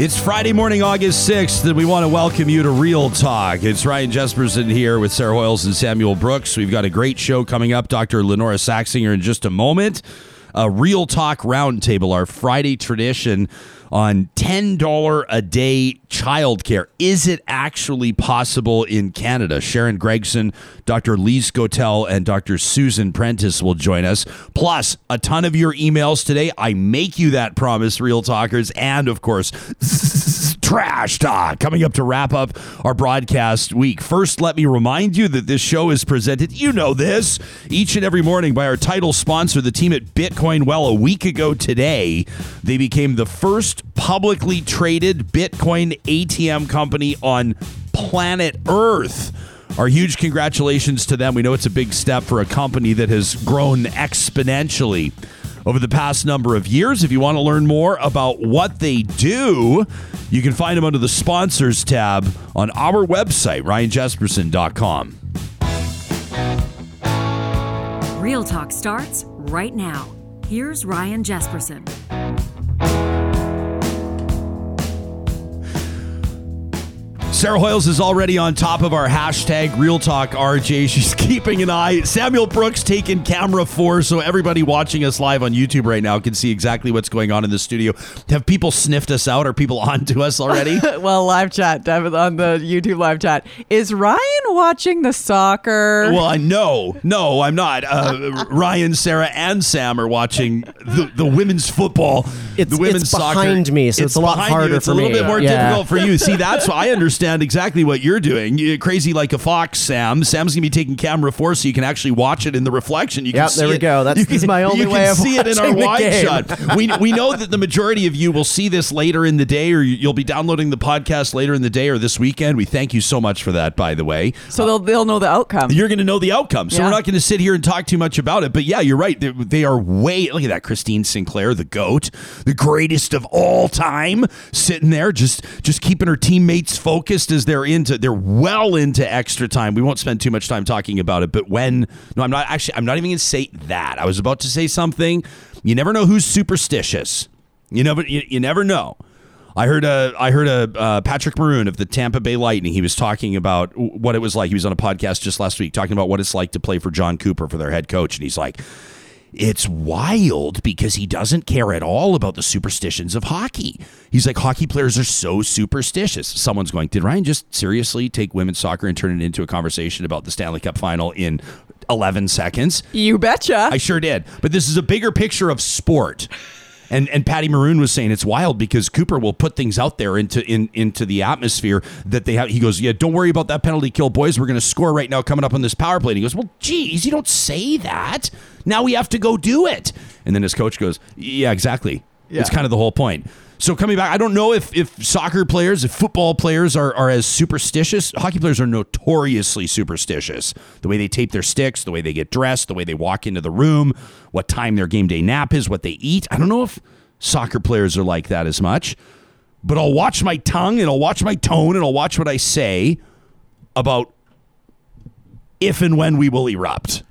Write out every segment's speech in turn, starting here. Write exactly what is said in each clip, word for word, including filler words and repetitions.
It's Friday morning, August sixth, and we want to welcome you to Real Talk. It's Ryan Jesperson here with Sarah Hoyles and Samuel Brooks. We've got a great show coming up, Doctor Lynora Saxinger, in just a moment. A Real Talk Roundtable, our Friday tradition on ten dollars a day childcare. Is it actually possible in Canada? Sharon Gregson, Doctor Lise Gotell, and Doctor Susan Prentice will join us. Plus, a ton of your emails today. I make you that promise, Real Talkers. And, of course, Trash Talk coming up to wrap up our broadcast week. First, let me remind you that this show is presented, you know this, each and every morning by our title sponsor, the team at Bitcoin Well. A week ago today, they became the first publicly traded Bitcoin A T M company on planet Earth. Our huge congratulations to them. We know it's a big step for a company that has grown exponentially over the past number of years. If you want to learn more about what they do, you can find them under the sponsors tab on our website, ryan jesperson dot com. Real Talk starts right now. Here's Ryan Jesperson. Sarah Hoyles is already on top of our hashtag RealTalkRJ. She's keeping an eye. Samuel Brooks taking camera four, so everybody watching us live on YouTube right now can see exactly what's going on in the studio. Have people sniffed us out? Are people on to us already? Well, live chat, on the YouTube live chat. Is Ryan watching the soccer? Well, I know. No, I'm not. Uh, Ryan, Sarah, and Sam are watching the, the women's football. It's, the women's it's behind soccer. me, so it's, it's a lot harder it's for me. It's a little me. bit more yeah. difficult for you. See, that's what I understand. Exactly what you're doing. You're crazy like a fox, Sam. Sam's gonna be taking camera four, so you can actually watch it in the reflection. You can yep, see there we it. go. That's, can, that's my only way of watching the game. You can see it in our wide shot. We we know that the majority of you will see this later in the day, or you'll be downloading the podcast later in the day or this weekend. We thank you so much for that, by the way. So uh, they'll they'll know the outcome. You're gonna know the outcome. So yeah. we're not gonna sit here and talk too much about it. But yeah, you're right. They, they are way. Look at that, Christine Sinclair, the GOAT, the greatest of all time, sitting there just just keeping her teammates focused. As they're into, they're well into extra time. We won't spend too much time talking about it. But when, no, I'm not actually. I'm not even going to say that. I was about to say something. You never know who's superstitious. You never, you, you never know. I heard a, I heard a uh, Patrick Maroon of the Tampa Bay Lightning. He was talking about what it was like. He was on a podcast just last week talking about what it's like to play for John Cooper for their head coach, and he's like, it's wild because he doesn't care at all about the superstitions of hockey. He's like, hockey players are so superstitious. Someone's going, did Ryan just seriously take women's soccer and turn it into a conversation about the Stanley Cup final in eleven seconds? You betcha. I sure did. But this is a bigger picture of sport. And and Patty Maroon was saying it's wild because Cooper will put things out there into in into the atmosphere that they have. He goes, yeah, don't worry about that penalty kill, boys. We're going to score right now coming up on this power play. And he goes, well, geez, you don't say that. Now we have to go do it. And then his coach goes, yeah, exactly. Yeah. It's kind of the whole point. So coming back, I don't know if, if soccer players, if football players are, are as superstitious. Hockey players are notoriously superstitious. The way they tape their sticks, the way they get dressed, the way they walk into the room, what time their game day nap is, what they eat. I don't know if soccer players are like that as much, but I'll watch my tongue and I'll watch my tone and I'll watch what I say about if and when we will erupt.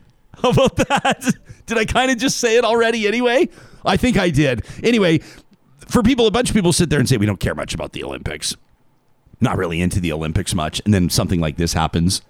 How about that? Did I kind of just say it already anyway? I think I did. Anyway, for people, a bunch of people sit there and say, we don't care much about the Olympics. Not really into the Olympics much. And then something like this happens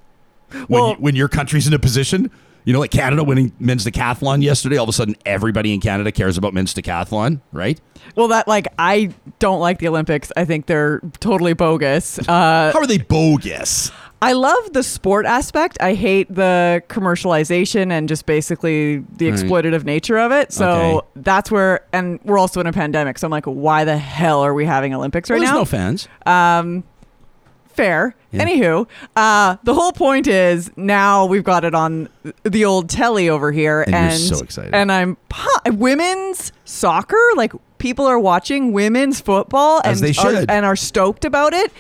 when, well, you, when your country's in a position, you know, like Canada winning men's decathlon yesterday. All of a sudden, everybody in Canada cares about men's decathlon, right? Well, that like, I don't like the Olympics. I think they're totally bogus. Uh, How are they bogus? I love the sport aspect. I hate the commercialization and just basically the exploitative nature of it. So okay. that's where, and we're also in a pandemic. So I'm like, why the hell are we having Olympics right well, now? There's no fans. Um, fair. Yeah. Anywho, uh, the whole point is now we've got it on the old telly over here. And, and you're so excited. And I'm, women's soccer, like people are watching women's football and, As they should. Are, and are stoked about it.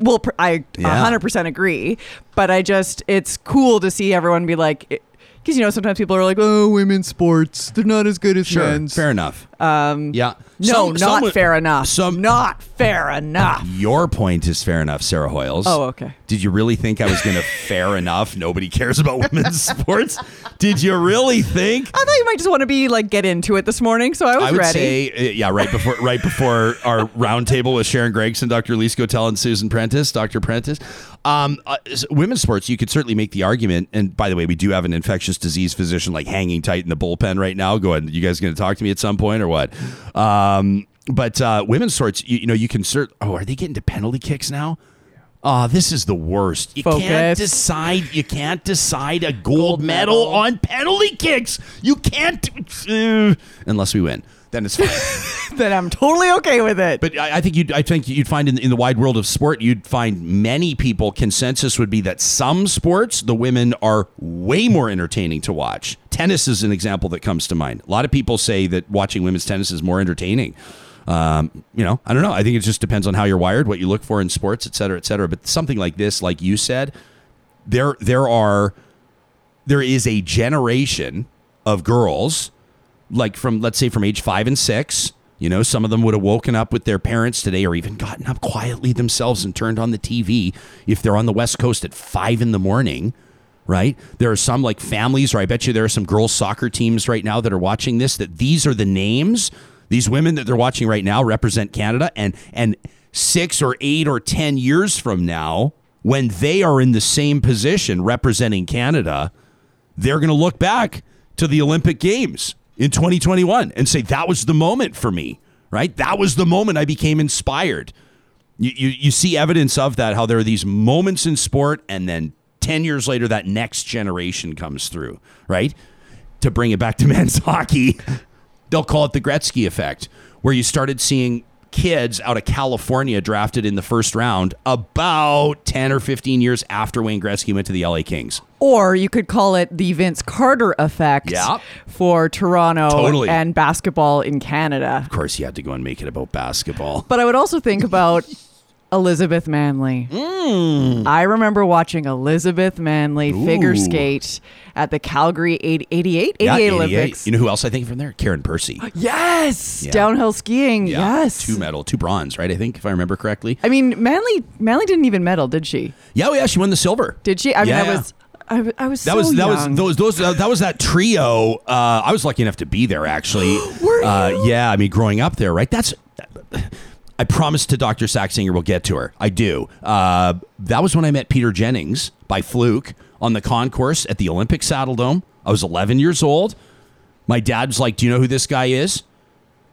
Well, I yeah. one hundred percent agree, but I just, it's cool to see everyone be like, because, you know, sometimes people are like, oh, women's sports, they're not as good as sure, men's. Fair enough. Um, yeah. No, some, not some, fair enough. Some, not fair enough. Your point is fair enough, Sarah Hoyles. Oh, okay. Did you really think I was going to fair enough? Nobody cares about women's sports. Did you really think? I thought you might just want to be like get into it this morning, so I was I would ready. Say, uh, yeah, right before right before our roundtable with Sharon Gregson, Doctor Lise Gotell, and Susan Prentice, Doctor Prentice. Um, uh, women's sports, you could certainly make the argument. And by the way, we do have an infectious disease physician like hanging tight in the bullpen right now. Go ahead. You guys going to talk to me at some point or what? Um, but uh, women's sports, you, you know, you can certainly. Oh, are they getting to penalty kicks now? Oh, this is the worst. You Focus. can't decide. You can't decide a gold, gold medal, medal on penalty kicks. You can't uh, unless we win. Then it's fine. Then I'm totally okay with it. But I, I think you'd I think you'd find in, in the wide world of sport, you'd find many people. Consensus would be that some sports, the women are way more entertaining to watch. Tennis is an example that comes to mind. A lot of people say that watching women's tennis is more entertaining. Um, you know, I don't know. I think it just depends on how you're wired, what you look for in sports, et cetera, et cetera. But something like this, like you said, there, there are, there is a generation of girls, like from, let's say from age five and six, you know, some of them would have woken up with their parents today or even gotten up quietly themselves and turned on the T V if they're on the West Coast at five in the morning. Right. There are some like families, or I bet you there are some girls soccer teams right now that are watching this, that these are the names. These women that they're watching right now represent Canada, and and six or eight or ten years from now, when they are in the same position representing Canada, they're going to look back to the Olympic Games in twenty twenty-one and say, that was the moment for me, right? That was the moment I became inspired. You, you, you see evidence of that, how there are these moments in sport, and then ten years later, that next generation comes through, right? To bring it back to men's hockey, they'll call it the Gretzky effect, where you started seeing kids out of California drafted in the first round about ten or fifteen years after Wayne Gretzky went to the L A Kings. Or you could call it the Vince Carter effect yeah. for Toronto totally. and basketball in Canada. Of course, you had to go and make it about basketball. But I would also think about Elizabeth Manley. Mm. I remember watching Elizabeth Manley Ooh. figure skate at the Calgary eighty-eight yeah, eighty-eight Olympics. You know who else I think from there? Karen Percy. Yes. Yeah. Downhill skiing. Yeah. Yes. Two medal, two bronze, right? I think, if I remember correctly. I mean, Manley Manley didn't even medal, did she? Yeah, yeah, she won the silver. Did she? I yeah. mean, I was I was, I was that so was, that young. Was, those, those, that was that trio. Uh, I was lucky enough to be there, actually. Were you? Uh, yeah, I mean, growing up there, right? That's... I promised to Doctor Saxinger we'll get to her. I do. Uh, that was when I met Peter Jennings by fluke on the concourse at the Olympic Saddle Dome. I was eleven years old. My dad was like, do you know who this guy is?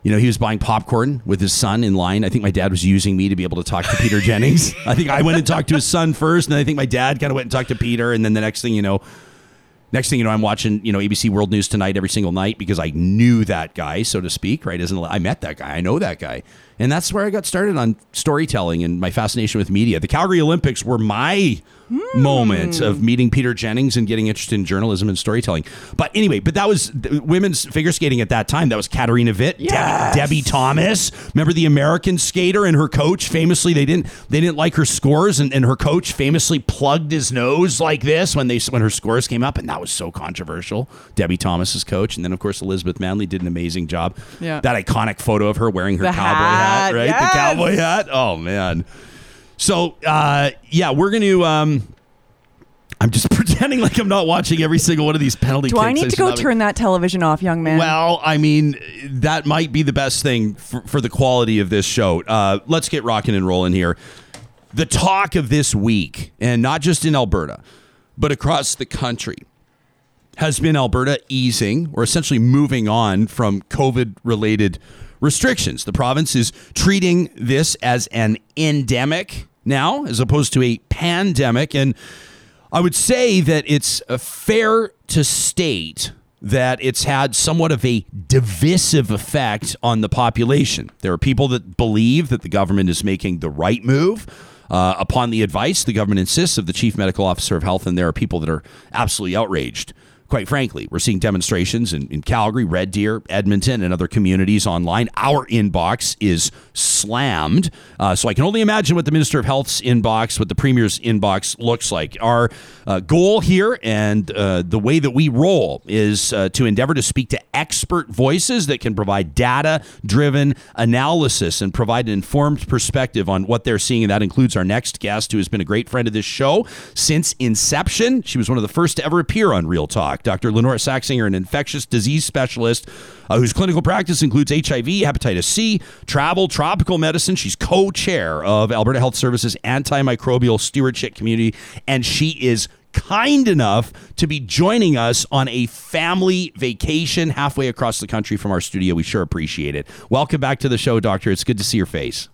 You know, he was buying popcorn with his son in line. I think my dad was using me to be able to talk to Peter Jennings. I think I went and talked to his son first, and then I think my dad kind of went and talked to Peter. And then the next thing you know, next thing you know, I'm watching, you know, A B C World News Tonight every single night because I knew that guy, so to speak, right? Isn't I met that guy. I know that guy. And that's where I got started on storytelling and my fascination with media. The Calgary Olympics were my mm. moment of meeting Peter Jennings and getting interested in journalism and storytelling. But anyway, but that was women's figure skating at that time. That was Katarina Witt, yes. Debbie, Debbie Thomas. Remember the American skater and her coach? Famously, they didn't they didn't like her scores, and, and her coach famously plugged his nose like this when they when her scores came up, and that was so controversial. Debbie Thomas's coach, and then of course Elizabeth Manley did an amazing job. Yeah. That iconic photo of her wearing her the cowboy hat. Hat, right? Yes. The cowboy hat. Oh, man. So, uh, yeah, we're going to... Um, I'm just pretending like I'm not watching every single one of these penalty kicks. Do I need I to go turn be... that television off, young man? Well, I mean, that might be the best thing for, for the quality of this show. Uh, let's get rocking and rolling here. The talk of this week, and not just in Alberta, but across the country, has been Alberta easing or essentially moving on from COVID-related restrictions. The province is treating this as an endemic now, as opposed to a pandemic. And I would say that it's fair to state that it's had somewhat of a divisive effect on the population. There are people that believe that the government is making the right move. Uh, upon the advice, the government insists, of the chief medical officer of health, and there are people that are absolutely outraged. quite frankly. We're seeing demonstrations in, in Calgary, Red Deer, Edmonton, and other communities online. Our inbox is slammed. Uh, so I can only imagine what the Minister of Health's inbox, what the Premier's inbox looks like. Our uh, goal here and uh, the way that we roll is uh, to endeavor to speak to expert voices that can provide data-driven analysis and provide an informed perspective on what they're seeing. And that includes our next guest, who has been a great friend of this show since inception. She was one of the first to ever appear on Real Talk. Doctor Lynora Saxinger, an infectious disease specialist uh, whose clinical practice includes H I V, hepatitis C, travel, tropical medicine. She's co-chair of Alberta Health Services Antimicrobial Stewardship Community, and she is kind enough to be joining us on a family vacation halfway across the country from our studio. We sure appreciate it. Welcome back to the show, Doctor. It's good to see your face.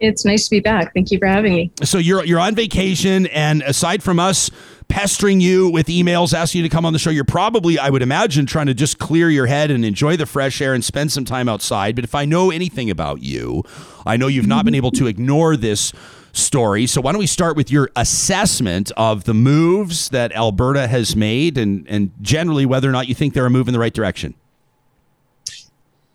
It's nice to be back. Thank you for having me. So you're you're on vacation, and aside from us pestering you with emails asking you to come on the show, you're probably, I would imagine, trying to just clear your head and enjoy the fresh air and spend some time outside. But if I know anything about you, I know you've not been able to ignore this story. So why don't we start with your assessment of the moves that Alberta has made, and, and generally whether or not you think they're a move in the right direction.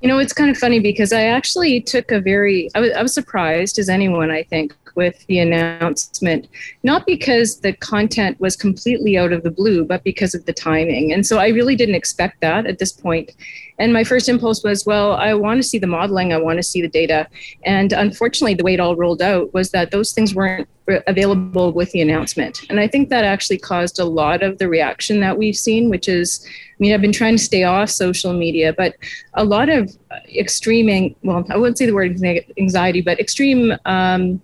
You know, it's kind of funny because I actually took a very, I was, I was surprised as anyone, I think, with the announcement, not because the content was completely out of the blue, but because of the timing. And so I really didn't expect that at this point. And my first impulse was, well, I want to see the modeling. I want to see the data. And unfortunately, the way it all rolled out was that those things weren't available with the announcement. And I think that actually caused a lot of the reaction that we've seen, which is, I mean, I've been trying to stay off social media, but a lot of extreme, well, I wouldn't say the word anxiety, but extreme um,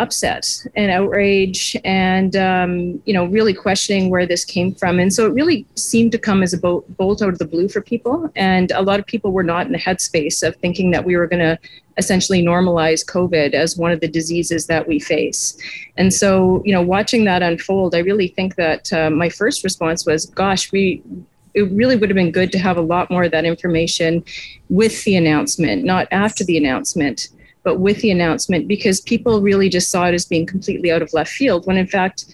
upset and outrage and, um, you know, really questioning where this came from. And so it really seemed to come as a bolt, bolt out of the blue for people. And a lot of people were not in the headspace of thinking that we were going to essentially normalize COVID as one of the diseases that we face. And so, you know, watching that unfold, I really think that uh, my first response was, gosh, we it really would have been good to have a lot more of that information with the announcement, not after the announcement, but with the announcement, because people really just saw it as being completely out of left field, when in fact,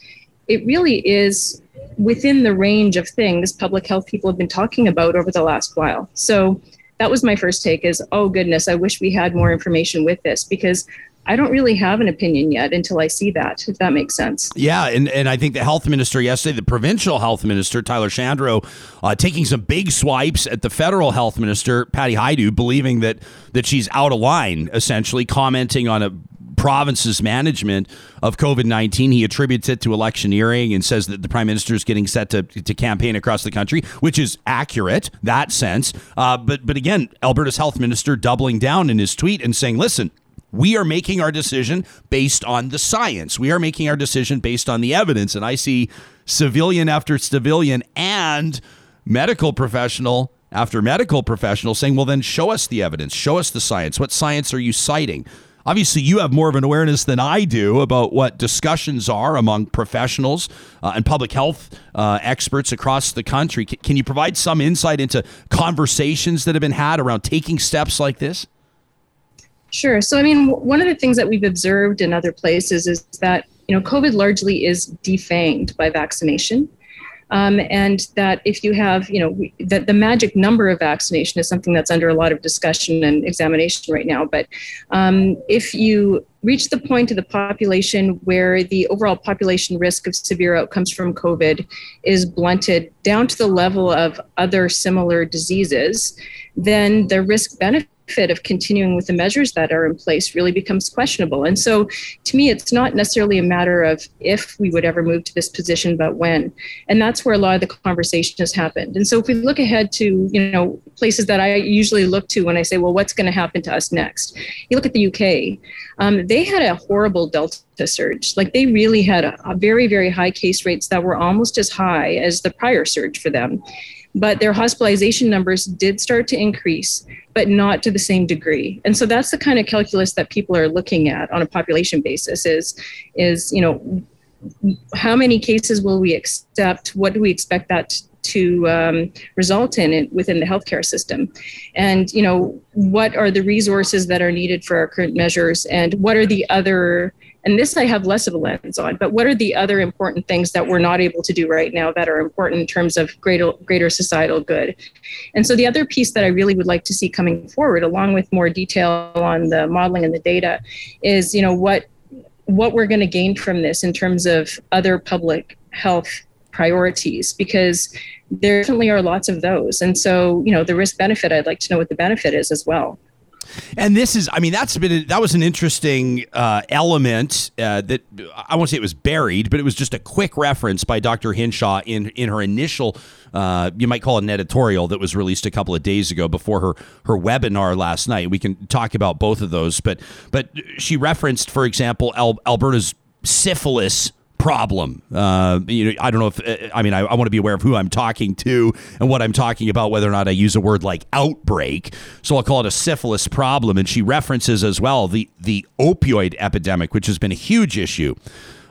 it really is within the range of things public health people have been talking about over the last while. So that was my first take is, oh goodness, I wish we had more information with this, because I don't really have an opinion yet until I see that, if that makes sense. Yeah, and, and I think the health minister yesterday, the provincial health minister, Tyler Shandro, uh, taking some big swipes at the federal health minister, Patty Hajdu, believing that, that she's out of line, essentially, commenting on a province's management of COVID nineteen. He attributes it to electioneering and says that the prime minister is getting set to, to campaign across the country, which is accurate, that sense. Uh, but, but again, Alberta's health minister doubling down in his tweet and saying, listen, we are making our decision based on the science. We are making our decision based on the evidence. And I see civilian after civilian and medical professional after medical professional saying, well, then show us the evidence. Show us the science. What science are you citing? Obviously, you have more of an awareness than I do about what discussions are among professionals uh, and public health uh, experts across the country. C- can you provide some insight into conversations that have been had around taking steps like this? Sure. So, I mean, one of the things that we've observed in other places is that, you know, COVID largely is defanged by vaccination. Um, and that if you have, you know, that the magic number of vaccination is something that's under a lot of discussion and examination right now. But um, if you reach the point of the population where the overall population risk of severe outcomes from COVID is blunted down to the level of other similar diseases, then the risk benefit fit of continuing with the measures that are in place really becomes questionable. And so to me, it's not necessarily a matter of if we would ever move to this position, but when. And that's where a lot of the conversation has happened. And so if we look ahead to, you know, places that I usually look to when I say, well, what's going to happen to us next? You look at the U K, um, they had a horrible Delta surge. Like they really had a, a very, very high case rates that were almost as high as the prior surge for them. But their hospitalization numbers did start to increase, but not to the same degree. And so that's the kind of calculus that people are looking at on a population basis is, is, you know, how many cases will we accept? What do we expect that to um, result in it within the healthcare system? And, you know, what are the resources that are needed for our current measures? And what are the other And this I have less of a lens on, but what are the other important things that we're not able to do right now that are important in terms of greater, greater societal good? And so the other piece that I really would like to see coming forward, along with more detail on the modeling and the data, is, you know, what what we're going to gain from this in terms of other public health priorities, because there definitely are lots of those. And so, you know, the risk benefit, I'd like to know what the benefit is as well. And this is, I mean, that's been, that was an interesting uh, element uh, that I won't say it was buried, but it was just a quick reference by Doctor Hinshaw in, in her initial, uh, you might call it an editorial that was released a couple of days ago before her, her webinar last night. We can talk about both of those, but, but she referenced, for example, Al- Alberta's syphilis problem. Uh, you know, I don't know if, I mean, I, I want to be aware of who I'm talking to and what I'm talking about, whether or not I use a word like outbreak. So I'll call it a syphilis problem. And she references as well the, the opioid epidemic, which has been a huge issue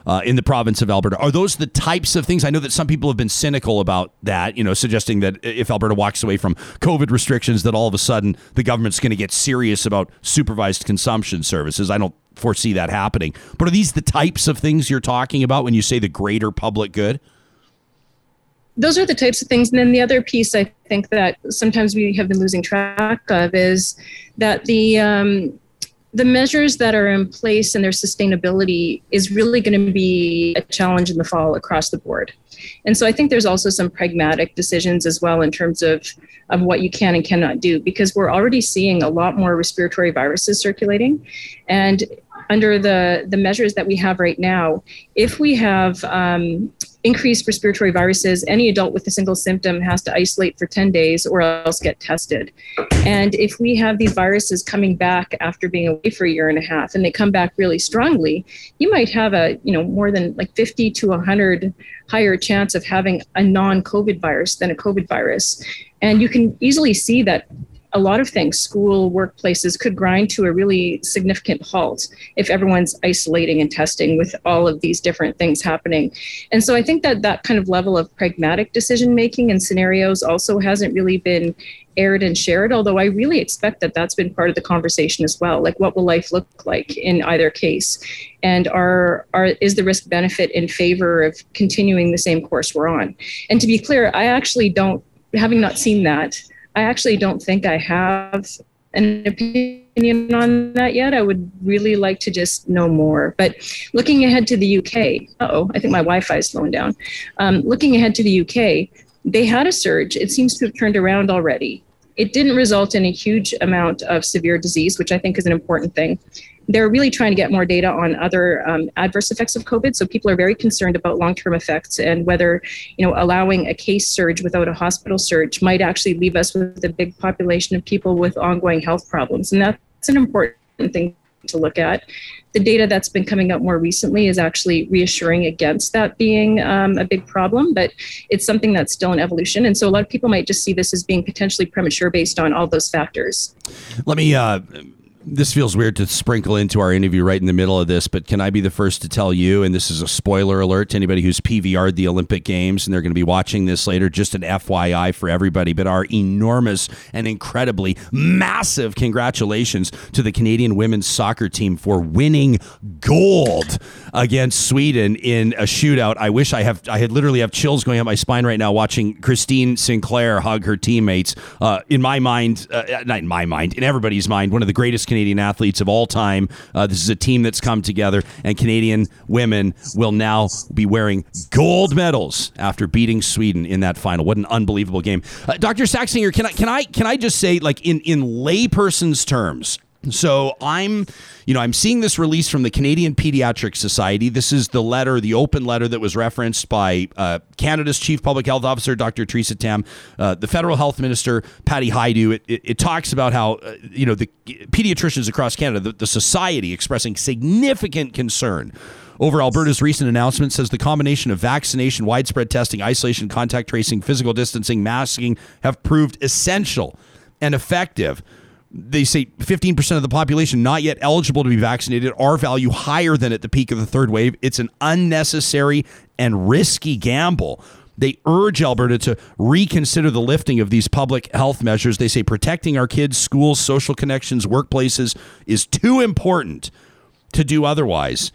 uh, in the province of Alberta. Are those the types of things? I know that some people have been cynical about that, you know, suggesting that if Alberta walks away from COVID restrictions, that all of a sudden the government's going to get serious about supervised consumption services. I don't foresee that happening. But are these the types of things you're talking about when you say the greater public good? Those are the types of things. And then the other piece I think that sometimes we have been losing track of is that the um, the measures that are in place and their sustainability is really going to be a challenge in the fall across the board. And so I think there's also some pragmatic decisions as well in terms of, of what you can and cannot do, because we're already seeing a lot more respiratory viruses circulating. And under the, the measures that we have right now, if we have um, increased respiratory viruses, any adult with a single symptom has to isolate for ten days or else get tested. And if we have these viruses coming back after being away for a year and a half, and they come back really strongly, you might have a, you know, more than like fifty to one hundred higher chance of having a non-COVID virus than a COVID virus. And you can easily see that a lot of things, school, workplaces, could grind to a really significant halt if everyone's isolating and testing with all of these different things happening. And so I think that that kind of level of pragmatic decision-making and scenarios also hasn't really been aired and shared, although I really expect that that's been part of the conversation as well. Like, what will life look like in either case? And are, are is the risk-benefit in favor of continuing the same course we're on? And to be clear, I actually don't, having not seen that, I actually don't think I have an opinion on that yet. I would really like to just know more. But looking ahead to the U K, uh-oh, I think my Wi-Fi is slowing down. Um, looking ahead to the U K, they had a surge. It seems to have turned around already. It didn't result in a huge amount of severe disease, which I think is an important thing. They're really trying to get more data on other um, adverse effects of COVID. So people are very concerned about long-term effects and whether, you know, allowing a case surge without a hospital surge might actually leave us with a big population of people with ongoing health problems. And that's an important thing to look at. The data that's been coming up more recently is actually reassuring against that being um, a big problem, but it's something that's still in evolution. And so a lot of people might just see this as being potentially premature based on all those factors. Let me... Uh This feels weird to sprinkle into our interview right in the middle of this, but can I be the first to tell you, and this is a spoiler alert to anybody who's P V R'd the Olympic Games, and they're going to be watching this later, just an F Y I for everybody, but our enormous and incredibly massive congratulations to the Canadian women's soccer team for winning gold against Sweden in a shootout. I wish I have, I had literally have chills going up my spine right now watching Christine Sinclair hug her teammates. Uh, in my mind, uh, not in my mind, in everybody's mind, one of the greatest Canadian athletes of all time. Uh, this is a team that's come together, and Canadian women will now be wearing gold medals after beating Sweden in that final. What an unbelievable game. Uh, Doctor Saxinger, can I can I can I just say, like, in in layperson's terms? So I'm, you know, I'm seeing this release from the Canadian Pediatric Society. This is the letter, the open letter that was referenced by uh, Canada's Chief Public Health Officer, Doctor Theresa Tam, uh, the Federal Health Minister, Patty Hajdu. It, it, it talks about how, uh, you know, the pediatricians across Canada, the, the society expressing significant concern over Alberta's recent announcement, says the combination of vaccination, widespread testing, isolation, contact tracing, physical distancing, masking have proved essential and effective. They say fifteen percent of the population not yet eligible to be vaccinated, R value higher than at the peak of the third wave. It's an unnecessary and risky gamble. They urge Alberta to reconsider the lifting of these public health measures. They say protecting our kids, schools, social connections, workplaces is too important to do otherwise.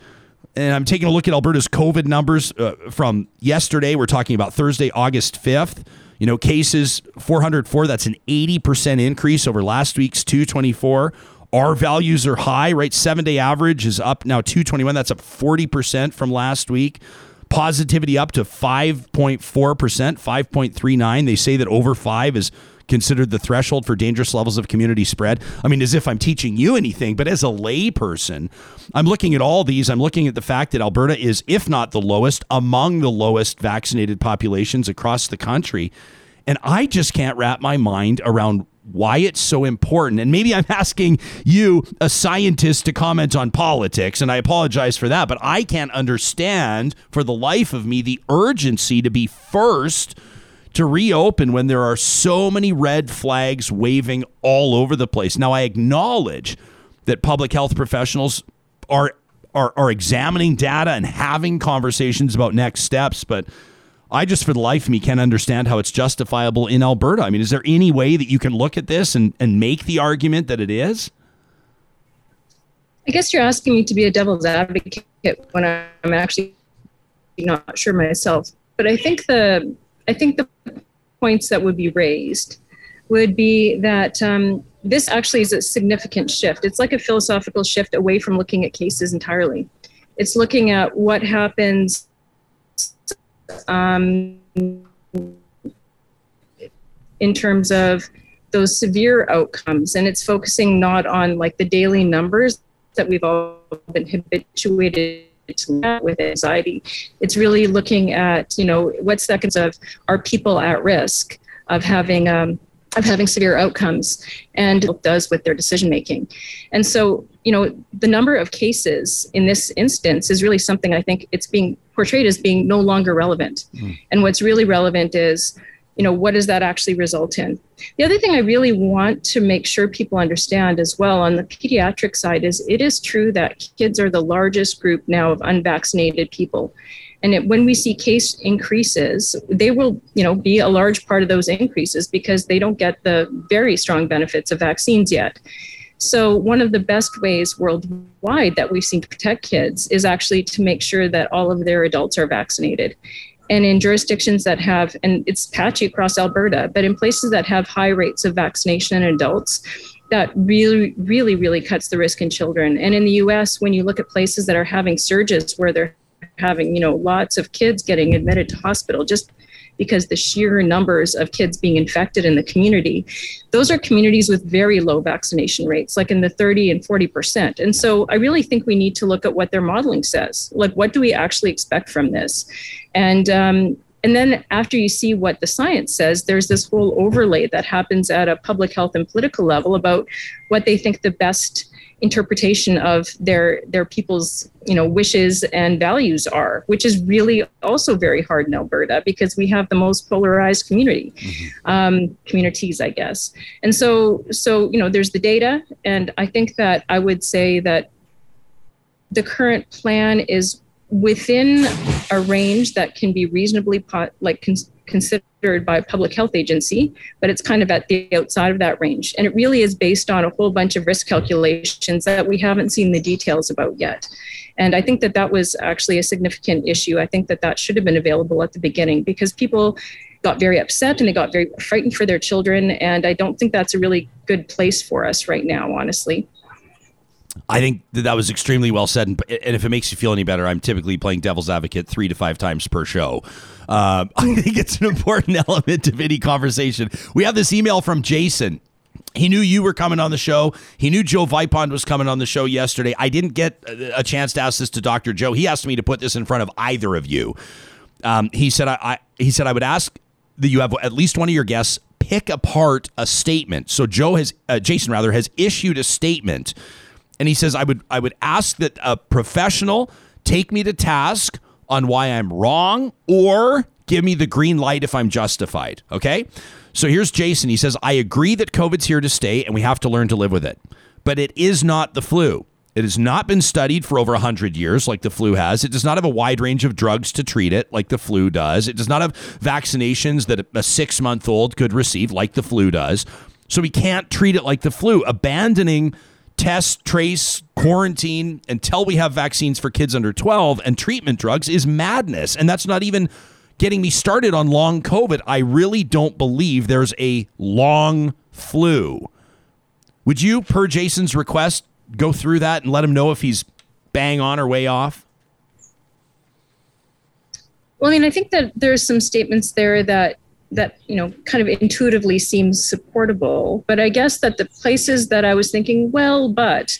And I'm taking a look at Alberta's COVID numbers uh, from yesterday. We're talking about Thursday, August fifth. You know, cases four hundred four. That's an eighty percent increase over last week's two twenty-four. R values are high, right? Seven-day average is up now two twenty-one. That's up forty percent from last week. Positivity up to five point four percent, five point three nine. They say that over five is considered the threshold for dangerous levels of community spread. I mean, as if I'm teaching you anything, but as a lay person, I'm looking at all these. I'm looking at the fact that Alberta is, if not the lowest, among the lowest vaccinated populations across the country. And I just can't wrap my mind around why it's so important. And maybe I'm asking you, a scientist, to comment on politics, and I apologize for that, but I can't understand for the life of me the urgency to be first to reopen when there are so many red flags waving all over the place. Now, I acknowledge that public health professionals are are, are examining data and having conversations about next steps, but I just, for the life of me, can't understand how it's justifiable in Alberta. I mean, is there any way that you can look at this and, and make the argument that it is? I guess you're asking me to be a devil's advocate when I'm actually not sure myself. But I think the I think the points that would be raised would be that um, this actually is a significant shift. It's like a philosophical shift away from looking at cases entirely. It's looking at what happens Um, in terms of those severe outcomes. And it's focusing not on like the daily numbers that we've all been habituated to with anxiety. It's really looking at, you know, what's the outcomes of, are people at risk of having um, of having severe outcomes, and what it does with their decision making. And so, you know, the number of cases in this instance is really something I think it's being portrayed as being no longer relevant. Mm. And what's really relevant is, you know, what does that actually result in? The other thing I really want to make sure people understand as well on the pediatric side is it is true that kids are the largest group now of unvaccinated people. And it, when we see case increases, they will, you know, be a large part of those increases because they don't get the very strong benefits of vaccines yet. So one of the best ways worldwide that we've seen to protect kids is actually to make sure that all of their adults are vaccinated. And in jurisdictions that have, and it's patchy across Alberta, but in places that have high rates of vaccination in adults, that really, really, really cuts the risk in children. And in the U S, when you look at places that are having surges where they're having, you know, lots of kids getting admitted to hospital just because the sheer numbers of kids being infected in the community, those are communities with very low vaccination rates, like in the thirty and forty percent. And so I really think we need to look at what their modeling says. Like, what do we actually expect from this? And um, and then after you see what the science says, there's this whole overlay that happens at a public health and political level about what they think the best interpretation of their their people's, you know, wishes and values are, which is really also very hard in Alberta because we have the most polarized community, mm-hmm. um, communities, I guess. And so, so, you know, there's the data. And I think that I would say that the current plan is within a range that can be reasonably pot, like con- considered by a public health agency, but it's kind of at the outside of that range. And it really is based on a whole bunch of risk calculations that we haven't seen the details about yet. And I think that that was actually a significant issue. I think that that should have been available at the beginning because people got very upset and they got very frightened for their children. And I don't think that's a really good place for us right now, honestly. I think that, that was extremely well said. And, and if it makes you feel any better, I'm typically playing devil's advocate three to five times per show. Uh, I think it's an important element of any conversation. We have this email from Jason. He knew you were coming on the show. He knew Joe Vipond was coming on the show yesterday. I didn't get a chance to ask this to Doctor Joe. He asked me to put this in front of either of you. Um, he said, I, I, he said, I would ask that you have at least one of your guests pick apart a statement. So Joe has, uh, Jason rather, has issued a statement. And he says, I would I would ask that a professional take me to task on why I'm wrong or give me the green light if I'm justified. Okay, so here's Jason. He says, I agree that COVID's here to stay and we have to learn to live with it. But it is not the flu. It has not been studied for over one hundred years like the flu has. It does not have a wide range of drugs to treat it like the flu does. It does not have vaccinations that a six-month-old could receive like the flu does. So we can't treat it like the flu. Abandoning test, trace, quarantine until we have vaccines for kids under twelve and treatment drugs is madness. And that's not even getting me started on long COVID. I really don't believe there's a long flu. Would you, per Jason's request, go through that and let him know if he's bang on or way off? Well, I mean, I think that there's some statements there that, that, you know, kind of intuitively seems supportable. But I guess that the places that I was thinking, well, but...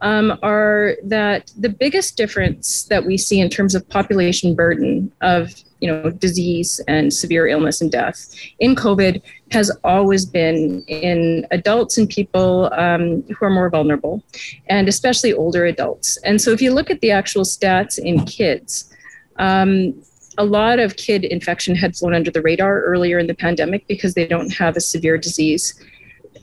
Um, are that the biggest difference that we see in terms of population burden of, you know, disease and severe illness and death in COVID has always been in adults and people um, who are more vulnerable, and especially older adults. And so if you look at the actual stats in kids, um, a lot of kid infection had flown under the radar earlier in the pandemic because they don't have a severe disease.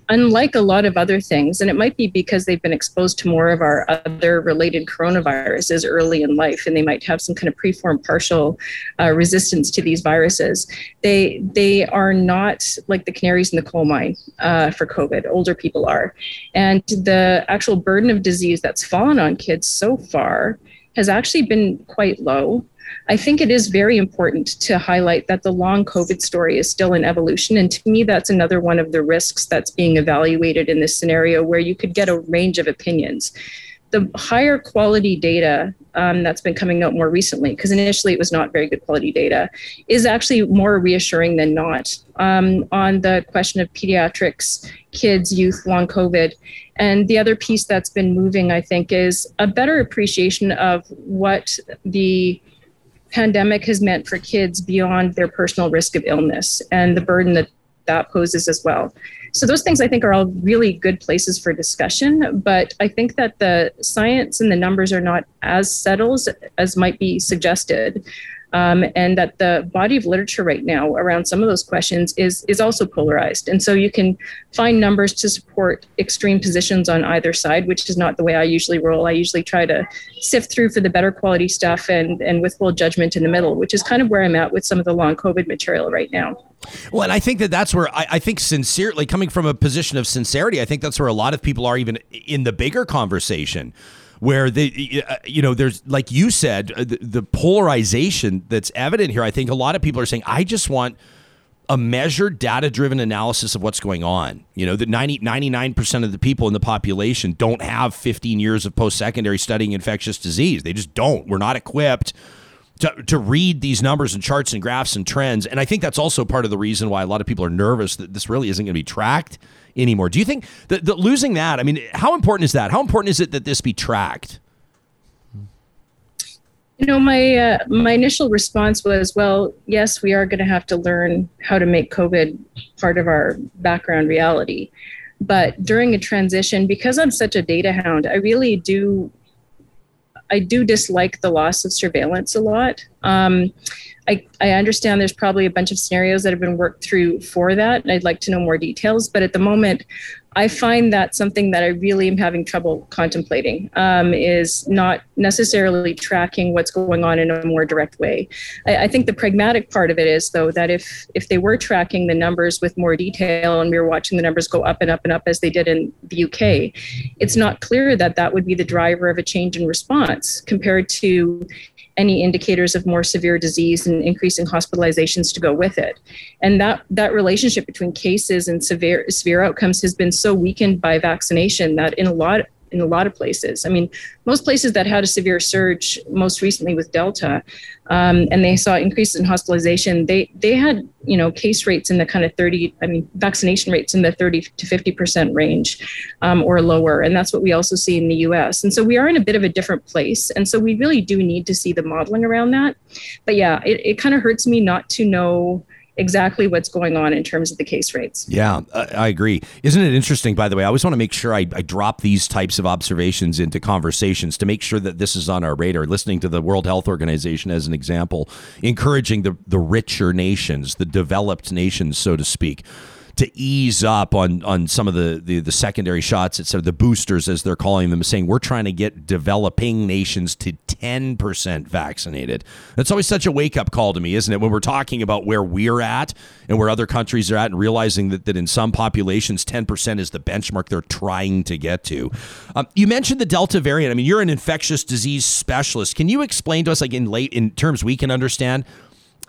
Unlike a lot of other things, and it might be because they've been exposed to more of our other related coronaviruses early in life, and they might have some kind of preformed partial uh, resistance to these viruses. They they are not like the canaries in the coal mine uh, for COVID. Older people are. And the actual burden of disease that's fallen on kids so far has actually been quite low. I think it is very important to highlight that the long COVID story is still in evolution. And to me, that's another one of the risks that's being evaluated in this scenario, where you could get a range of opinions. The higher quality data um, that's been coming out more recently, because initially it was not very good quality data, is actually more reassuring than not um, on the question of pediatrics, kids, youth, long COVID. And the other piece that's been moving, I think, is a better appreciation of what the pandemic has meant for kids beyond their personal risk of illness and the burden that that poses as well. So those things, I think, are all really good places for discussion, but I think that the science and the numbers are not as settled as might be suggested, um, and that the body of literature right now around some of those questions is is also polarized. And so you can find numbers to support extreme positions on either side, which is not the way I usually roll. I usually try to sift through for the better quality stuff and, and withhold judgment in the middle, which is kind of where I'm at with some of the long COVID material right now. Well, and I think that that's where I, I think sincerely, coming from a position of sincerity, I think that's where a lot of people are, even in the bigger conversation, where they, you know, there's, like you said, the, the polarization that's evident here. I think a lot of people are saying, I just want a measured, data-driven analysis of what's going on. You know, that ninety, ninety-nine percent of the people in the population don't have fifteen years of post-secondary studying infectious disease. They just don't. We're not equipped To, to read these numbers and charts and graphs and trends. And I think that's also part of the reason why a lot of people are nervous that this really isn't going to be tracked anymore. Do you think that, that losing that, I mean, how important is that? How important is it that this be tracked? You know, my uh, my initial response was, well, yes, we are going to have to learn how to make COVID part of our background reality. But during a transition, because I'm such a data hound, I really do I do dislike the loss of surveillance a lot. Um, I, I understand there's probably a bunch of scenarios that have been worked through for that, and I'd like to know more details. But at the moment, I find that something that I really am having trouble contemplating um, is not necessarily tracking what's going on in a more direct way. I, I think the pragmatic part of it is, though, that if if they were tracking the numbers with more detail and we were watching the numbers go up and up and up as they did in the U K, it's not clear that that would be the driver of a change in response compared to any indicators of more severe disease and increasing hospitalizations to go with it. And that that relationship between cases and severe severe outcomes has been so weakened by vaccination that in a lot in a lot of places, I mean, most places that had a severe surge most recently with Delta, um, and they saw increases in hospitalization, they they had, you know, case rates in the kind of thirty, I mean, vaccination rates in the thirty to fifty percent range um, or lower. And that's what we also see in the U S. And so we are in a bit of a different place. And so we really do need to see the modeling around that. But yeah, it, it kind of hurts me not to know exactly what's going on in terms of the case rates. Yeah, I agree. Isn't it interesting, by the way? I always want to make sure I, I drop these types of observations into conversations to make sure that this is on our radar. Listening to the World Health Organization as an example, encouraging the, the richer nations, the developed nations, so to speak, to ease up on on some of the the, the secondary shots, instead of the boosters as they're calling them, saying we're trying to get developing nations to ten percent vaccinated. That's always such a wake up call to me, isn't it? When we're talking about where we're at and where other countries are at, and realizing that, that in some populations, ten percent is the benchmark they're trying to get to. Um, you mentioned the Delta variant. I mean, you're an infectious disease specialist. Can you explain to us, like in late in terms we can understand?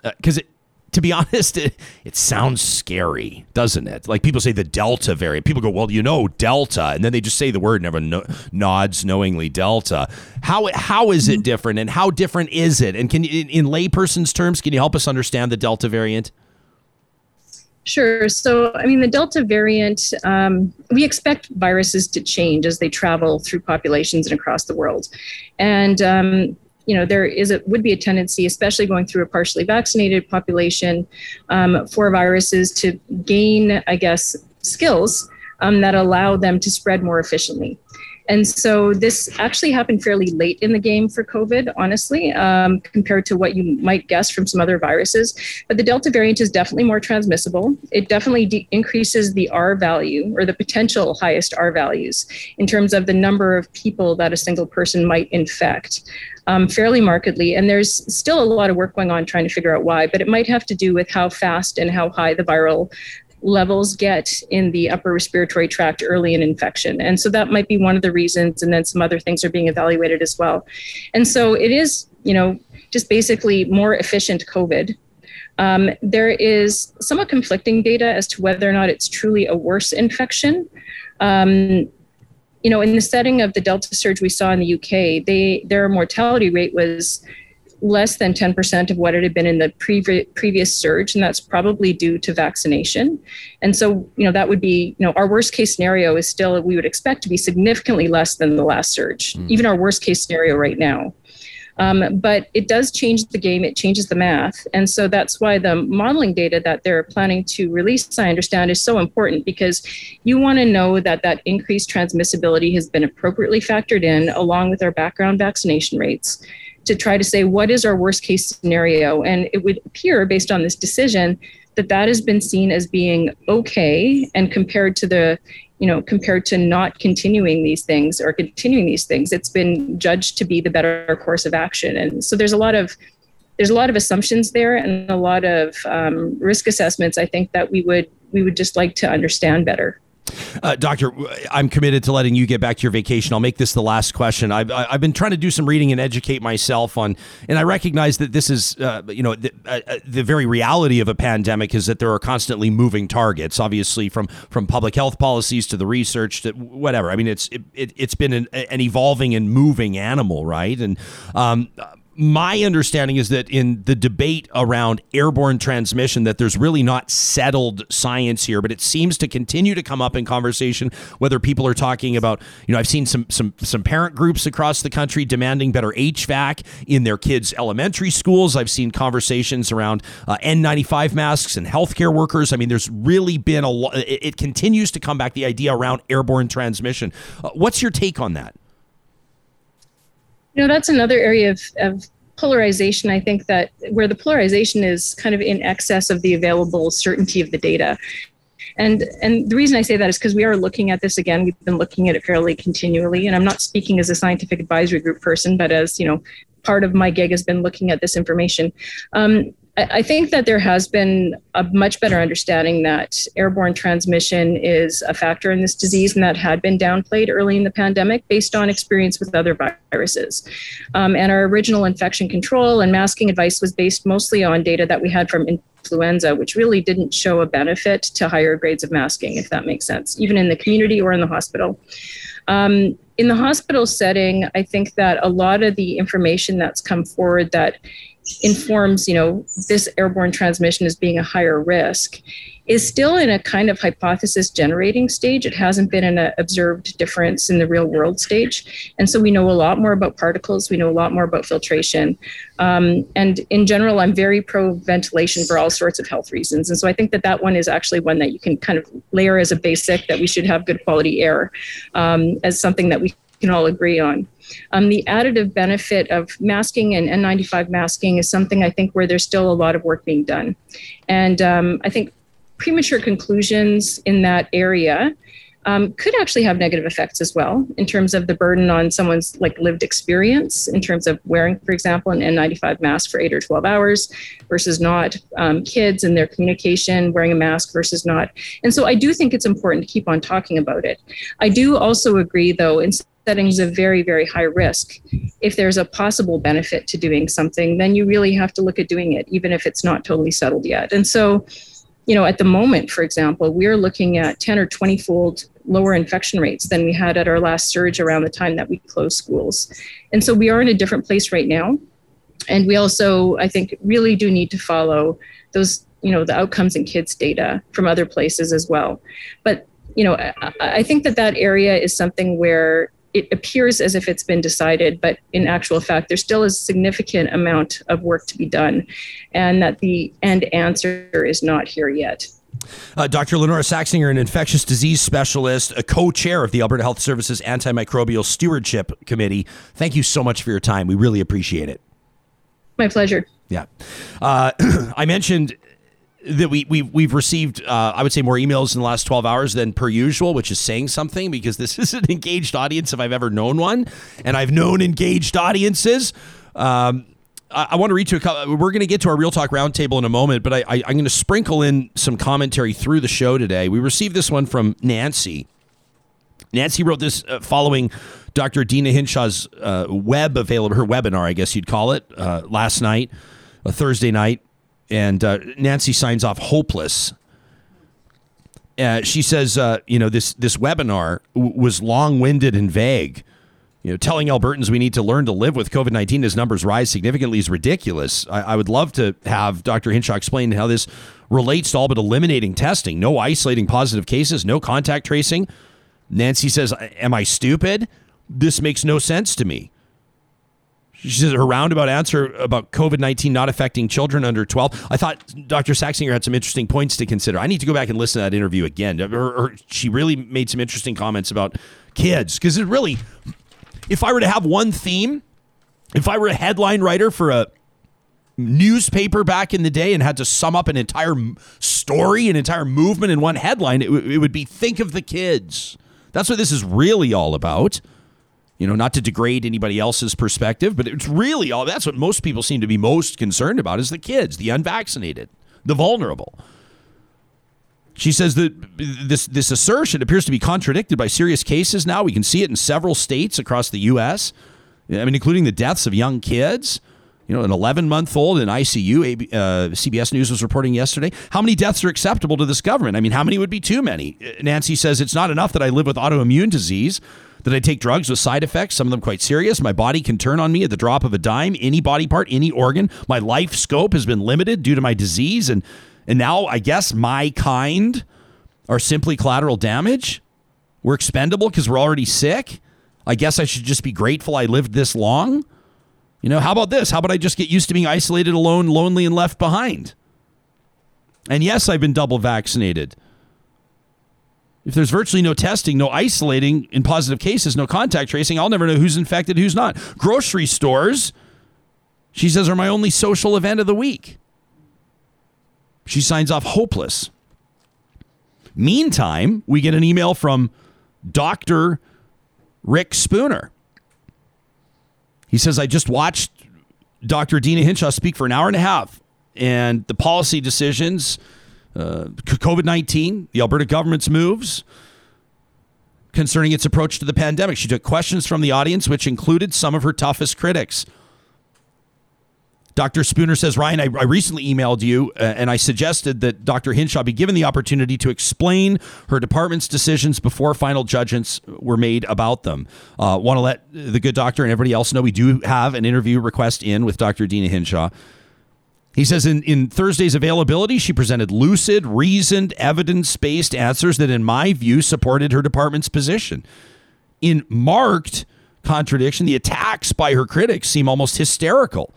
Because uh, it, to be honest, it, it sounds scary, doesn't it? Like people say the Delta variant. People go, well, you know, Delta. And then they just say the word and everyone no- nods knowingly, Delta. How How is it different, and how different is it? And can you, in, in layperson's terms, can you help us understand the Delta variant? Sure. So, I mean, the Delta variant, um, we expect viruses to change as they travel through populations and across the world. And um you know, there is a would be a tendency, especially going through a partially vaccinated population, um, for viruses to gain, I guess, skills um, that allow them to spread more efficiently. And so this actually happened fairly late in the game for COVID, honestly, um, compared to what you might guess from some other viruses. But the Delta variant is definitely more transmissible. It definitely de- increases the R value, or the potential highest R values, in terms of the number of people that a single person might infect um, fairly markedly. And there's still a lot of work going on trying to figure out why, but it might have to do with how fast and how high the viral levels get in the upper respiratory tract early in infection. And so that might be one of the reasons. And then some other things are being evaluated as well. And so it is, you know, just basically more efficient COVID. Um, there is somewhat conflicting data as to whether or not it's truly a worse infection. Um, you know, in the setting of the Delta surge we saw in the U K, they their mortality rate was less than ten percent of what it had been in the pre- previous surge, and that's probably due to vaccination. And so, you know, that would be, you know, our worst case scenario is still, we would expect to be significantly less than the last surge, mm. even our worst case scenario right now. Um, but it does change the game, it changes the math. And so that's why the modeling data that they're planning to release, I understand, is so important, because you want to know that that increased transmissibility has been appropriately factored in, along with our background vaccination rates, to try to say, what is our worst case scenario? And it would appear, based on this decision, that that has been seen as being okay, and compared to the, you know, compared to not continuing these things or continuing these things, it's been judged to be the better course of action. And so there's a lot of, there's a lot of assumptions there, and a lot of um, risk assessments, I think, that we would, we would just like to understand better. Uh, Doctor, I'm committed to letting you get back to your vacation. I'll make this the last question. I've, I've been trying to do some reading and educate myself on, and I recognize that this is, uh, you know, the, uh, the very reality of a pandemic is that there are constantly moving targets, obviously, from from public health policies to the research to whatever. I mean, it's it, it, it's been an, an evolving and moving animal, right? And um my understanding is that in the debate around airborne transmission, that there's really not settled science here, but it seems to continue to come up in conversation, whether people are talking about, you know, I've seen some some some parent groups across the country demanding better H V A C in their kids' elementary schools. I've seen conversations around uh, N ninety-five masks and healthcare workers. I mean, there's really been a lot. It, it continues to come back, the idea around airborne transmission. Uh, what's your take on that? You know, that's another area of, of polarization, I think, that where the polarization is kind of in excess of the available certainty of the data. And and the reason I say that is because we are looking at this again. We've been looking at it fairly continually. And I'm not speaking as a scientific advisory group person, but as, you know, part of my gig has been looking at this information. Um, I, I think that there has been a much better understanding that airborne transmission is a factor in this disease, and that had been downplayed early in the pandemic based on experience with other viruses. Um, and our original infection control and masking advice was based mostly on data that we had from influenza, which really didn't show a benefit to higher grades of masking, if that makes sense, even in the community or in the hospital. Um, in the hospital setting, I think that a lot of the information that's come forward that informs, you know, this airborne transmission as being a higher risk is still in a kind of hypothesis generating stage. It hasn't been an observed difference in the real world stage. And so we know a lot more about particles. We know a lot more about filtration. Um, and in general, I'm very pro ventilation for all sorts of health reasons. And so I think that that one is actually one that you can kind of layer as a basic, that we should have good quality air um, as something that we can all agree on. Um, the additive benefit of masking and N ninety-five masking is something I think where there's still a lot of work being done. And um, I think premature conclusions in that area um, could actually have negative effects as well in terms of the burden on someone's like lived experience in terms of wearing, for example, an N ninety-five mask for eight or twelve hours versus not, um, kids and their communication, wearing a mask versus not. And so I do think it's important to keep on talking about it. I do also agree, though, in settings of very, very high risk, if there's a possible benefit to doing something, then you really have to look at doing it, even if it's not totally settled yet. And so, you know, at the moment, for example, we're looking at ten or twenty fold lower infection rates than we had at our last surge around the time that we closed schools. And so we are in a different place right now. And we also, I think, really do need to follow those, you know, the outcomes in kids data from other places as well. But, you know, I, I think that that area is something where it appears as if it's been decided, but in actual fact, there still is a significant amount of work to be done, and that the end answer is not here yet. Uh, Doctor Lynora Saxinger, an infectious disease specialist, a co-chair of the Alberta Health Services Antimicrobial Stewardship Committee. Thank you so much for your time. We really appreciate it. My pleasure. Yeah. Uh, I mentioned that we, we, we've received, uh, I would say, more emails in the last twelve hours than per usual, which is saying something, because this is an engaged audience if I've ever known one. And I've known engaged audiences. Um, I, I want to read to a couple. We're going to get to our Real Talk Roundtable in a moment, but I, I, I'm going to sprinkle in some commentary through the show today. We received this one from Nancy. Nancy wrote this uh, following Doctor Deena Hinshaw's uh, web available, her webinar, I guess you'd call it, uh, last night, a Thursday night. And uh, Nancy signs off hopeless. Uh, she says, uh, you know, this this webinar w- was long-winded and vague. You know, telling Albertans we need to learn to live with COVID nineteen as numbers rise significantly is ridiculous. I, I would love to have Doctor Hinshaw explain how this relates to all but eliminating testing. No isolating positive cases, no contact tracing. Nancy says, am I stupid? This makes no sense to me. She says her roundabout answer about COVID nineteen not affecting children under twelve. I thought Doctor Saxinger had some interesting points to consider. I need to go back and listen to that interview again. Her, her, she really made some interesting comments about kids. Because it really, if I were to have one theme, if I were a headline writer for a newspaper back in the day and had to sum up an entire story, an entire movement in one headline, it, w- it would be think of the kids. That's what this is really all about. You know, not to degrade anybody else's perspective, but it's really all that's what most people seem to be most concerned about is the kids, the unvaccinated, the vulnerable. She says that this this assertion appears to be contradicted by serious cases now. We can see it in several states across the U S. I mean, including the deaths of young kids, you know, an eleven month old in I C U. Uh, C B S News was reporting yesterday. How many deaths are acceptable to this government? I mean, how many would be too many? Nancy says it's not enough that I live with autoimmune disease, that I take drugs with side effects, some of them quite serious. My body can turn on me at the drop of a dime, any body part, any organ. My life scope has been limited due to my disease. And, and now I guess my kind are simply collateral damage. We're expendable because we're already sick. I guess I should just be grateful I lived this long. You know, how about this? How about I just get used to being isolated, alone, lonely, and left behind? And yes, I've been double vaccinated. If there's virtually no testing, no isolating in positive cases, no contact tracing, I'll never know who's infected, who's not. Grocery stores, she says, are my only social event of the week. She signs off hopeless. Meantime, we get an email from Doctor Rick Spooner. He says, I just watched Doctor Deena Hinshaw speak for an hour and a half, and the policy decisions, Uh, COVID nineteen, the Alberta government's moves concerning its approach to the pandemic. She took questions from the audience, which included some of her toughest critics. Doctor Spooner says, Ryan, I, I recently emailed you uh, and I suggested that Doctor Hinshaw be given the opportunity to explain her department's decisions before final judgments were made about them. Uh, want to let the good doctor and everybody else know we do have an interview request in with Doctor Deena Hinshaw. He says in, in Thursday's availability, she presented lucid, reasoned, evidence-based answers that, in my view, supported her department's position. In marked contradiction, the attacks by her critics seem almost hysterical,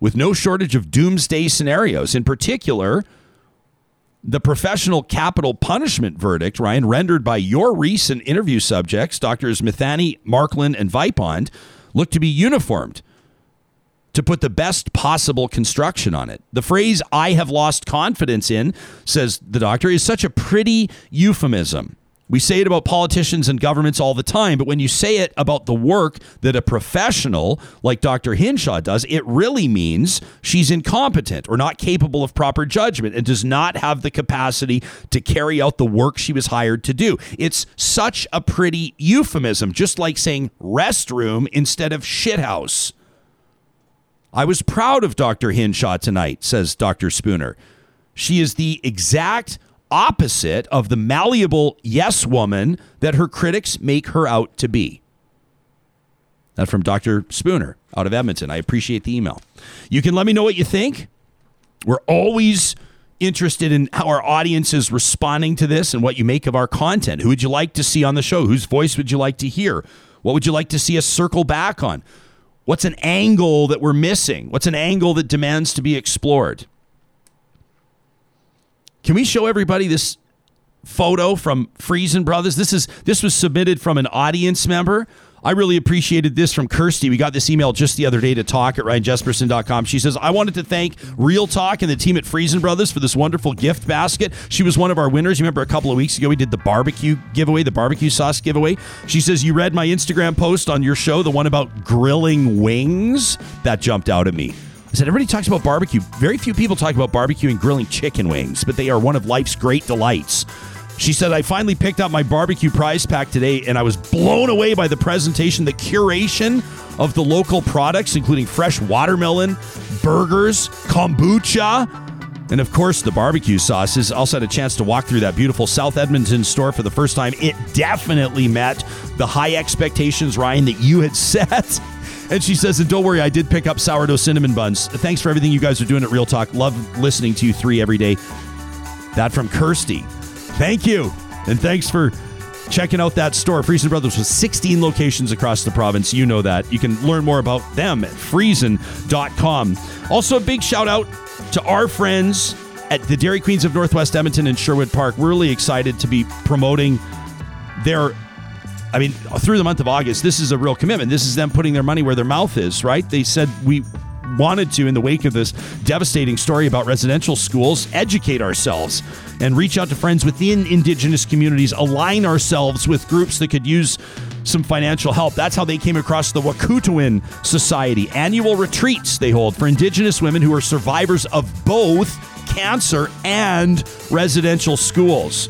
with no shortage of doomsday scenarios. In particular, the professional capital punishment verdict, Ryan, rendered by your recent interview subjects, Doctors Mithani, Marklin, and Vipond, looked to be uniformed to put the best possible construction on it. The phrase "I have lost confidence in," says the doctor, is such a pretty euphemism. We say it about politicians and governments all the time, but when you say it about the work that a professional like Doctor Hinshaw does, it really means she's incompetent or not capable of proper judgment and does not have the capacity to carry out the work she was hired to do. It's such a pretty euphemism, just like saying restroom instead of shithouse. I was proud of Doctor Hinshaw tonight, says Doctor Spooner. She is the exact opposite of the malleable yes woman that her critics make her out to be. That from Doctor Spooner out of Edmonton. I appreciate the email. You can let me know what you think. We're always interested in how our audience is responding to this and what you make of our content. Who would you like to see on the show? Whose voice would you like to hear? What would you like to see us circle back on? What's an angle that we're missing? What's an angle that demands to be explored? Can we show everybody this photo from Friesen Brothers? This is this was submitted from an audience member. I really appreciated this from Kirsty. We got this email just the other day to talk at ryan jesperson dot com. She says, I wanted to thank Real Talk and the team at Friesen Brothers for this wonderful gift basket. She was one of our winners. You remember a couple of weeks ago, we did the barbecue giveaway, the barbecue sauce giveaway. She says, you read my Instagram post on your show, the one about grilling wings. That jumped out at me. I said, everybody talks about barbecue. Very few people talk about barbecue and grilling chicken wings, but they are one of life's great delights. She said, I finally picked up my barbecue prize pack today, and I was blown away by the presentation, the curation of the local products, including fresh watermelon, burgers, kombucha, and of course, the barbecue sauces. I also had a chance to walk through that beautiful South Edmonton store for the first time. It definitely met the high expectations, Ryan, that you had set. And she says, and don't worry, I did pick up sourdough cinnamon buns. Thanks for everything you guys are doing at Real Talk. Love listening to you three every day. That from Kirsty. Thank you. And thanks for checking out that store. Friesen Brothers with sixteen locations across the province. You know that. You can learn more about them at friesen dot com. Also, a big shout out to our friends at the Dairy Queens of Northwest Edmonton and Sherwood Park. We're really excited to be promoting their... I mean, through the month of August, this is a real commitment. This is them putting their money where their mouth is, right? They said we wanted to, in the wake of this devastating story about residential schools, educate ourselves and reach out to friends within Indigenous communities, align ourselves with groups that could use some financial help. That's how they came across the Wakutuan Society. Annual retreats they hold for Indigenous women who are survivors of both cancer and residential schools.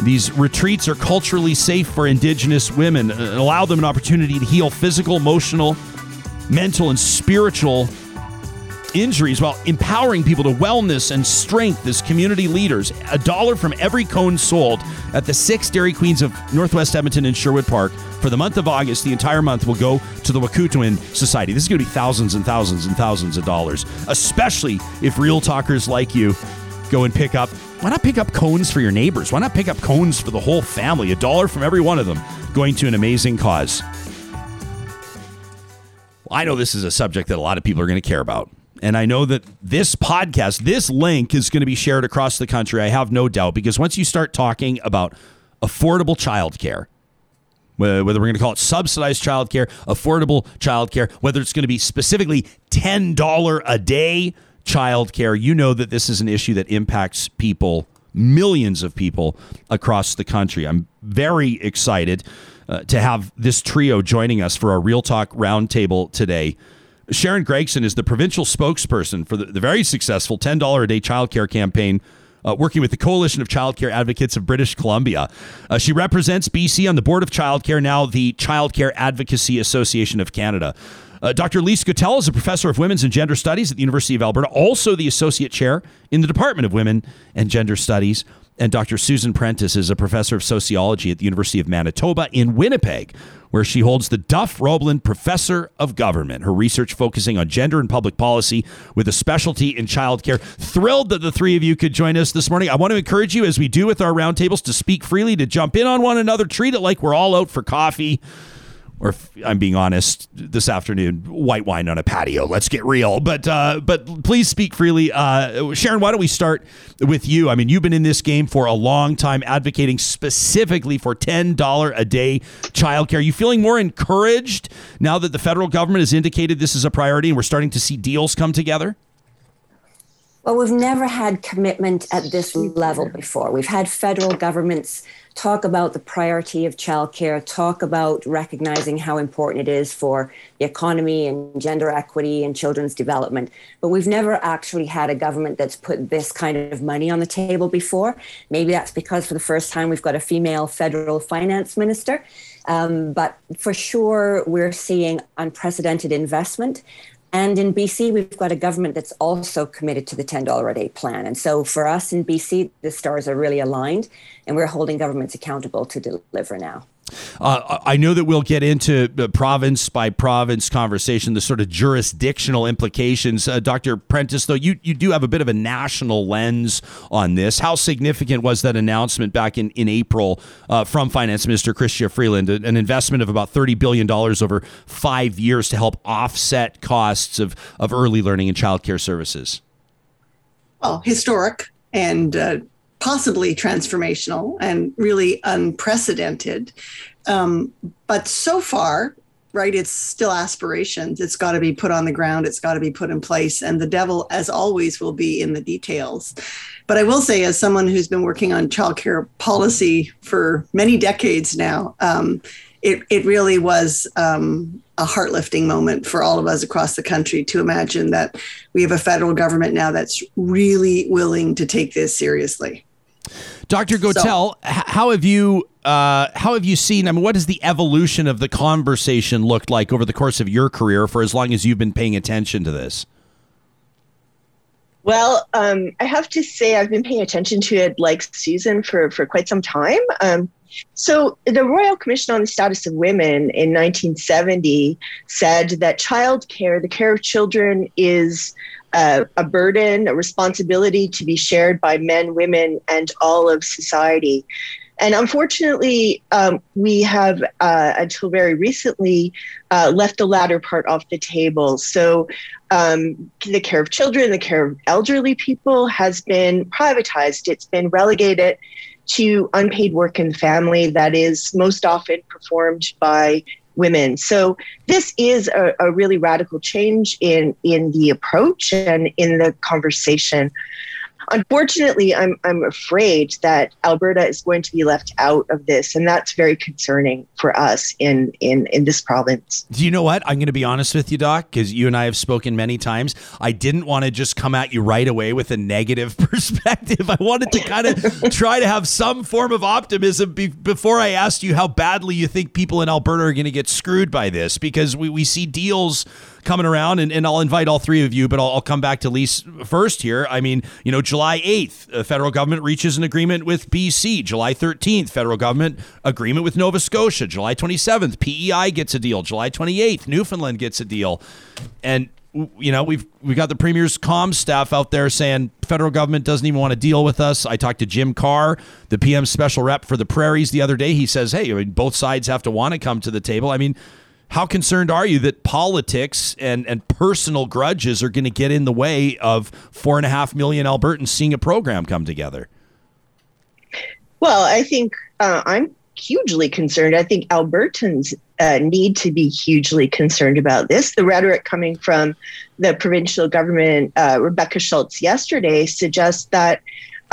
These retreats are culturally safe for Indigenous women and allow them an opportunity to heal physical, emotional, mental, and spiritual injuries while empowering people to wellness and strength as community leaders. A dollar from every cone sold at the six Dairy Queens of Northwest Edmonton and Sherwood Park for the month of August, the entire month, will go to the Wakutuan Society. This is going to be thousands and thousands and thousands of dollars, especially if real talkers like you go and pick up. Why not pick up cones for your neighbors? Why not pick up cones for the whole family? A dollar from every one of them going to an amazing cause. Well, I know this is a subject that a lot of people are going to care about. And I know that this podcast, this link is going to be shared across the country. I have no doubt, because once you start talking about affordable childcare, whether we're going to call it subsidized childcare, affordable childcare, whether it's going to be specifically ten dollars a day childcare, you know that this is an issue that impacts people, millions of people across the country. I'm very excited uh, to have this trio joining us for our Real Talk Roundtable today. Sharon Gregson is the provincial spokesperson for the, the very successful ten dollars a day childcare campaign, Uh, working with the Coalition of Childcare Advocates of British Columbia. Uh, she represents B C on the board of Childcare Now, the Childcare Advocacy Association of Canada. Uh, Doctor Lise Gotell is a professor of women's and gender studies at the University of Alberta, also the associate chair in the Department of Women and Gender Studies. And Doctor Susan Prentice is a professor of sociology at the University of Manitoba in Winnipeg, where she holds the Duff Roblin Professor of Government, her research focusing on gender and public policy with a specialty in childcare. Thrilled that the three of you could join us this morning. I want to encourage you, as we do with our roundtables, to speak freely, to jump in on one another, treat it like we're all out for coffee. or if I'm being honest this afternoon, white wine on a patio. Let's get real. But uh, but please speak freely. Uh, Sharon, why don't we start with you? I mean, you've been in this game for a long time, advocating specifically for ten dollars a day childcare. Are you feeling more encouraged now that the federal government has indicated this is a priority and we're starting to see deals come together? Well, we've never had commitment at this level before. We've had federal governments talk about the priority of childcare, talk about recognizing how important it is for the economy and gender equity and children's development. But we've never actually had a government that's put this kind of money on the table before. Maybe that's because for the first time we've got a female federal finance minister. Um, but for sure, we're seeing unprecedented investment. And in B C, we've got a government that's also committed to the ten dollars a day plan. And so for us in B C, the stars are really aligned, and we're holding governments accountable to deliver now. Uh, I know that we'll get into the province by province conversation, the sort of jurisdictional implications. Uh, Doctor Prentice, though, you, you do have a bit of a national lens on this. How significant was that announcement back in, in April uh, from Finance Minister Chrystia Freeland, an investment of about thirty billion dollars over five years to help offset costs of, of early learning and childcare services? Well, historic and uh possibly transformational and really unprecedented. Um, but so far, right, it's still aspirations. It's got to be put on the ground. It's got to be put in place. And the devil, as always, will be in the details. But I will say, as someone who's been working on childcare policy for many decades now, um, it, it really was um, a heart-lifting moment for all of us across the country to imagine that we have a federal government now that's really willing to take this seriously. Doctor Gotell, so, how have you uh, how have you seen, I mean, what has the evolution of the conversation looked like over the course of your career for as long as you've been paying attention to this? Well, um, I have to say I've been paying attention to it like Susan for, for quite some time. Um, so the Royal Commission on the Status of Women in nineteen seventy said that child care, the care of children, is Uh, a burden, a responsibility to be shared by men, women, and all of society. And unfortunately, um, we have, uh, until very recently, uh, left the latter part off the table. So um, the care of children, the care of elderly people has been privatized. It's been relegated to unpaid work and family that is most often performed by women. So this is a, a really radical change in, in the approach and in the conversation. Unfortunately, I'm I'm afraid that Alberta is going to be left out of this, and that's very concerning for us in in, in this province. Do you know what? I'm going to be honest with you, Doc, because you and I have spoken many times. I didn't want to just come at you right away with a negative perspective. I wanted to kind of try to have some form of optimism be- before I asked you how badly you think people in Alberta are going to get screwed by this, because we, we see deals coming around, and, and I'll invite all three of you, but I'll, I'll come back to Lise first here. I mean, you know, July eighth, the federal government reaches an agreement with B C. July thirteenth, federal government agreement with Nova Scotia. July twenty-seventh, P E I gets a deal. July twenty-eighth, Newfoundland gets a deal. And, you know, we've we got the premier's comm staff out there saying federal government doesn't even want to deal with us. I talked to Jim Carr, the P M special rep for the Prairies, the other day. He says, hey, I mean, both sides have to want to come to the table. I mean, how concerned are you that politics and, and personal grudges are going to get in the way of four and a half million Albertans seeing a program come together? Well, I think uh, I'm hugely concerned. I think Albertans uh, need to be hugely concerned about this. The rhetoric coming from the provincial government, uh, Rebecca Schultz yesterday, suggests that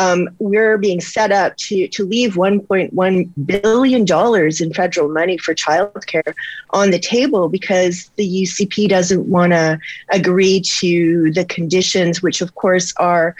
Um, we're being set up to, to leave one point one billion dollars in federal money for childcare on the table because the U C P doesn't want to agree to the conditions, which of course are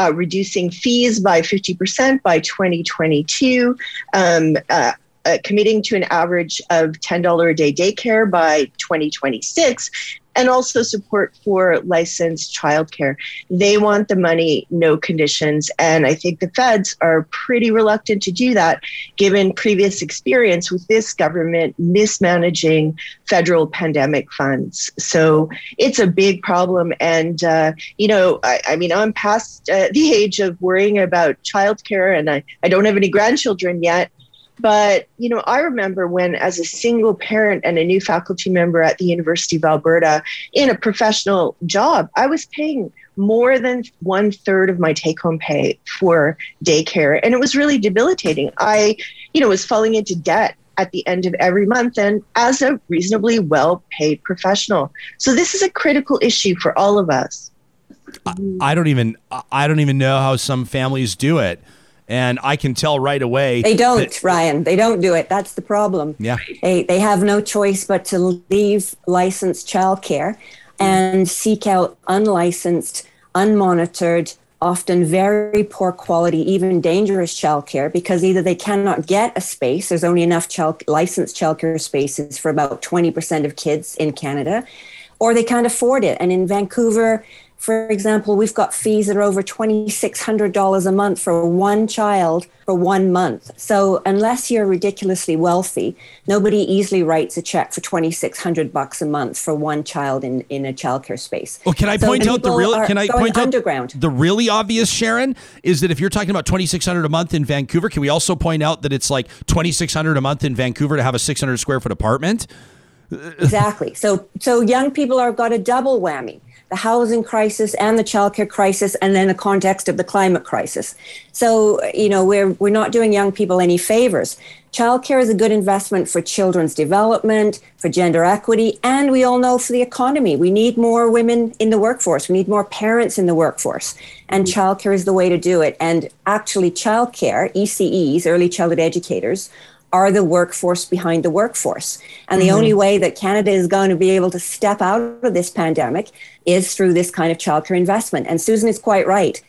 uh, reducing fees by fifty percent by twenty twenty-two, um, uh, uh, committing to an average of ten dollars a day daycare by twenty twenty-six. And also support for licensed childcare. They want the money, no conditions. And I think the feds are pretty reluctant to do that, given previous experience with this government mismanaging federal pandemic funds. So it's a big problem. And, uh, you know, I, I mean, I'm past uh, the age of worrying about childcare, and I, I don't have any grandchildren yet. But, you know, I remember when as a single parent and a new faculty member at the University of Alberta in a professional job, I was paying more than one third of my take-home pay for daycare. And it was really debilitating. I, you know, was falling into debt at the end of every month and as a reasonably well-paid professional. So this is a critical issue for all of us. I, I don't even, I don't even know how some families do it. And I can tell right away. They don't, that, Ryan. They don't do it. That's the problem. Yeah. They they have no choice but to leave licensed childcare and seek out unlicensed, unmonitored, often very poor quality, even dangerous childcare, because either they cannot get a space. There's only enough child, licensed childcare spaces for about twenty percent of kids in Canada, or they can't afford it. And in Vancouver, for example, we've got fees that are over two thousand six hundred dollars a month for one child for one month. So unless you're ridiculously wealthy, nobody easily writes a check for two thousand six hundred dollars a month for one child in, in a childcare space. Well, can I so point out the real? Can I point out the really obvious, Sharon, is that if you're talking about two thousand six hundred dollars a month in Vancouver, can we also point out that it's like two thousand six hundred dollars a month in Vancouver to have a six hundred square foot apartment? Exactly. So so young people have got a double whammy. The housing crisis and the childcare crisis, and then the context of the climate crisis. So, you know, we're we're not doing young people any favors. Childcare is a good investment for children's development, for gender equity, and we all know for the economy. We need more women in the workforce. We need more parents in the workforce. And childcare is the way to do it. And actually, childcare, E C Es, early childhood educators, are the workforce behind the workforce. And the mm-hmm. only way that Canada is going to be able to step out of this pandemic is through this kind of childcare investment. And Susan is quite right.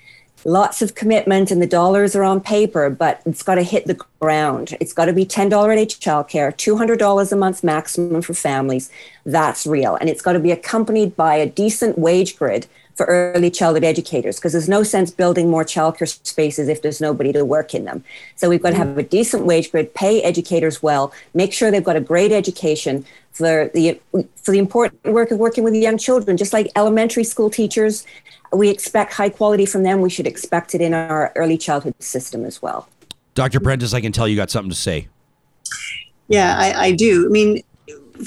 Lots of commitment and the dollars are on paper, but it's got to hit the ground. It's got to be ten dollars a day childcare, two hundred dollars a month maximum for families. That's real. And it's got to be accompanied by a decent wage grid for early childhood educators, because there's no sense building more childcare spaces if there's nobody to work in them. So we've got to have a decent wage grid, pay educators well, make sure they've got a great education for the for the important work of working with young children. Just like elementary school teachers, we expect high quality from them. We should expect it in our early childhood system as well. Doctor Prentice, I can tell you got something to say. Yeah, I, I do. I mean,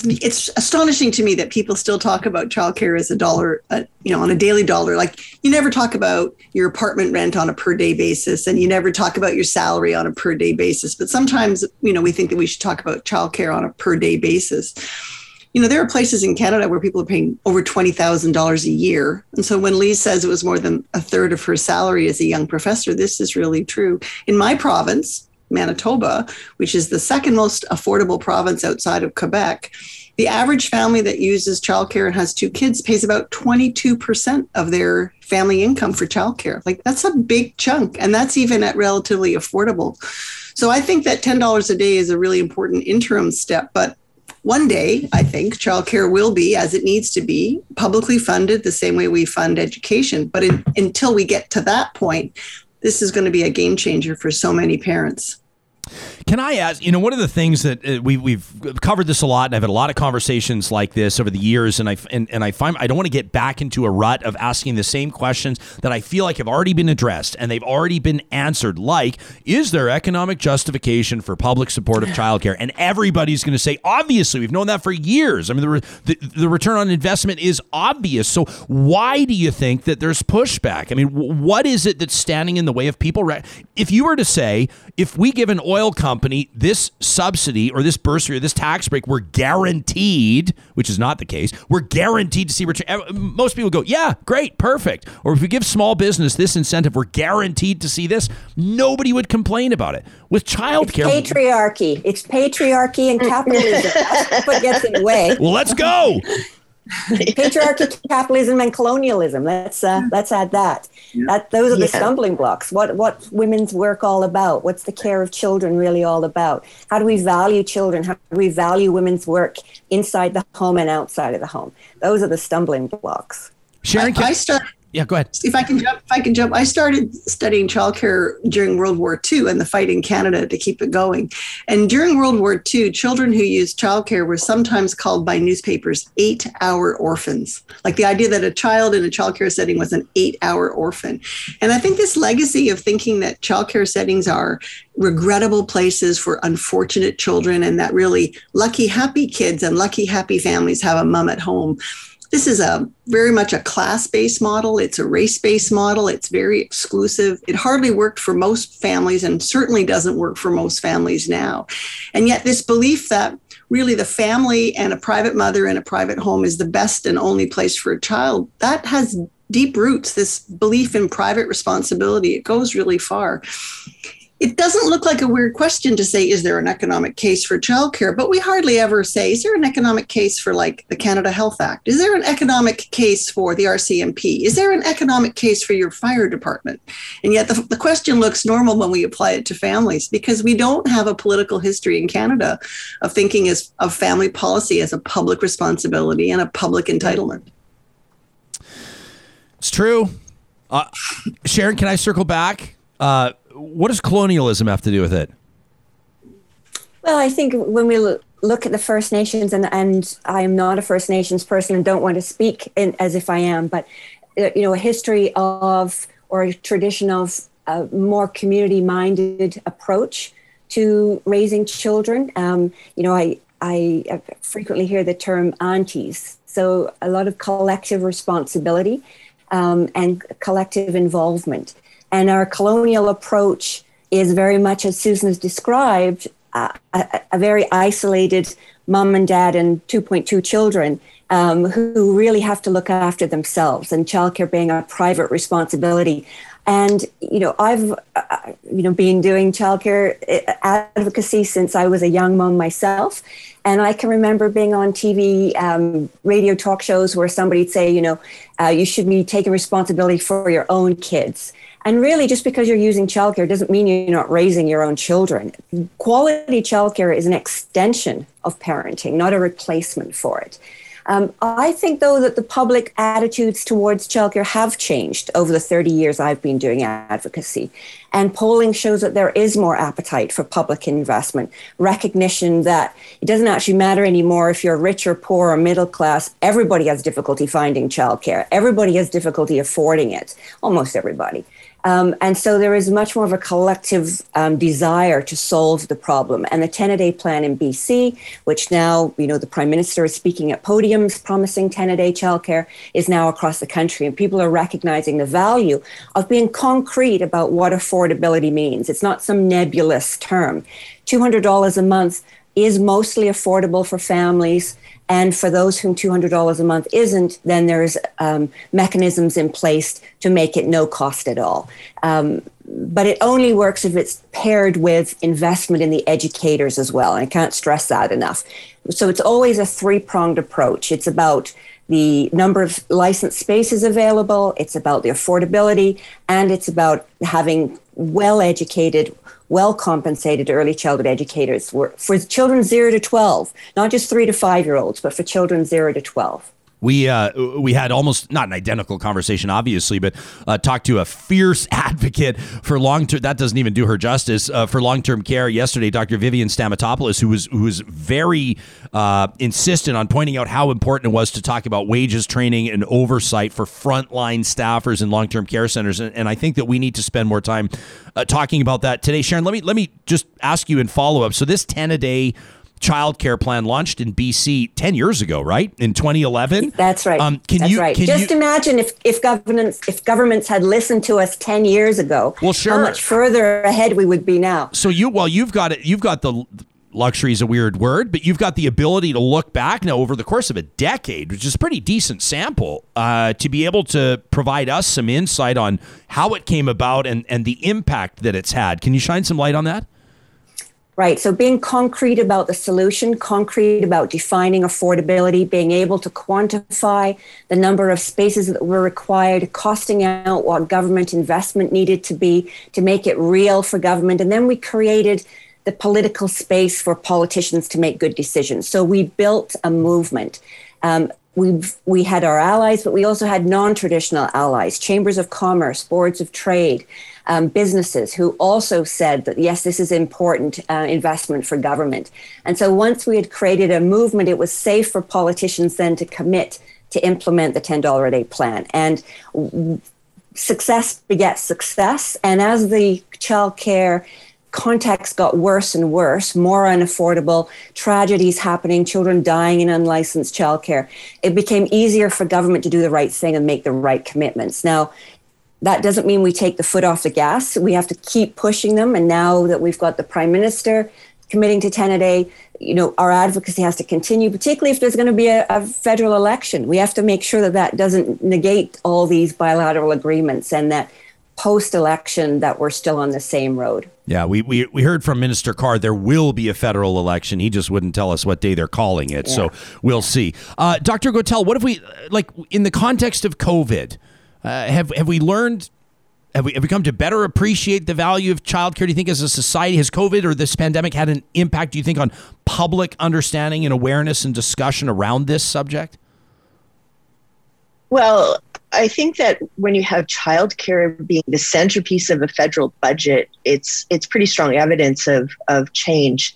it's astonishing to me that people still talk about childcare as a dollar, uh, you know, on a daily dollar. Like, you never talk about your apartment rent on a per day basis, and you never talk about your salary on a per day basis. But sometimes, you know, we think that we should talk about childcare on a per day basis. You know, there are places in Canada where people are paying over twenty thousand dollars a year. And so when Lise says it was more than a third of her salary as a young professor, this is really true. In my province, Manitoba, which is the second most affordable province outside of Quebec, the average family that uses childcare and has two kids pays about twenty-two percent of their family income for childcare. Like, that's a big chunk, and that's even at relatively affordable. So I think that ten dollars a day is a really important interim step, but one day, I think, childcare will be, as it needs to be, publicly funded the same way we fund education. But in, until we get to that point, this is going to be a game changer for so many parents. Can I ask, you know, one of the things that uh, we, we've covered this a lot, and I've had a lot of conversations like this over the years, and I, and, and I find I don't want to get back into a rut of asking the same questions that I feel like have already been addressed and they've already been answered, like, is there economic justification for public support of childcare? And everybody's going to say, obviously, we've known that for years. I mean, the, re- the, the return on investment is obvious. So why do you think that there's pushback? I mean, w- what is it that's standing in the way of people? Re- if you were to say, if we give an oil company this subsidy or this bursary or this tax break, we're guaranteed, which is not the case, we're guaranteed to see return. Most people go, yeah, great, perfect. Or if we give small business this incentive, we're guaranteed to see this. Nobody would complain about it. With childcare, it's patriarchy. It's patriarchy and capitalism. That's what gets in the way. Well, let's go. Patriarchy, capitalism, and colonialism. Let's uh, let's add that. Yeah. That those are the yeah. stumbling blocks. What what's women's work all about? What's the care of children really all about? How do we value children? How do we value women's work inside the home and outside of the home? Those are the stumbling blocks. Sharon, I, I started Yeah, go ahead. If I can jump, if I can jump. I started studying childcare during World War Two and the fight in Canada to keep it going. And during World War Two, children who used childcare were sometimes called by newspapers eight-hour orphans. Like the idea that a child in a childcare setting was an eight-hour orphan. And I think this legacy of thinking that childcare settings are regrettable places for unfortunate children and that really lucky, happy kids and lucky, happy families have a mom at home. This is a very much a class-based model. It's a race-based model. It's very exclusive. It hardly worked for most families and certainly doesn't work for most families now. And yet this belief that really the family and a private mother in a private home is the best and only place for a child, that has deep roots. This belief in private responsibility, it goes really far. It doesn't look like a weird question to say, is there an economic case for childcare? But we hardly ever say, is there an economic case for like the Canada Health Act? Is there an economic case for the R C M P? Is there an economic case for your fire department? And yet the, the question looks normal when we apply it to families because we don't have a political history in Canada of thinking as, of family policy as a public responsibility and a public entitlement. It's true. Uh, Sharon, can I circle back? Uh, What does colonialism have to do with it? Well, I think when we look at the First Nations, and, and I'm not a First Nations person and don't want to speak in, as if I am, but, you know, a history of or a tradition of a more community-minded approach to raising children. Um, you know, I, I frequently hear the term aunties, so a lot of collective responsibility um, and collective involvement. And our colonial approach is very much, as Susan has described, uh, a, a very isolated mom and dad and two point two children um, who really have to look after themselves, and childcare being a private responsibility. And, you know, I've, uh, you know, been doing childcare advocacy since I was a young mom myself. And I can remember being on T V, um, radio talk shows where somebody'd say, you know, uh, you should be taking responsibility for your own kids. And really, just because you're using childcare doesn't mean you're not raising your own children. Quality childcare is an extension of parenting, not a replacement for it. Um, I think, though, that the public attitudes towards childcare have changed over the thirty years I've been doing advocacy. And polling shows that there is more appetite for public investment, recognition that it doesn't actually matter anymore if you're rich or poor or middle class. Everybody has difficulty finding childcare. Everybody has difficulty affording it, almost everybody. Um, and so there is much more of a collective um, desire to solve the problem. And the ten-a-day plan in B C, which now, you know, the Prime Minister is speaking at podiums promising ten-a-day childcare, is now across the country. And people are recognizing the value of being concrete about what affordability means. It's not some nebulous term. two hundred dollars a month is mostly affordable for families. And for those whom two hundred dollars a month isn't, then there's um, mechanisms in place to make it no cost at all. Um, but it only works if it's paired with investment in the educators as well. And I can't stress that enough. So it's always a three-pronged approach. It's about the number of licensed spaces available, it's about the affordability, and it's about having well-educated, well-compensated early childhood educators for, for children zero to twelve, not just three to five-year-olds, but for children zero to twelve. We uh, we had almost not an identical conversation, obviously, but uh, talked to a fierce advocate for long term. That doesn't even do her justice uh, for long term care yesterday. Doctor Vivian Stamatopoulos, who was who was very uh, insistent on pointing out how important it was to talk about wages, training and oversight for frontline staffers in long term care centers. And, and I think that we need to spend more time uh, talking about that today. Sharon, let me let me just ask you in follow up. So this ten a day childcare plan launched in B C ten years ago, right? In twenty eleven. That's right. Um, can That's you right. Can just you... imagine if if governments if governments had listened to us ten years ago? Well, sure. How much further ahead we would be now. So you well, you've got it. You've got the luxury is a weird word, but you've got the ability to look back now over the course of a decade, which is a pretty decent sample, uh, to be able to provide us some insight on how it came about and and the impact that it's had. Can you shine some light on that? Right. So being concrete about the solution, concrete about defining affordability, being able to quantify the number of spaces that were required, costing out what government investment needed to be to make it real for government. And then we created the political space for politicians to make good decisions. So we built a movement. Um, we've, we had our allies, but we also had non-traditional allies, chambers of commerce, boards of trade, um, businesses who also said that, yes, this is important uh, investment for government. And so once we had created a movement, it was safe for politicians then to commit to implement the ten dollar a day plan. And w- success begets success. And as the childcare context got worse and worse, more unaffordable, tragedies happening, children dying in unlicensed childcare, it became easier for government to do the right thing and make the right commitments. Now, that doesn't mean we take the foot off the gas. We have to keep pushing them. And now that we've got the Prime Minister committing to ten a day, you know, our advocacy has to continue, particularly if there's going to be a, a federal election. We have to make sure that that doesn't negate all these bilateral agreements and that post-election that we're still on the same road. Yeah, we, we we heard from Minister Carr, there will be a federal election. He just wouldn't tell us what day they're calling it. Yeah. So we'll see. Uh, Doctor Gotell, what if we, like, in the context of COVID, uh, have have we learned, have we, have we come to better appreciate the value of childcare? Do you think as a society, has COVID or this pandemic had an impact, do you think, on public understanding and awareness and discussion around this subject? Well, I think that when you have childcare being the centerpiece of a federal budget, it's it's pretty strong evidence of of change.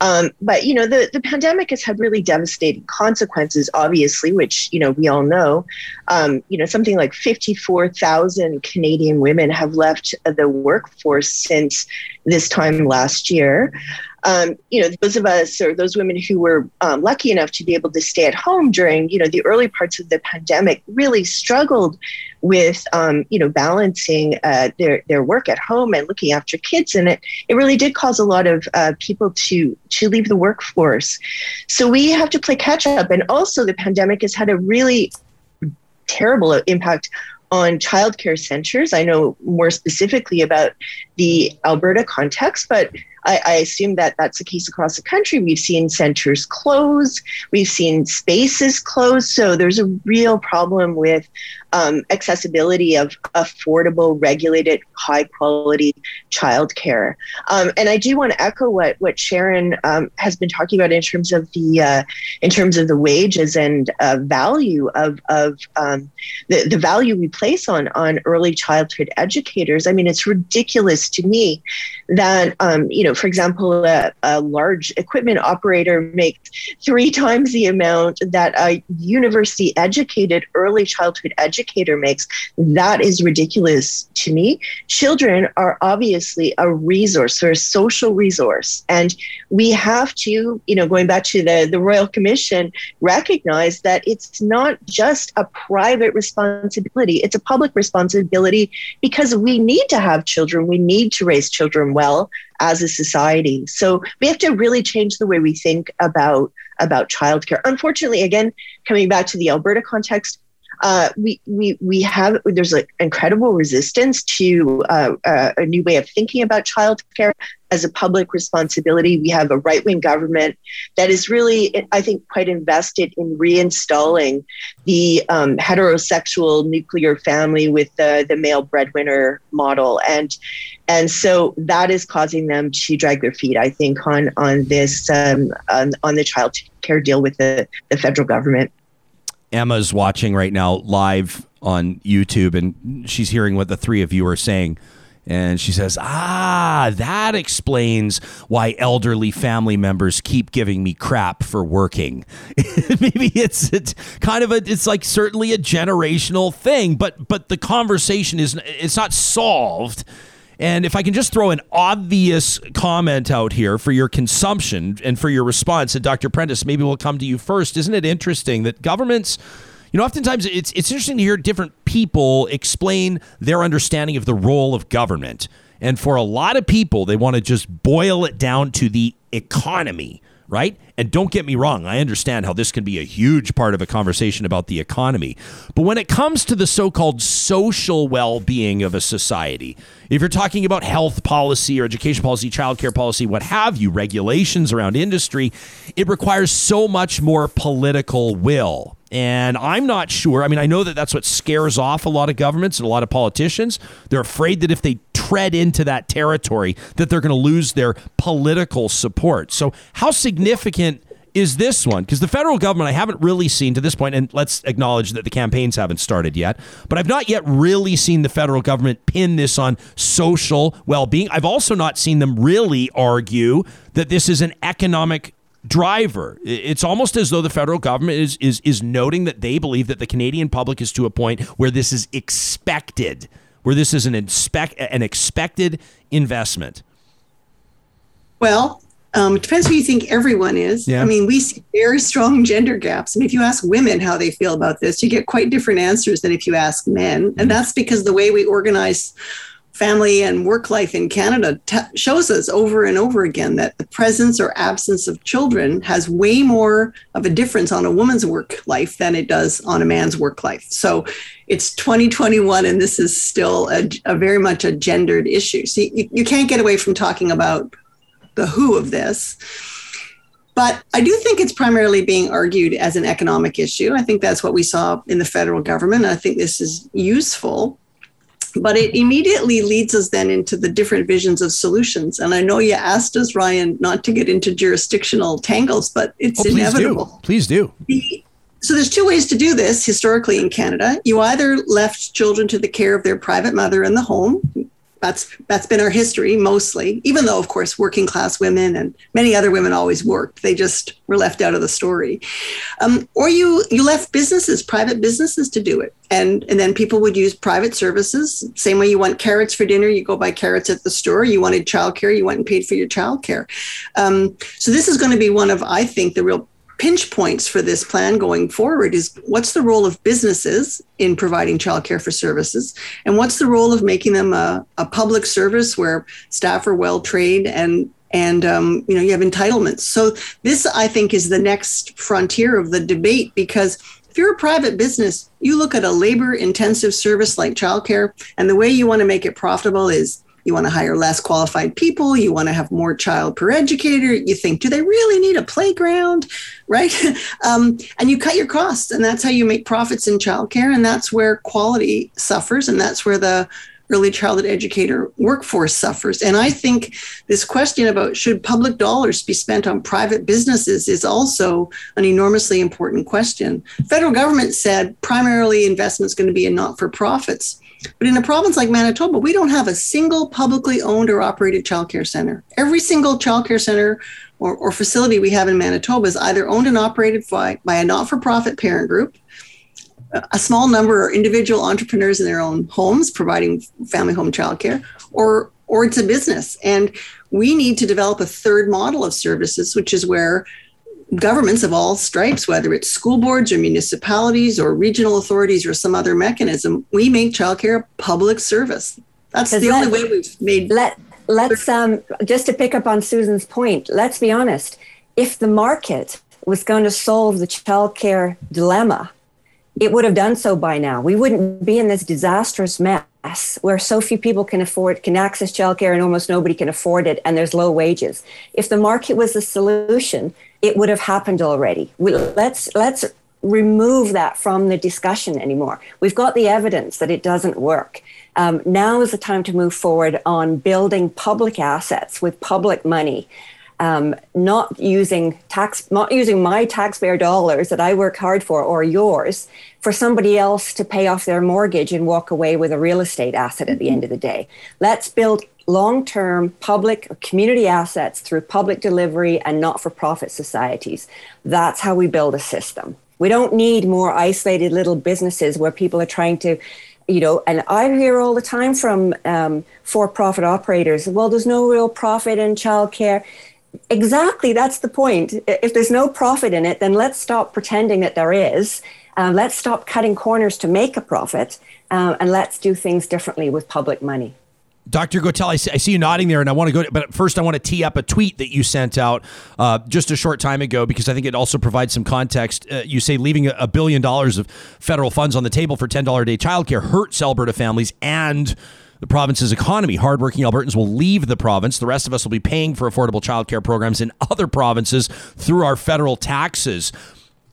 Um, but, you know, the, the pandemic has had really devastating consequences, obviously, which, you know, we all know. Um, you know, something like fifty-four thousand Canadian women have left the workforce since this time last year. Um, you know, those of us or those women who were um, lucky enough to be able to stay at home during, you know, the early parts of the pandemic really struggled with, um, you know, balancing uh, their, their work at home and looking after kids. And it, it really did cause a lot of uh, people to, to leave the workforce. So we have to play catch up. And also the pandemic has had a really terrible impact on childcare centers. I know more specifically about the Alberta context, but I, I assume that that's the case across the country. We've seen centers close. We've seen spaces close. So there's a real problem with um, accessibility of affordable, regulated, high-quality childcare. Um, and I do want to echo what what Sharon um, has been talking about in terms of the uh, in terms of the wages and uh, value of of um, the the value we place on on early childhood educators. I mean, it's ridiculous to me that um, you know. For example, a, a large equipment operator makes three times the amount that a university educated early childhood educator makes. That is ridiculous to me. Children are obviously a resource, they're a social resource. And we have to, you know, going back to the, the Royal Commission, recognize that it's not just a private responsibility, it's a public responsibility because we need to have children. We need to raise children well as a society. So we have to really change the way we think about, about childcare. Unfortunately, again, coming back to the Alberta context, uh, we, we, we have, there's an incredible resistance to uh, uh, a new way of thinking about childcare as a public responsibility. We have a right-wing government that is really, I think, quite invested in reinstalling the um, heterosexual nuclear family with the, the male breadwinner model. And and so that is causing them to drag their feet, I think, on, on this, um, on, on the child care deal with the, the federal government. Emma's watching right now live on YouTube, and she's hearing what the three of you are saying. And she says, ah, that explains why elderly family members keep giving me crap for working. Maybe it's, it's kind of a, it's like certainly a generational thing, but but the conversation is, it's not solved. And if I can just throw an obvious comment out here for your consumption and for your response, and Doctor Prentice, maybe we'll come to you first. Isn't it interesting that governments... You know, oftentimes it's it's interesting to hear different people explain their understanding of the role of government. And for a lot of people, they want to just boil it down to the economy, right? And don't get me wrong, I understand how this can be a huge part of a conversation about the economy. But when it comes to the so-called social well-being of a society, if you're talking about health policy or education policy, childcare policy, what have you, regulations around industry, it requires so much more political will. And I'm not sure. I mean, I know that that's what scares off a lot of governments and a lot of politicians. They're afraid that if they tread into that territory, that they're going to lose their political support. So how significant is this one, because the federal government I haven't really seen to this point, and let's acknowledge that the campaigns haven't started yet, but I've not yet really seen the federal government pin this on social well-being. I've also not seen them really argue that this is an economic driver. It's almost as though the federal government is is is noting that they believe that the Canadian public is to a point where this is expected, where this is an, inspect, an expected investment. Well, Um, it depends who you think everyone is. Yeah. I mean, we see very strong gender gaps. And if you ask women how they feel about this, you get quite different answers than if you ask men. Mm-hmm. And that's because the way we organize family and work life in Canada t- shows us over and over again that the presence or absence of children has way more of a difference on a woman's work life than it does on a man's work life. So it's twenty twenty-one, and this is still a, a very much a gendered issue. So you, you can't get away from talking about the who of this. But I do think it's primarily being argued as an economic issue. I think that's what we saw in the federal government. I think this is useful, but it immediately leads us then into the different visions of solutions. And I know you asked us, Ryan, not to get into jurisdictional tangles, but it's oh, please inevitable. Please do. Please do. So there's two ways to do this historically in Canada. You either left children to the care of their private mother in the home. That's that's been our history mostly, even though, of course, working class women and many other women always worked. They just were left out of the story. Um, or you you left businesses, private businesses to do it. And, and then people would use private services. Same way you want carrots for dinner, you go buy carrots at the store. You wanted childcare, you went and paid for your childcare. Um, so this is going to be one of, I think, the real pinch points for this plan going forward is what's the role of businesses in providing childcare for services, and what's the role of making them a, a public service where staff are well trained and and um, you know, you have entitlements. So this, I think, is the next frontier of the debate, because if you're a private business, you look at a labor intensive service like childcare, and the way you want to make it profitable is you want to hire less qualified people. You want to have more child per educator. You think, do they really need a playground, right? um, and you cut your costs, and that's how you make profits in childcare. And that's where quality suffers, and that's where the early childhood educator workforce suffers. And I think this question about should public dollars be spent on private businesses is also an enormously important question. Federal government said primarily investment's going to be in not-for-profits. But in a province like Manitoba, we don't have a single publicly owned or operated childcare center. Every single childcare center or, or facility we have in Manitoba is either owned and operated by, by a not-for-profit parent group. A small number are individual entrepreneurs in their own homes providing family home childcare, or or it's a business. And we need to develop a third model of services, which is where governments of all stripes, whether it's school boards or municipalities or regional authorities or some other mechanism, we make childcare a public service. That's the let, only way we've made. Let, let's um, just to pick up on Susan's point. Let's be honest. If the market was going to solve the childcare dilemma, it would have done so by now. We wouldn't be in this disastrous mess where so few people can afford, can access childcare, and almost nobody can afford it, and there's low wages. If the market was the solution, it would have happened already. We, let's let's remove that from the discussion anymore. We've got the evidence that it doesn't work. Um, now is the time to move forward on building public assets with public money. Um, not using tax, not using my taxpayer dollars that I work hard for, or yours, for somebody else to pay off their mortgage and walk away with a real estate asset at the end of the day. Let's build long-term public community assets through public delivery and not-for-profit societies. That's how we build a system. We don't need more isolated little businesses where people are trying to, you know, and I hear all the time from um, for-profit operators, well, there's no real profit in childcare. Exactly. That's the point. If there's no profit in it, then let's stop pretending that there is. Uh, let's stop cutting corners to make a profit, uh, and let's do things differently with public money. Doctor Gotell, I see you nodding there, and I want to go, but first I want to tee up a tweet that you sent out uh, just a short time ago, because I think it also provides some context. Uh, you say leaving a billion dollars of federal funds on the table for ten dollars a day childcare hurts Alberta families and the province's economy. Hardworking Albertans will leave the province. The rest of us will be paying for affordable childcare programs in other provinces through our federal taxes.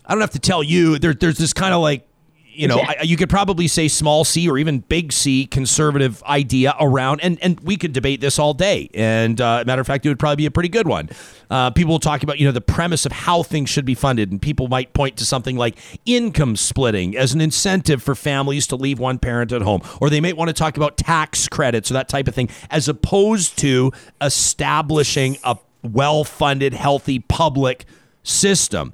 I don't have to tell you, there, there's this kind of like, you know, yeah. I, you could probably say small C or even big C conservative idea around. And, and we could debate this all day. And uh, matter of fact, it would probably be a pretty good one. Uh, people will talk about, you know, the premise of how things should be funded. And people might point to something like income splitting as an incentive for families to leave one parent at home. Or they may want to talk about tax credits or that type of thing, as opposed to establishing a well-funded, healthy public system.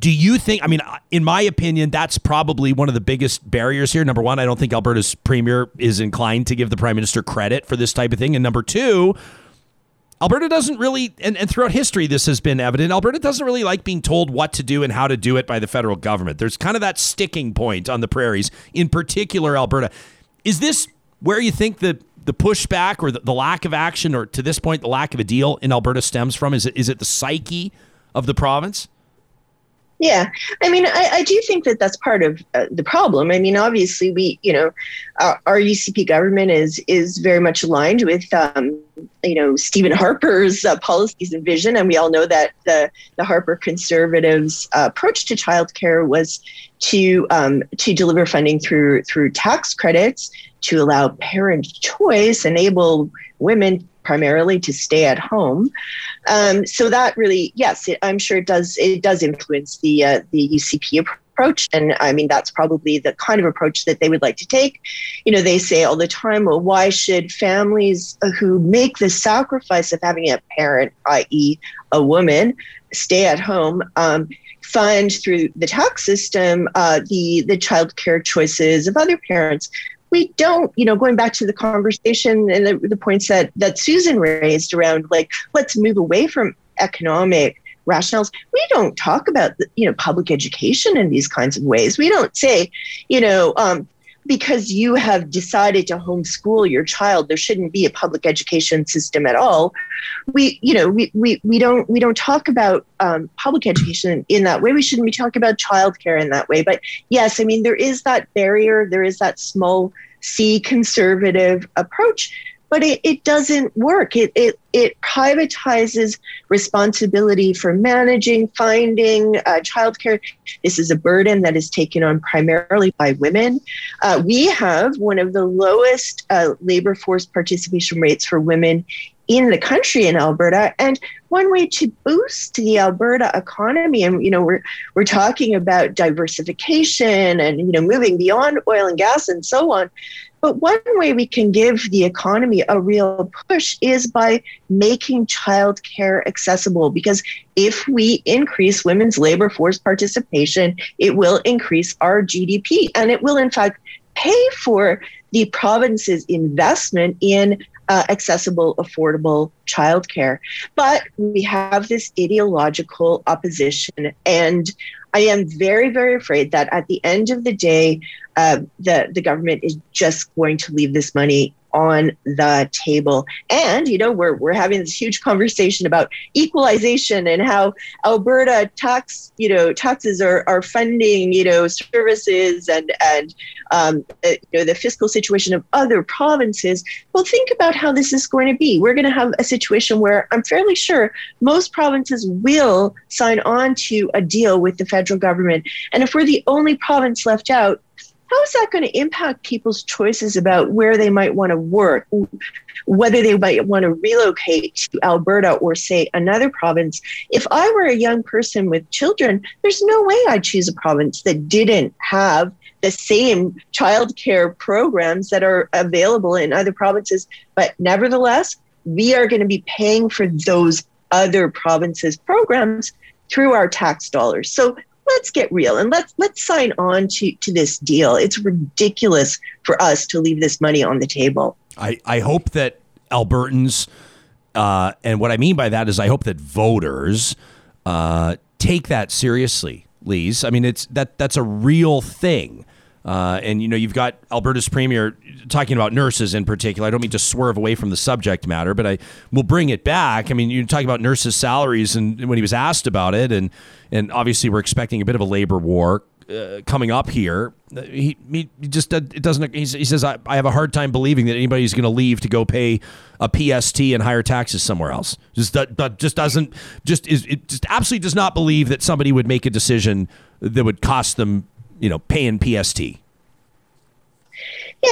Do you think, I mean, in my opinion, that's probably one of the biggest barriers here. Number one, I don't think Alberta's premier is inclined to give the prime minister credit for this type of thing. And number two, Alberta doesn't really, and, and throughout history, this has been evident, Alberta doesn't really like being told what to do and how to do it by the federal government. There's kind of that sticking point on the prairies, in particular Alberta. Is this where you think the, the pushback or the, the lack of action, or to this point, the lack of a deal in Alberta stems from? Is it, is it the psyche of the province? Yeah, I mean, I, I do think that that's part of uh, the problem. I mean, obviously, we, you know, uh, our U C P government is is very much aligned with, um, you know, Stephen Harper's uh, policies and vision. And we all know that the, the Harper Conservatives' uh, approach to childcare was to um, to deliver funding through through tax credits to allow parent choice, enable women primarily to stay at home. Um, so that really, yes, it, I'm sure it does. It does influence the uh, the U C P approach. And I mean, that's probably the kind of approach that they would like to take. You know, they say all the time, well, why should families who make the sacrifice of having a parent, that is a woman, stay at home, um, fund through the tax system, uh, the, the child care choices of other parents? We don't, you know, going back to the conversation and the, the points that, that Susan raised around, like, let's move away from economic rationales. We don't talk about, you know, public education in these kinds of ways. We don't say, you know, um, because you have decided to homeschool your child, there shouldn't be a public education system at all. We, you know, we we, we don't we don't talk about um, public education in that way. We shouldn't be talking about childcare in that way. But yes, I mean, there is that barrier. There is that small C conservative approach, but it, it doesn't work. It, it it privatizes responsibility for managing, finding uh, childcare. This is a burden that is taken on primarily by women. Uh, we have one of the lowest uh, labor force participation rates for women in the country in Alberta. And one way to boost the Alberta economy, and, you know, we're we're talking about diversification and, you know, moving beyond oil and gas and so on. But one way we can give the economy a real push is by making childcare accessible, because if we increase women's labor force participation, it will increase our G D P, and it will, in fact, pay for the province's investment in Uh, accessible, affordable childcare. But we have this ideological opposition. And I am very, very afraid that at the end of the day, uh, the, the government is just going to leave this money on the table. And, you know, we're we're having this huge conversation about equalization and how Alberta tax, you know, taxes are, are funding, you know, services and, and um, you know, the fiscal situation of other provinces. Well, think about how this is going to be. We're going to have a situation where I'm fairly sure most provinces will sign on to a deal with the federal government. And if we're the only province left out, how is that going to impact people's choices about where they might want to work, whether they might want to relocate to Alberta or, say, another province? If I were a young person with children, there's no way I'd choose a province that didn't have the same childcare programs that are available in other provinces. But nevertheless, we are going to be paying for those other provinces' programs through our tax dollars. So let's get real and let's let's sign on to, to this deal. It's ridiculous for us to leave this money on the table. I, I hope that Albertans, uh, and what I mean by that is I hope that voters uh, take that seriously, Lise. I mean, it's that that's a real thing. Uh, and, you know, you've got Alberta's premier talking about nurses in particular. I don't mean to swerve away from the subject matter, but I will bring it back. I mean, you talk about nurses' salaries and when he was asked about it, and and obviously we're expecting a bit of a labor war uh, coming up here. He, he just it doesn't. He says, I, I have a hard time believing that anybody's going to leave to go pay a P S T and higher taxes somewhere else. Just that just doesn't just is it just absolutely does not believe that somebody would make a decision that would cost them you know, paying P S T?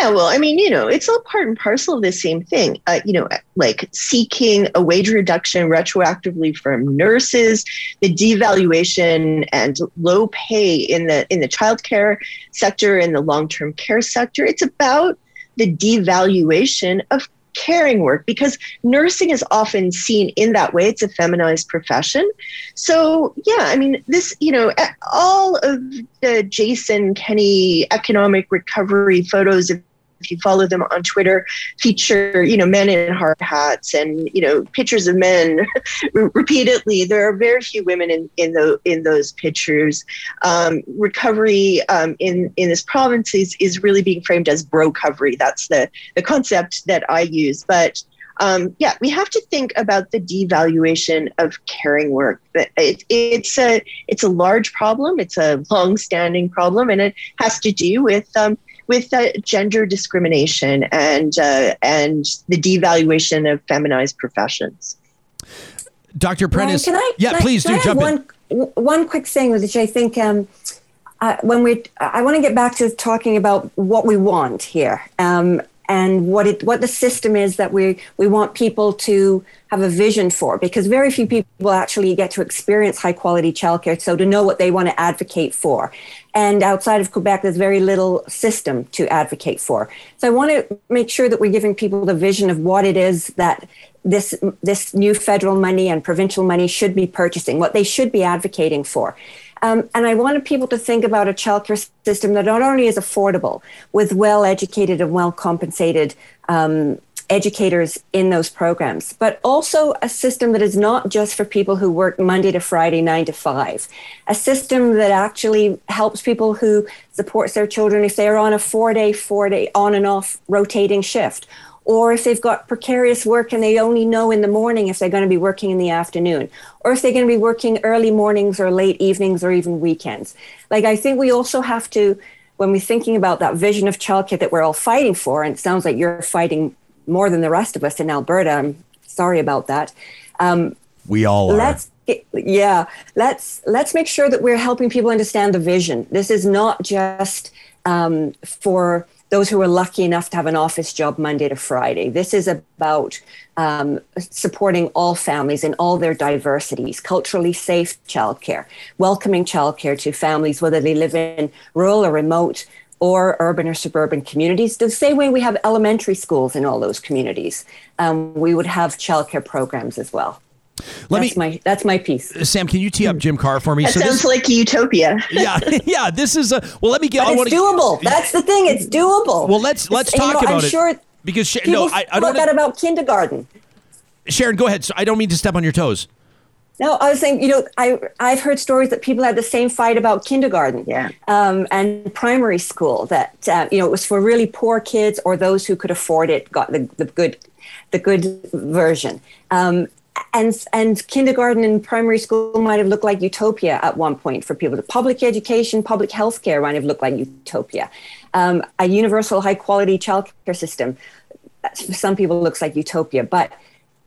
Yeah, well, I mean, you know, it's all part and parcel of the same thing. Uh, you know, like seeking a wage reduction retroactively from nurses, the devaluation and low pay in the in the childcare sector, in the long-term care sector. It's about the devaluation of caring work, because nursing is often seen in that way. It's a feminized profession. So, yeah, I mean, this, you know, all of the Jason Kenney economic recovery photos, if you follow them on Twitter, feature, you know, men in hard hats and, you know, pictures of men repeatedly. There are very few women in, in, the, in those pictures. Um, recovery um, in, in this province is, is really being framed as bro-covery. That's the, the concept that I use. But um, yeah, we have to think about the devaluation of caring work. It, it's, a, it's a large problem. It's a long-standing problem, and it has to do with um, with uh, gender discrimination and uh, and the devaluation of feminized professions. Doctor Prentice, Ryan, can I, yeah, can please I, do jump one, in. One quick thing, which I think um, uh, when we, I want to get back to talking about what we want here um, and what it, what the system is that we we want people to have a vision for, because very few people actually get to experience high quality childcare, so to know what they want to advocate for. And outside of Quebec, there's very little system to advocate for. So I want to make sure that we're giving people the vision of what it is that this this new federal money and provincial money should be purchasing, what they should be advocating for. Um, and I wanted people to think about a childcare system that not only is affordable, with well-educated and well-compensated um educators in those programs, but also a system that is not just for people who work Monday to Friday, nine to five, a system that actually helps people who supports their children if they're on a four-day, four-day on and off rotating shift, or if they've got precarious work and they only know in the morning if they're going to be working in the afternoon, or if they're going to be working early mornings or late evenings or even weekends. Like, I think we also have to, when we're thinking about that vision of childcare that we're all fighting for, and it sounds like you're fighting more than the rest of us in Alberta. I'm sorry about that. Um, we all are. Let's get, yeah, let's let's make sure that we're helping people understand the vision. This is not just um, for those who are lucky enough to have an office job Monday to Friday. This is about um, supporting all families in all their diversities, culturally safe childcare, welcoming childcare to families, whether they live in rural or remote or urban or suburban communities. The same way we have elementary schools in all those communities, um, we would have childcare programs as well. Let that's me, my that's my piece. Sam, can you tee up Jim Carr for me? That so sounds this, like utopia. yeah, yeah. This is a well. Let me get. But I it's doable. Get, that's the thing. It's doable. Well, let's let's it's, talk you know, about I'm it. Sure because sh- no, I, I don't know that about kindergarten. Sharon, go ahead. So I don't mean to step on your toes. No, I was saying, you know, I, I've heard stories that people had the same fight about kindergarten yeah. um, and primary school, that, uh, you know, it was for really poor kids or those who could afford it got the, the good the good version. Um, and and kindergarten and primary school might have looked like utopia at one point for people. The public education, public health care might have looked like utopia. Um, a universal high quality childcare system, for some people looks like utopia, but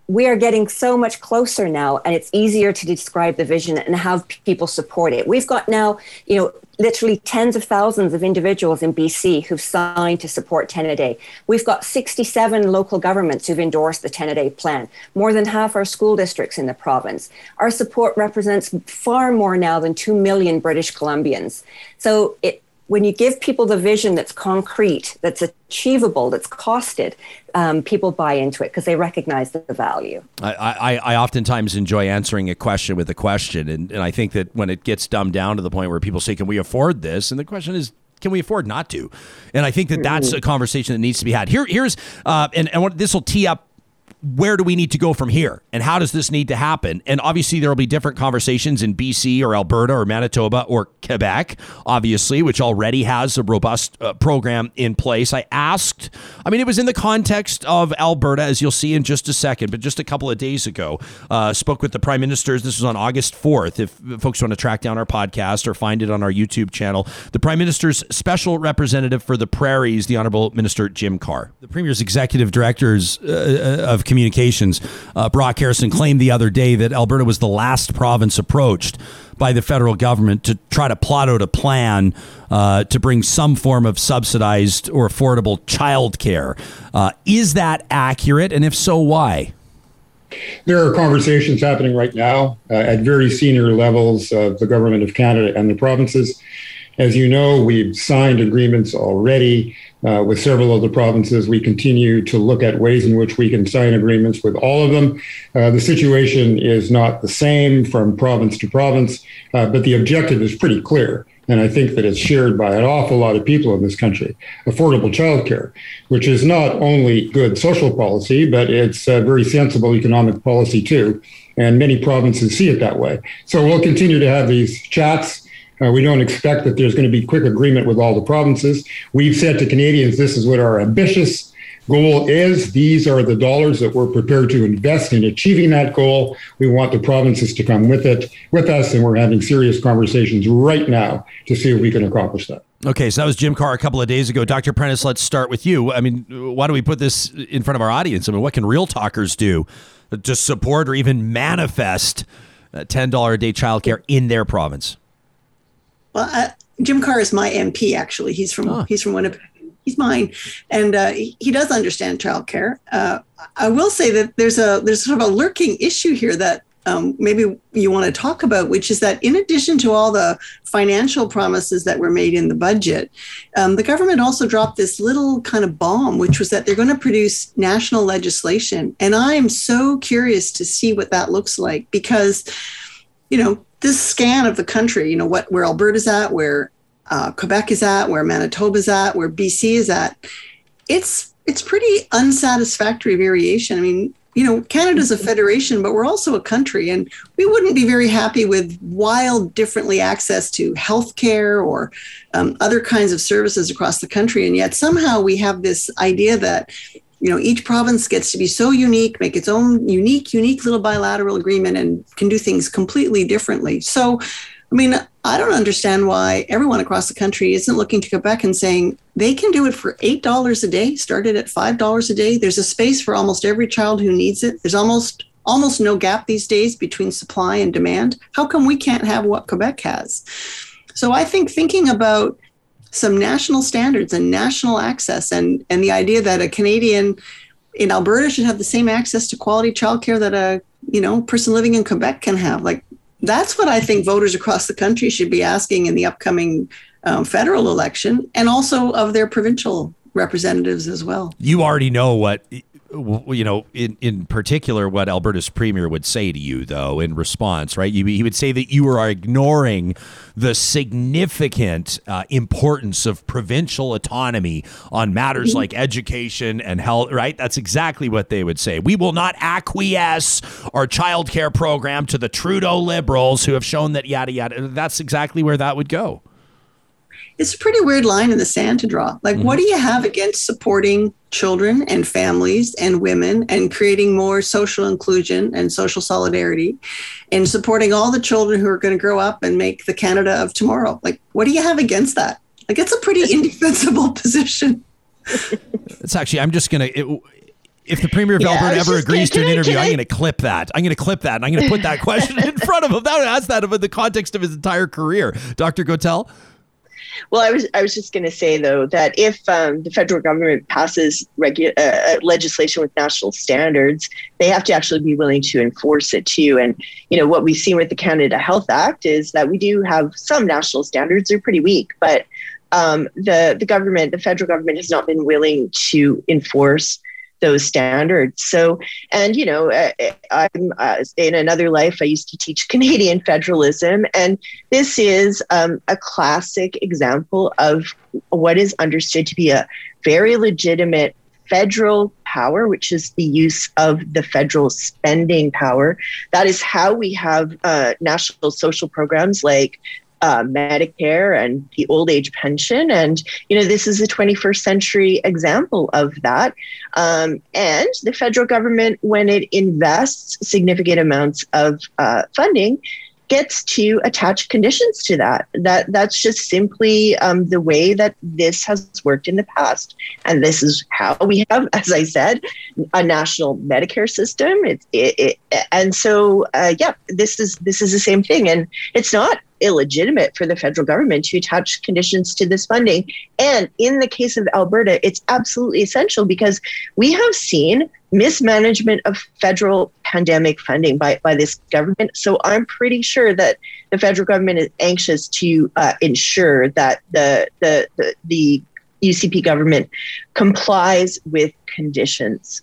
we are getting so much closer now, and it's easier to describe the vision and have people support it. We've got now, you know, literally tens of thousands of individuals in B C who've signed to support ten a day. We've got sixty-seven local governments who've endorsed the ten a day plan, more than half our school districts in the province. Our support represents far more now than two million British Columbians. So it, when you give people the vision that's concrete, that's achievable, that's costed, um, people buy into it because they recognize the value. I, I, I oftentimes enjoy answering a question with a question. And, and I think that when it gets dumbed down to the point where people say, can we afford this? And the question is, can we afford not to? And I think that that's a conversation that needs to be had. Here, here's, uh, and, and what, this will tee up, where do we need to go from here? And how does this need to happen? And obviously there will be different conversations in B C or Alberta or Manitoba or Quebec, obviously, which already has a robust uh, program in place. I asked, I mean, it was in the context of Alberta, as you'll see in just a second, but just a couple of days ago, uh, spoke with the Prime Minister's, this was on August fourth, if folks want to track down our podcast or find it on our YouTube channel, the Prime Minister's Special Representative for the Prairies, the Honourable Minister Jim Carr. The Premier's Executive Directors uh, of Communications, uh, Brock Harrison, claimed the other day that Alberta was the last province approached by the federal government to try to plot out a plan uh, to bring some form of subsidized or affordable childcare. Uh, is that accurate? And if so, why? There are conversations happening right now uh, at very senior levels of the government of Canada and the provinces. As you know, we've signed agreements already uh, with several of the provinces. We continue to look at ways in which we can sign agreements with all of them. Uh, the situation is not the same from province to province, uh, but the objective is pretty clear. And I think that it's shared by an awful lot of people in this country, affordable childcare, which is not only good social policy, but it's uh, very sensible economic policy too. And many provinces see it that way. So we'll continue to have these chats. Uh, we don't expect that there's going to be quick agreement with all the provinces. We've said to Canadians, this is what our ambitious goal is. These are the dollars that we're prepared to invest in achieving that goal. We want the provinces to come with it, with us, and we're having serious conversations right now to see if we can accomplish that. Okay, so that was Jim Carr a couple of days ago. Doctor Prentice, let's start with you. I mean, why do we put this in front of our audience? I mean, what can real talkers do to support or even manifest ten dollars a day childcare in their province? Well, uh, Jim Carr is my M P, actually. He's from oh. he's from Winnipeg. He's mine. And uh, he does understand childcare. Uh, I will say that there's a there's sort of a lurking issue here that um, maybe you want to talk about, which is that in addition to all the financial promises that were made in the budget, um, the government also dropped this little kind of bomb, which was that they're going to produce national legislation. And I'm so curious to see what that looks like, because, you know, this scan of the country, you know, what where Alberta's at, where uh, Quebec is at, where Manitoba's at, where B C is at, it's it's pretty unsatisfactory variation. I mean, you know, Canada's a federation, but we're also a country, and we wouldn't be very happy with wild differently access to healthcare or um, other kinds of services across the country. And yet somehow we have this idea that, you know, each province gets to be so unique, make its own unique, unique little bilateral agreement and can do things completely differently. So, I mean, I don't understand why everyone across the country isn't looking to Quebec and saying they can do it for eight dollars a day, started at five dollars a day. There's a space for almost every child who needs it. There's almost almost no gap these days between supply and demand. How come we can't have what Quebec has? So I think thinking about some national standards and national access and, and the idea that a Canadian in Alberta should have the same access to quality childcare that a, you know, person living in Quebec can have. Like, that's what I think voters across the country should be asking in the upcoming um, federal election, and also of their provincial representatives as well. You already know what, you know, in, in particular, what Alberta's premier would say to you, though, in response, right? You, he would say that you are ignoring the significant uh, importance of provincial autonomy on matters like education and health, right? That's exactly what they would say. We will not acquiesce our childcare program to the Trudeau Liberals who have shown that yada, yada. That's exactly where that would go. It's a pretty weird line in the sand to draw. Like, mm-hmm. what do you have against supporting children and families and women and creating more social inclusion and social solidarity and supporting all the children who are going to grow up and make the Canada of tomorrow? Like, what do you have against that? Like, it's a pretty indefensible position. It's actually, I'm just going to... If the Premier of yeah, Alberta ever agrees kidding. to an interview, I'm going to clip that. I'm going to clip that. And I'm going to put that question in front of him. That would ask that in the context of his entire career. Doctor Gotell? Well, I was I was just going to say, though, that if um, the federal government passes regu- uh, legislation with national standards, they have to actually be willing to enforce it, too. And, you know, what we've seen with the Canada Health Act is that we do have some national standards. They're pretty weak. But um, the, the government, the federal government has not been willing to enforce those standards. So, and, you know, I'm uh, in another life, I used to teach Canadian federalism, and this is um, a classic example of what is understood to be a very legitimate federal power, which is the use of the federal spending power. That is how we have uh, national social programs like Uh, Medicare and the old age pension. And, you know, this is a twenty-first century example of that. Um, and the federal government, when it invests significant amounts of uh, funding, gets to attach conditions to that. That that's just simply um, the way that this has worked in the past. And this is how we have, as I said, a national Medicare system. It, it, it, and so, uh, yeah, this is this is the same thing. And it's not illegitimate for the federal government to attach conditions to this funding. And in the case of Alberta, it's absolutely essential because we have seen mismanagement of federal pandemic funding by, by this government. So I'm pretty sure that the federal government is anxious to uh, ensure that the, the the the U C P government complies with conditions.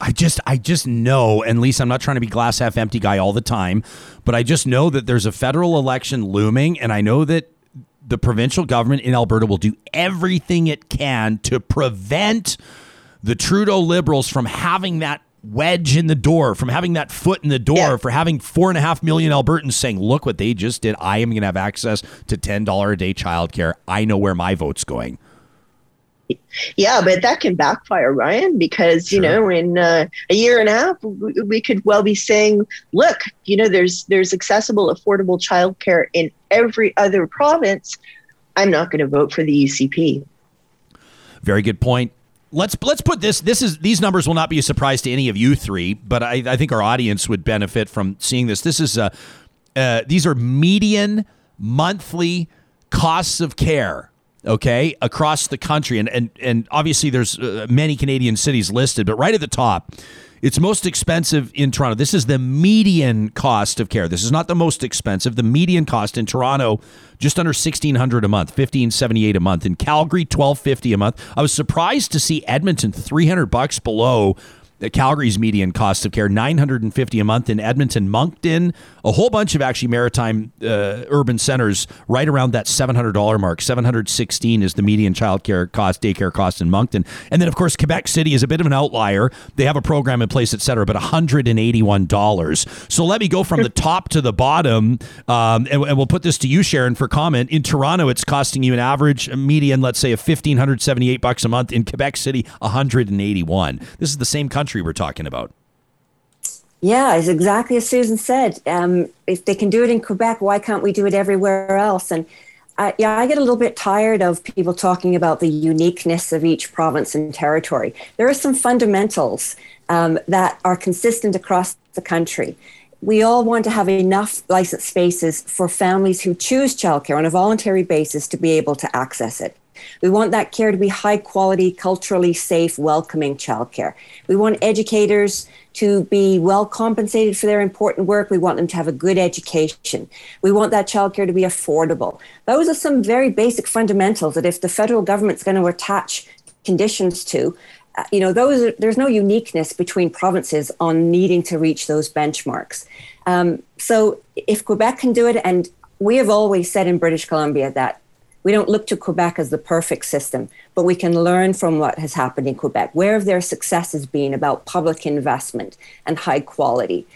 I just I just know, and Lise, I'm not trying to be glass half empty guy all the time, but I just know that there's a federal election looming, and I know that the provincial government in Alberta will do everything it can to prevent the Trudeau Liberals from having that wedge in the door, from having that foot in the door, yeah. for having four and a half million Albertans saying, look what they just did. I am going to have access to ten dollars a day childcare. I know where my vote's going. Yeah, but that can backfire, Ryan, because, you sure. know, in uh, a year and a half, we, we could well be saying, look, you know, there's there's accessible, affordable childcare in every other province. I'm not going to vote for the U C P. Very good point. Let's let's put this. This is these numbers will not be a surprise to any of you three, but I, I think our audience would benefit from seeing this. This is a uh, these are median monthly costs of care. OK, across the country. And and, and obviously there's uh, many Canadian cities listed, but right at the top, it's most expensive in Toronto. This is the median cost of care. This is not the most expensive. The median cost in Toronto, just under sixteen hundred dollars a month, fifteen seventy-eight a month. In Calgary, twelve fifty a month. I was surprised to see Edmonton three hundred bucks below Calgary's median cost of care, nine hundred fifty a month in Edmonton, Moncton, a whole bunch of actually maritime uh, urban centers right around that seven hundred dollars mark. seven hundred sixteen is the median childcare cost, daycare cost in Moncton. And then, of course, Quebec City is a bit of an outlier. They have a program in place, et cetera, but one hundred eighty-one dollars. So let me go from the top to the bottom, um, and, and we'll put this to you, Sharon, for comment. In Toronto, it's costing you an average median, let's say, of fifteen seventy-eight bucks a month. In Quebec City, one hundred eighty-one. This is the same country we're talking about. Yeah, it's exactly as Susan said. Um, if they can do it in Quebec, why can't we do it everywhere else? And uh, yeah, I get a little bit tired of people talking about the uniqueness of each province and territory. There are some fundamentals um, that are consistent across the country. We all want to have enough licensed spaces for families who choose childcare on a voluntary basis to be able to access it. We want that care to be high quality, culturally safe, welcoming childcare. We want educators to be well compensated for their important work. We want them to have a good education. We want that childcare to be affordable. Those are some very basic fundamentals that if the federal government's going to attach conditions to, uh, you know, those are, there's no uniqueness between provinces on needing to reach those benchmarks. Um, so if Quebec can do it, and we have always said in British Columbia that we don't look to Quebec as the perfect system, but we can learn from what has happened in Quebec. Where have their successes been about public investment and high quality?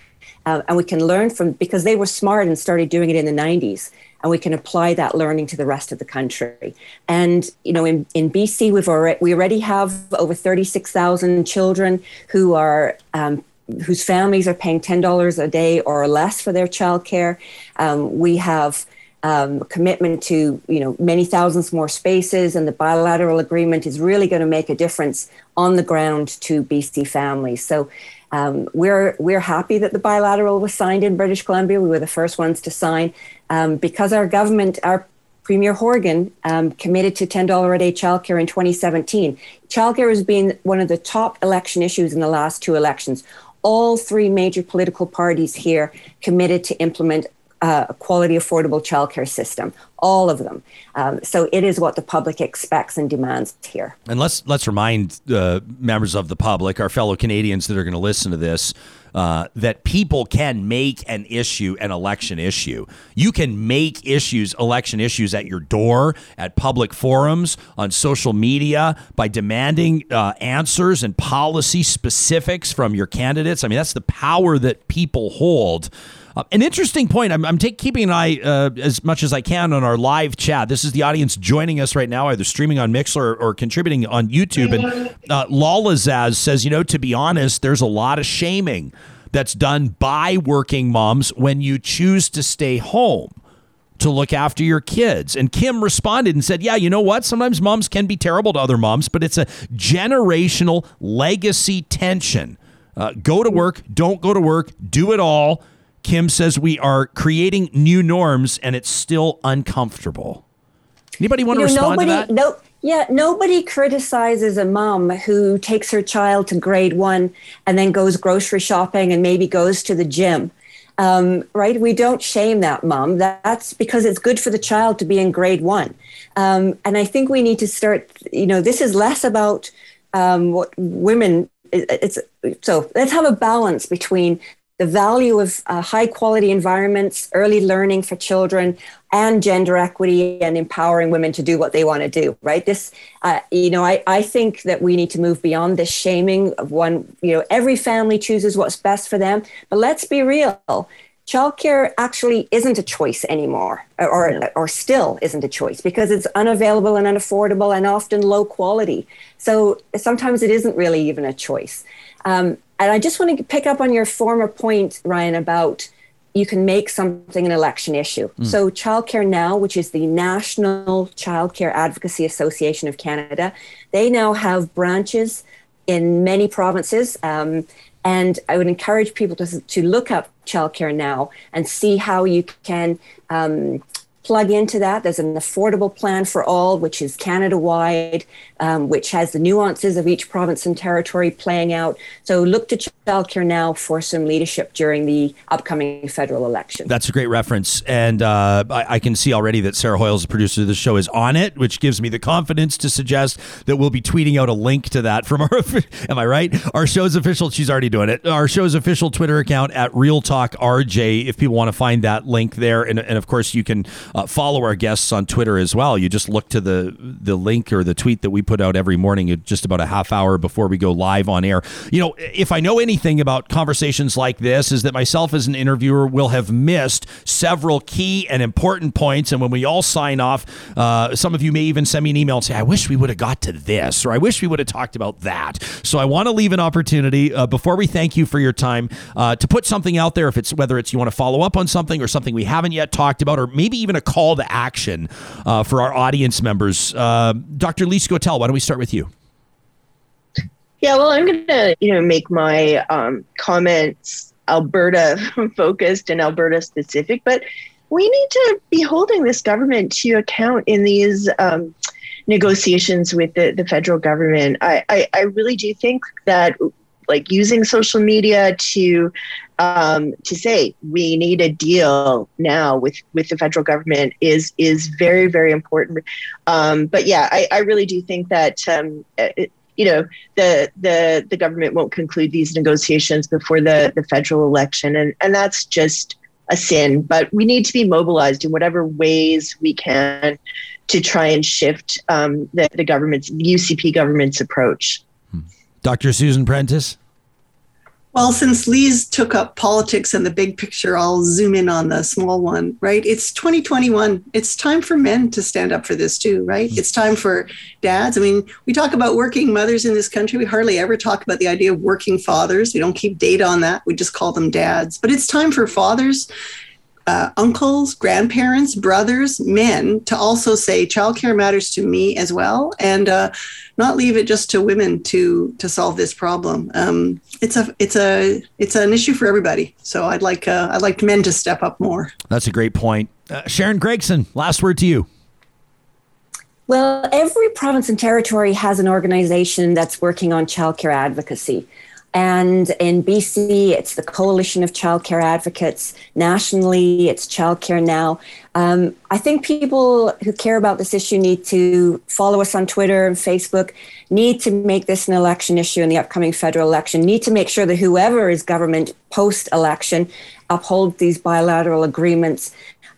Uh, and we can learn from, because they were smart and started doing it in the nineties, and we can apply that learning to the rest of the country. And, you know, in, in B C, we've already, we already have over thirty-six thousand children who are um, whose families are paying ten dollars a day or less for their childcare. Um, we have Um, commitment to, you know, many thousands more spaces, and the bilateral agreement is really going to make a difference on the ground to B C families. So um, we're we're happy that the bilateral was signed in British Columbia. We were the first ones to sign um, because our government, our Premier Horgan, um, committed to ten dollars a day childcare in twenty seventeen. Childcare has been one of the top election issues in the last two elections. All three major political parties here committed to implement Uh, a quality, affordable childcare system, all of them. Um, so it is what the public expects and demands here. And let's let's remind uh, members of the public, our fellow Canadians that are going to listen to this, uh, that people can make an issue an election issue. You can make issues, election issues at your door, at public forums, on social media, by demanding uh, answers and policy specifics from your candidates. I mean, that's the power that people hold. Uh, an interesting point. I'm, I'm take, keeping an eye uh, as much as I can on our live chat. This is the audience joining us right now, either streaming on Mixlr or, or contributing on YouTube. And uh, Lala Zaz says, you know, to be honest, there's a lot of shaming. that's done by working moms when you choose to stay home to look after your kids. And Kim responded and said, yeah, you know what? Sometimes moms can be terrible to other moms, but it's a generational legacy tension. Uh, go to work, don't go to work, do it all. Kim says we are creating new norms and it's still uncomfortable. Anybody want to you know, respond nobody, to that? No, yeah, nobody criticizes a mom who takes her child to grade one and then goes grocery shopping and maybe goes to the gym. Um, right? We don't shame that mom. That, that's because it's good for the child to be in grade one. Um, and I think we need to start, you know, this is less about um, what women, it, it's so let's have a balance between the value of uh, high quality environments, early learning for children, and gender equity and empowering women to do what they want to do, right? This, uh, you know, I, I think that we need to move beyond this shaming of one, you know, every family chooses what's best for them. But let's be real, childcare actually isn't a choice anymore, or or still isn't a choice because it's unavailable and unaffordable and often low quality. So sometimes it isn't really even a choice. Um, And I just want to pick up on your former point, Ryan, about you can make something an election issue. Mm. So Childcare Now, which is the National Childcare Advocacy Association of Canada, they now have branches in many provinces. Um, and I would encourage people to, to look up Childcare Now and see how you can um, plug into that. There's an affordable plan for all, which is Canada-wide, um, which has the nuances of each province and territory playing out. So look to Childcare Now for some leadership during the upcoming federal election. That's a great reference. And uh, I, I can see already that Sarah Hoyles, the producer of the show, is on it, which gives me the confidence to suggest that we'll be tweeting out a link to that from our, am I right? Our show's official, she's already doing it, our show's official Twitter account at Real Talk R J, if people want to find that link there. And, and of course, you can Uh, follow our guests on Twitter as well. You just look to the the link or the tweet that we put out every morning just about a half hour before we go live on air. You know, if I know anything about conversations like this is that myself as an interviewer will have missed several key and important points. And when we all sign off, uh, some of you may even send me an email and say, I wish we would have got to this, or I wish we would have talked about that. So I want to leave an opportunity uh, before we thank you for your time uh, to put something out there, if it's whether it's you want to follow up on something or something we haven't yet talked about, or maybe even a call to action uh, for our audience members. Uh, Doctor Lise Gotell, why don't we start with you? Yeah, well, I'm going to, you know, make my um, comments Alberta focused and Alberta specific, but we need to be holding this government to account in these um, negotiations with the, the federal government. I, I, I really do think that, like, using social media to um, to say we need a deal now with, with the federal government is is very, very important. Um, but yeah, I, I really do think that um, it, you know the the the government won't conclude these negotiations before the, the federal election, and, and that's just a sin. But we need to be mobilized in whatever ways we can to try and shift um, the the government's U C P government's approach. Doctor Susan Prentice? Well, since Lise took up politics and the big picture, I'll zoom in on the small one, right? It's twenty twenty-one. It's time for men to stand up for this too, right? It's time for dads. I mean, we talk about working mothers in this country. We hardly ever talk about the idea of working fathers. We don't keep data on that. We just call them dads. But it's time for fathers, uh, uncles, grandparents, brothers, men to also say childcare matters to me as well. And, uh, not leave it just to women to to solve this problem. Um, it's a it's a it's an issue for everybody. So I'd like uh, I'd like men to step up more. That's a great point. Uh, Sharon Gregson, last word to you. Well, every province and territory has an organization that's working on childcare advocacy. And in B C, it's the Coalition of Childcare Advocates. Nationally, it's Childcare Now. Um, I think people who care about this issue need to follow us on Twitter and Facebook, need to make this an election issue in the upcoming federal election, need to make sure that whoever is government post-election upholds these bilateral agreements.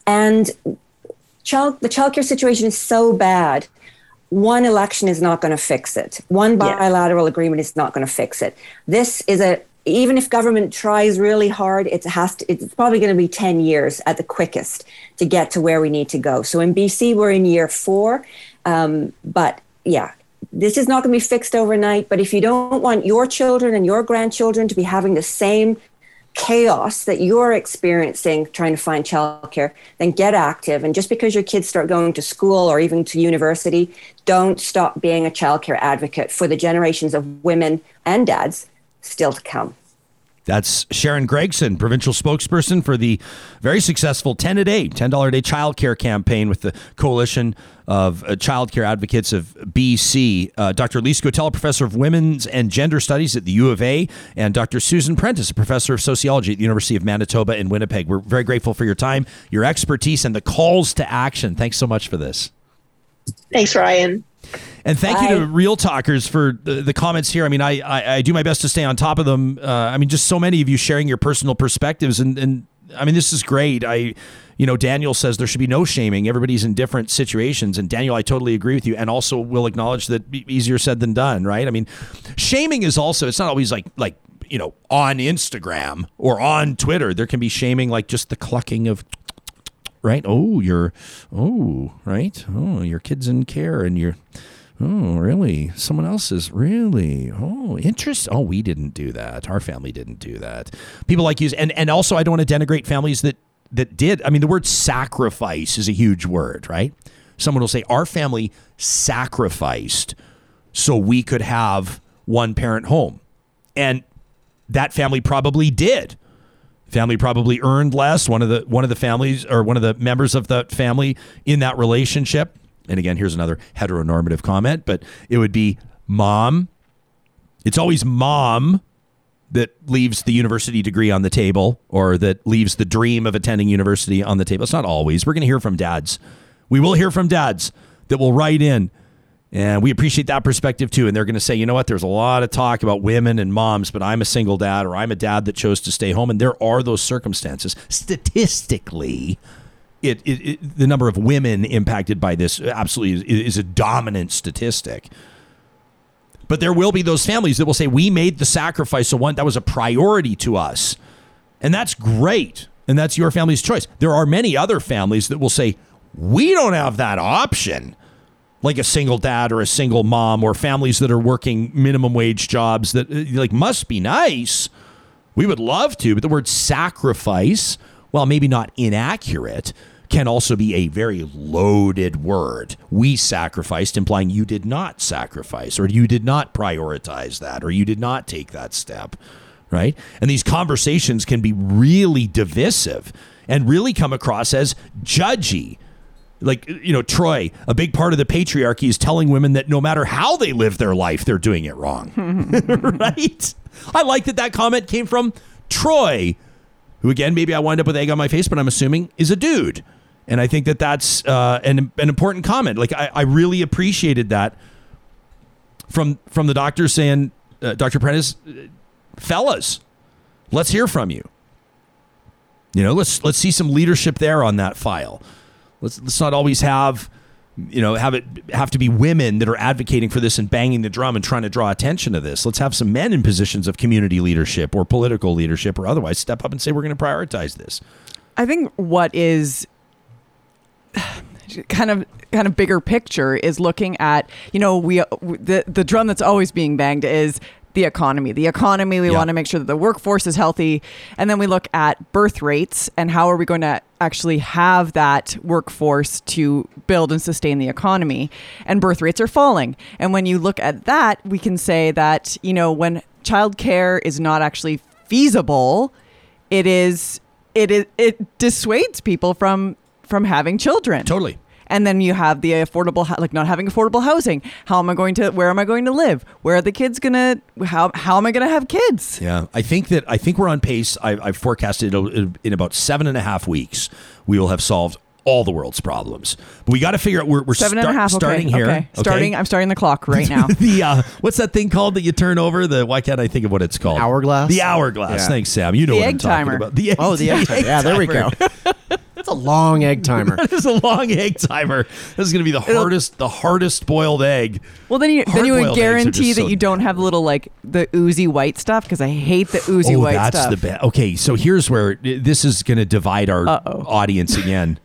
And child, the childcare situation is so bad. One election is not going to fix it. One bilateral yeah. agreement is not going to fix it. This is a, even if government tries really hard, it has to, it's probably going to be ten years at the quickest to get to where we need to go. So in B C, we're in year four. Um, but yeah, this is not going to be fixed overnight. But if you don't want your children and your grandchildren to be having the same chaos that you're experiencing trying to find childcare, then get active. And just because your kids start going to school or even to university, don't stop being a childcare advocate for the generations of women and dads still to come. That's Sharon Gregson, provincial spokesperson for the very successful ten a day, ten dollars a day childcare campaign with the Coalition of Childcare Advocates of B C. Uh, Doctor Lise Gotell, professor of women's and gender studies at the U of A, and Doctor Susan Prentice, a professor of sociology at the University of Manitoba in Winnipeg. We're very grateful for your time, your expertise, and the calls to action. Thanks so much for this. Thanks, Ryan. And thank Bye. you to Real Talkers for the, the comments here. I mean, I, I, I do my best to stay on top of them. Uh, I mean, just so many of you sharing your personal perspectives. And, and I mean, this is great. I, you know, Daniel says there should be no shaming. Everybody's in different situations. And Daniel, I totally agree with you. And also will acknowledge that easier said than done, right? I mean, shaming is also, it's not always like, like, you know, on Instagram or on Twitter. There can be shaming, like just the clucking of... Right. Oh, you're oh, right. Oh, your kid's in care and you're oh, really? Someone else's really. Oh, interest. Oh, we didn't do that. Our family didn't do that. People like you. And, and also, I don't want to denigrate families that that did. I mean, the word sacrifice is a huge word, right? Someone will say our family sacrificed so we could have one parent home. And that family probably did. Family probably earned less. One of the one of the families or one of the members of the family in that relationship. And again, here's another heteronormative comment, but it would be mom. It's always mom that leaves the university degree on the table or that leaves the dream of attending university on the table. It's not always. We're going to hear from dads. We will hear from dads that will write in. And we appreciate that perspective, too. And they're going to say, you know what? There's a lot of talk about women and moms, but I'm a single dad or I'm a dad that chose to stay home. And there are those circumstances. Statistically, it, it, it the number of women impacted by this absolutely is, is a dominant statistic. But there will be those families that will say, we made the sacrifice. So one, that was a priority to us. And that's great. And that's your family's choice. There are many other families that will say, we don't have that option. Like a single dad or a single mom or families that are working minimum wage jobs that like must be nice. We would love to. But the word sacrifice, while maybe not inaccurate, can also be a very loaded word. We sacrificed, implying you did not sacrifice or you did not prioritize that or you did not take that step. Right. And these conversations can be really divisive and really come across as judgy. Like, you know, Troy, a big part of the patriarchy is telling women that no matter how they live their life, they're doing it wrong. Right? I like that that comment came from Troy, who, again, maybe I wind up with egg on my face, but I'm assuming is a dude. And I think that that's uh, an, an important comment. Like, I, I really appreciated that from from the doctor saying, uh, Doctor Prentice, fellas, let's hear from you. You know, let's let's see some leadership there on that file. Let's let's not always have, you know, have it have to be women that are advocating for this and banging the drum and trying to draw attention to this. Let's have some men in positions of community leadership or political leadership or otherwise step up and say, we're going to prioritize this. I think what is kind of kind of bigger picture is looking at, you know, we the, the drum that's always being banged is the economy. The economy, we yeah. want to make sure that the workforce is healthy. And then we look at birth rates and how are we going to actually have that workforce to build and sustain the economy. And birth rates are falling. And when you look at that, we can say that, you know, when childcare is not actually feasible, it is it is it dissuades people from from having children. Totally. And then you have the affordable, like not having affordable housing. How am I going to, where am I going to live? Where are the kids going to, how how am I going to have kids? Yeah, I think that, I think we're on pace. I, I've forecasted in about seven and a half weeks, we will have solved all the world's problems. But we got to figure out, we're, we're seven and start, a half, okay, starting here. Okay. Okay. Starting, I'm starting the clock right now. the uh, What's that thing called that you turn over? The Why can't I think of what it's called? Hourglass. The hourglass. Yeah. Thanks, Sam. You know the what I'm timer. talking about. The egg, oh, the egg, the egg timer. Yeah, there we go. That's a long egg timer. That is a long egg timer. This is going to be the It'll, hardest, the hardest boiled egg. Well, then you then you would guarantee that so you don't have the little like the oozy white stuff because I hate the oozy oh, white that's stuff. That's the best. Okay, so here's where this is going to divide our Uh-oh. audience again,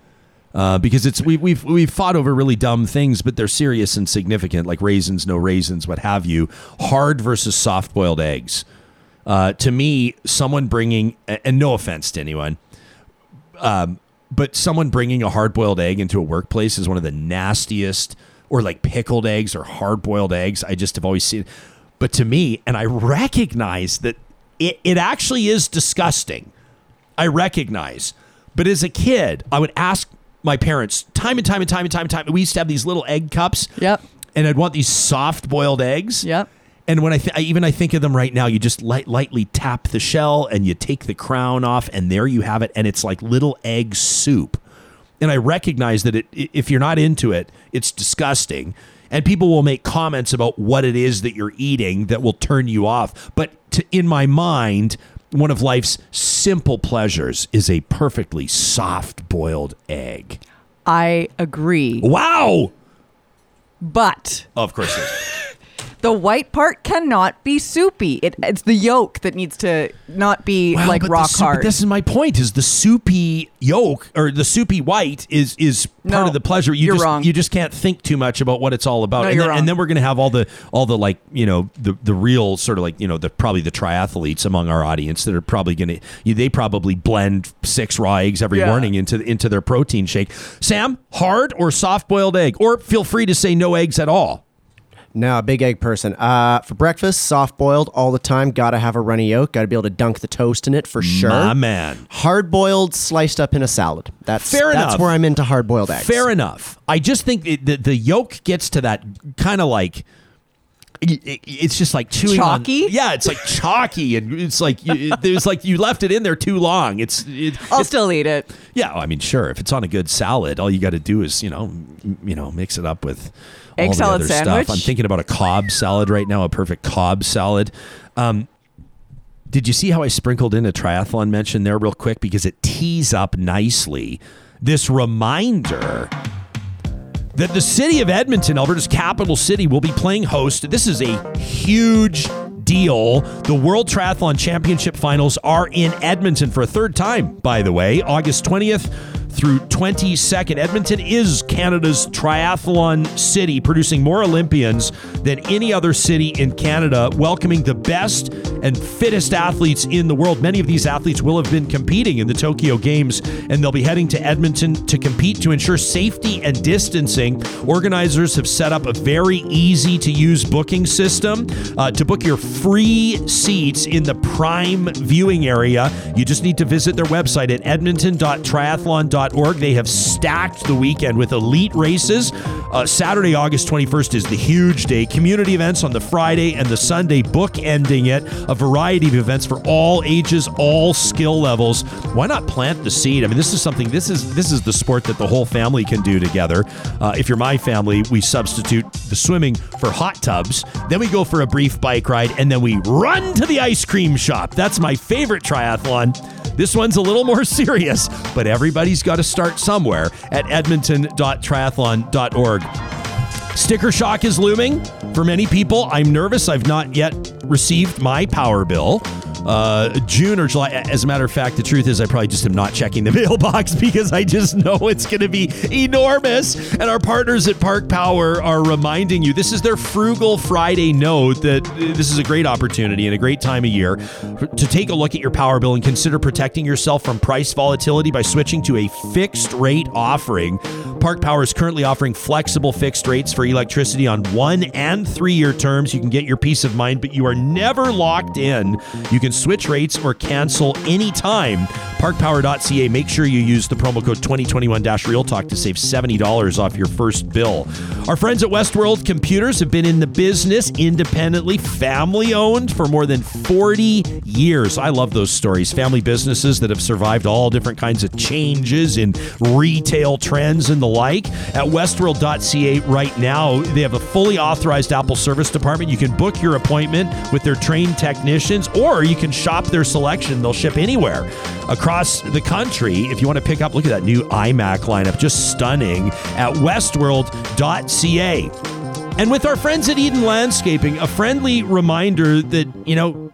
uh, because it's we we've we've fought over really dumb things, but they're serious and significant, like raisins, no raisins, what have you. Hard versus soft boiled eggs. Uh, to me, someone bringing, and no offense to anyone, um, but someone bringing a hard-boiled egg into a workplace is one of the nastiest, or like pickled eggs or hard-boiled eggs. I just have always seen. But to me, and I recognize that it, it actually is disgusting. I recognize. But as a kid, I would ask my parents time and time and time and time and time. We used to have these little egg cups. Yep. And I'd want these soft-boiled eggs. Yep. And when I, th- I even I think of them right now, you just light, lightly tap the shell and you take the crown off and there you have it. And it's like little egg soup. And I recognize that it, if you're not into it, it's disgusting. And people will make comments about what it is that you're eating that will turn you off. But to, in my mind, one of life's simple pleasures is a perfectly soft-boiled egg. I agree. Wow. But. Of course it is. The white part cannot be soupy. It, it's the yolk that needs to not be well, like rock soup, hard. But this is my point: is the soupy yolk or the soupy white is is part no, of the pleasure. You you're just, wrong. You just can't think too much about what it's all about. No, and, you're then, wrong. And then we're going to have all the all the like you know the the real sort of like you know the probably the triathletes among our audience that are probably going to they probably blend six raw eggs every yeah. morning into into their protein shake. Sam, hard or soft boiled egg, or feel free to say no eggs at all. No, a big egg person. Uh, for breakfast, soft-boiled all the time. Gotta have a runny yolk. Gotta be able to dunk the toast in it for sure. My man. Hard-boiled, sliced up in a salad. That's, Fair enough. That's where I'm into hard-boiled eggs. Fair enough. I just think it, the, the yolk gets to that kind of like... It, it, it's just like chewing chalky? On... Yeah, it's like chalky. And it's like you, it, there's like you left it in there too long. It's. It, I'll it's, still eat it. Yeah, I mean, sure. If it's on a good salad, all you gotta do is, you know, m- you know, mix it up with... Egg salad sandwich. Stuff. I'm thinking about a Cobb salad right now, a perfect Cobb salad. Um, did you see how I sprinkled in a triathlon mention there real quick? Because it tees up nicely this reminder that the city of Edmonton, Alberta's capital city, will be playing host. This is a huge deal. The World Triathlon Championship Finals are in Edmonton for a third time, by the way, August twentieth. Through twenty-second. Edmonton is Canada's triathlon city, producing more Olympians than any other city in Canada, welcoming the best and fittest athletes in the world. Many of these athletes will have been competing in the Tokyo Games, and they'll be heading to Edmonton to compete to ensure safety and distancing. Organizers have set up a very easy-to-use booking system uh, to book your free seats in the prime viewing area. You just need to visit their website at edmonton dot triathlon dot com. They have stacked the weekend with elite races. Uh, Saturday, August twenty-first is the huge day. Community events on the Friday and the Sunday, bookending it. A variety of events for all ages, all skill levels. Why not plant the seed? I mean, this is something, this is this is the sport that the whole family can do together. Uh, if you're my family, we substitute the swimming for hot tubs. Then we go for a brief bike ride, and then we run to the ice cream shop. That's my favorite triathlon. This one's a little more serious, but everybody's got to start somewhere at edmonton dot triathlon dot org. Sticker shock is looming. For many people, I'm nervous. I've not yet received my power bill. Uh, June or July. As a matter of fact, the truth is I probably just am not checking the mailbox because I just know it's going to be enormous. And our partners at Park Power are reminding you, this is their Frugal Friday note, that this is a great opportunity and a great time of year to take a look at your power bill and consider protecting yourself from price volatility by switching to a fixed rate offering. Park Power is currently offering flexible fixed rates for electricity on one and three-year terms. You can get your peace of mind, but you are never locked in. You can switch rates or cancel anytime. park power dot c a. Make sure you use the promo code twenty twenty-one real talk to save seventy dollars off your first bill. Our friends at Westworld Computers have been in the business, independently, family-owned, for more than forty years. I love those stories. Family businesses that have survived all different kinds of changes in retail trends and the like. At westworld dot c a right now, they have a fully authorized Apple service department. You can book your appointment with their trained technicians, or you can shop their selection. They'll ship anywhere across the country. If you want to pick up, look at that new iMac lineup, just stunning, at westworld dot c a. And with our friends at Eden Landscaping, a friendly reminder that, you know,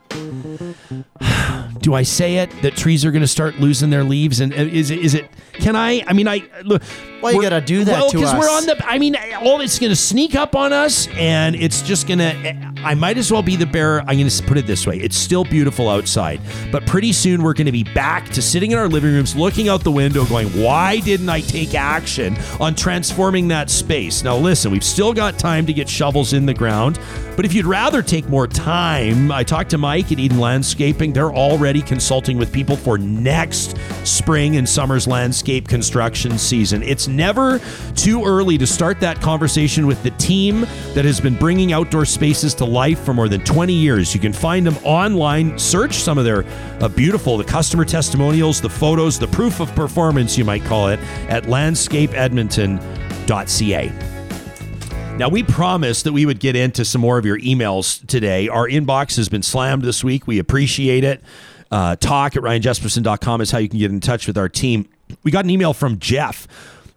do I say it, that trees are going to start losing their leaves? And is it, is it, can I, I mean, I, look. Why you got to do that well, to us? Well, because we're on the, I mean, all it's going to sneak up on us, and it's just going to, I might as well be the bearer. I'm going to put it this way. It's still beautiful outside, but pretty soon we're going to be back to sitting in our living rooms, looking out the window going, why didn't I take action on transforming that space? Now, listen, we've still got time to get shovels in the ground, but if you'd rather take more time, I talked to Mike at Eden Landscaping. They're already consulting with people for next spring and summer's landscape construction season. It's never too early to start that conversation with the team that has been bringing outdoor spaces to life for more than twenty years. You can find them online. Search some of their uh, beautiful, the customer testimonials, the photos, the proof of performance, you might call it, at landscape edmonton dot c a. Now, we promised that we would get into some more of your emails today. Our inbox has been slammed this week. We appreciate it. Uh, talk at ryan jesperson dot com is how you can get in touch with our team. We got an email from Jeff,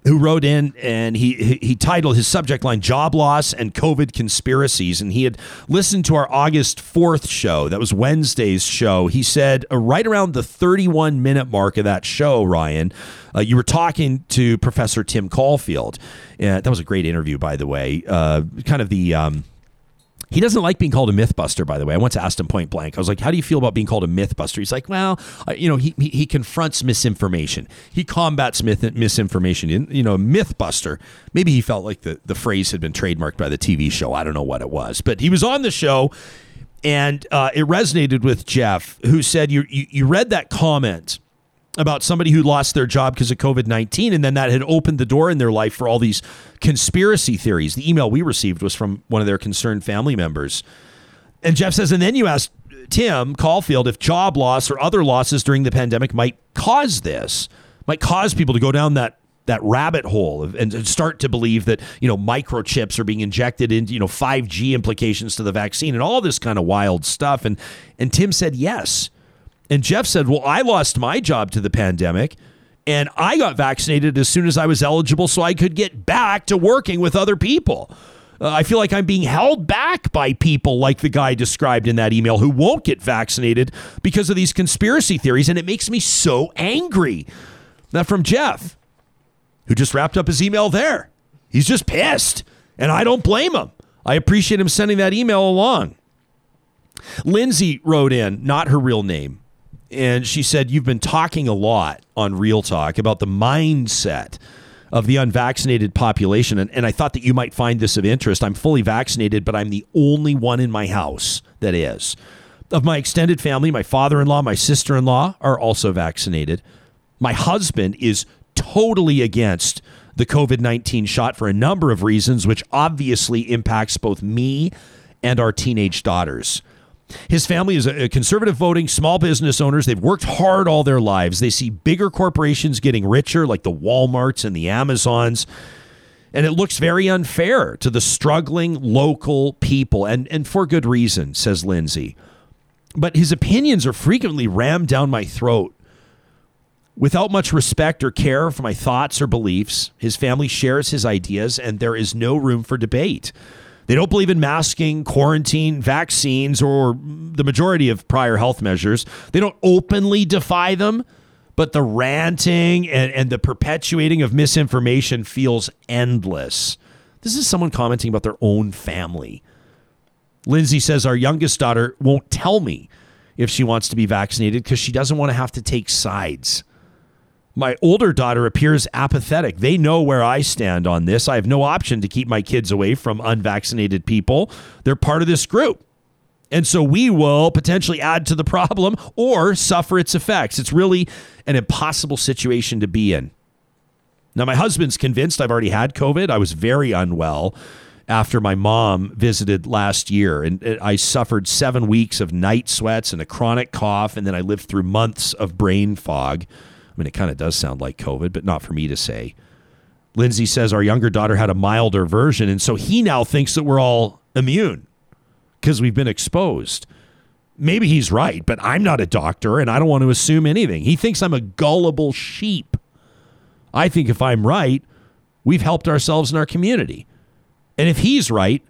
who wrote in, and he, he he titled his subject line, Job Loss and COVID Conspiracies. And he had listened to our August fourth show. That was Wednesday's show. He said, uh, right around the thirty-one minute mark of that show, Ryan, uh, you were talking to Professor Tim Caulfield. Uh, that was a great interview, by the way. Uh, kind of the... Um, He doesn't like being called a mythbuster, by the way. I once asked him point blank. I was like, how do you feel about being called a mythbuster? He's like, well, you know, he he, he confronts misinformation. He combats myth, misinformation. You know, a mythbuster. Maybe he felt like the, the phrase had been trademarked by the T V show. I don't know what it was. But he was on the show, and uh, it resonated with Jeff, who said, you, you, you read that comment about somebody who lost their job because of COVID nineteen, and then that had opened the door in their life for all these conspiracy theories. The email we received was from one of their concerned family members. And Jeff says, and then you asked Tim Caulfield if job loss or other losses during the pandemic might cause this, might cause people to go down that that rabbit hole and start to believe that, you know, microchips are being injected into, you know, five G implications to the vaccine and all this kind of wild stuff. And and Tim said, yes. And Jeff said, well, I lost my job to the pandemic, and I got vaccinated as soon as I was eligible so I could get back to working with other people. Uh, I feel like I'm being held back by people like the guy described in that email who won't get vaccinated because of these conspiracy theories, and it makes me so angry. Now, from Jeff, who just wrapped up his email there. He's just pissed, and I don't blame him. I appreciate him sending that email along. Lindsay wrote in, not her real name. And she said, you've been talking a lot on Real Talk about the mindset of the unvaccinated population. And, and I thought that you might find this of interest. I'm fully vaccinated, but I'm the only one in my house that is. Of my extended family, my father-in-law, my sister-in-law are also vaccinated. My husband is totally against the COVID nineteen shot for a number of reasons, which obviously impacts both me and our teenage daughters. His family is a conservative voting, small business owners. They've worked hard all their lives. They see bigger corporations getting richer, like the Walmarts and the Amazons. And it looks very unfair to the struggling local people. And, and for good reason, says Lindsay. But his opinions are frequently rammed down my throat without much respect or care for my thoughts or beliefs. His family shares his ideas, and there is no room for debate. They don't believe in masking, quarantine, vaccines, or the majority of prior health measures. They don't openly defy them, but the ranting and, and the perpetuating of misinformation feels endless. This is someone commenting about their own family. Lindsay says, our youngest daughter won't tell me if she wants to be vaccinated because she doesn't want to have to take sides. My older daughter appears apathetic. They know where I stand on this. I have no option to keep my kids away from unvaccinated people. They're part of this group. And so we will potentially add to the problem or suffer its effects. It's really an impossible situation to be in. Now, my husband's convinced I've already had COVID. I was very unwell after my mom visited last year, and I suffered seven weeks of night sweats and a chronic cough, and then I lived through months of brain fog. I mean, it kind of does sound like COVID, but not for me to say. Lindsay says our younger daughter had a milder version, and so he now thinks that we're all immune because we've been exposed. Maybe he's right, but I'm not a doctor, and I don't want to assume anything. He thinks I'm a gullible sheep. I think if I'm right, we've helped ourselves and our community. And if he's right,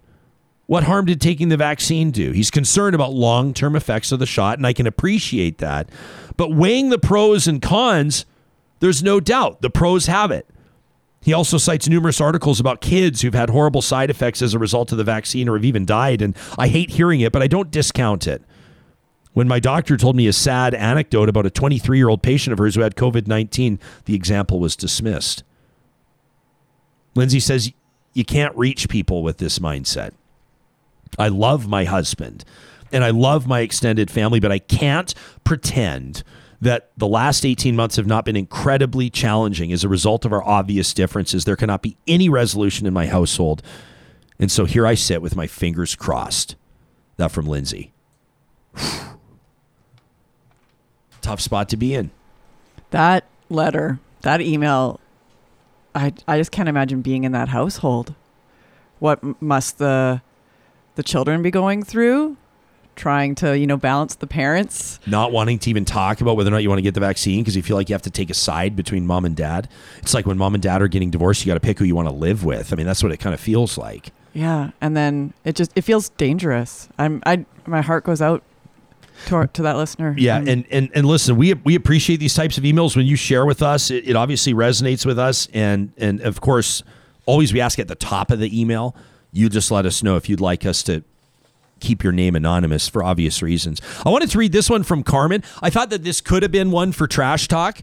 what harm did taking the vaccine do? He's concerned about long-term effects of the shot, and I can appreciate that. But weighing the pros and cons, there's no doubt the pros have it. He also cites numerous articles about kids who've had horrible side effects as a result of the vaccine or have even died. And I hate hearing it, but I don't discount it. When my doctor told me a sad anecdote about a twenty-three-year-old patient of hers who had COVID nineteen, the example was dismissed. Lindsay says, you can't reach people with this mindset. I love my husband and I love my extended family, but I can't pretend that the last eighteen months have not been incredibly challenging as a result of our obvious differences. There cannot be any resolution in my household. And so here I sit with my fingers crossed. That from Lindsay. Tough spot to be in. That letter, that email, I I just can't imagine being in that household. What must the the children be going through? Trying to, you know, balance the parents. Not wanting to even talk about whether or not you want to get the vaccine because you feel like you have to take a side between mom and dad. It's like when mom and dad are getting divorced, you got to pick who you want to live with. I mean, that's what it kind of feels like. Yeah, and then it just it feels dangerous. I'm I my heart goes out To, our, to that listener. Yeah. And, and, and listen, we, we appreciate these types of emails. When you share with us, it, it obviously resonates with us. And, and of course, always we ask at the top of the email, you just let us know if you'd like us to keep your name anonymous for obvious reasons. I wanted to read this one from Carmen. I thought that this could have been one for Trash Talk,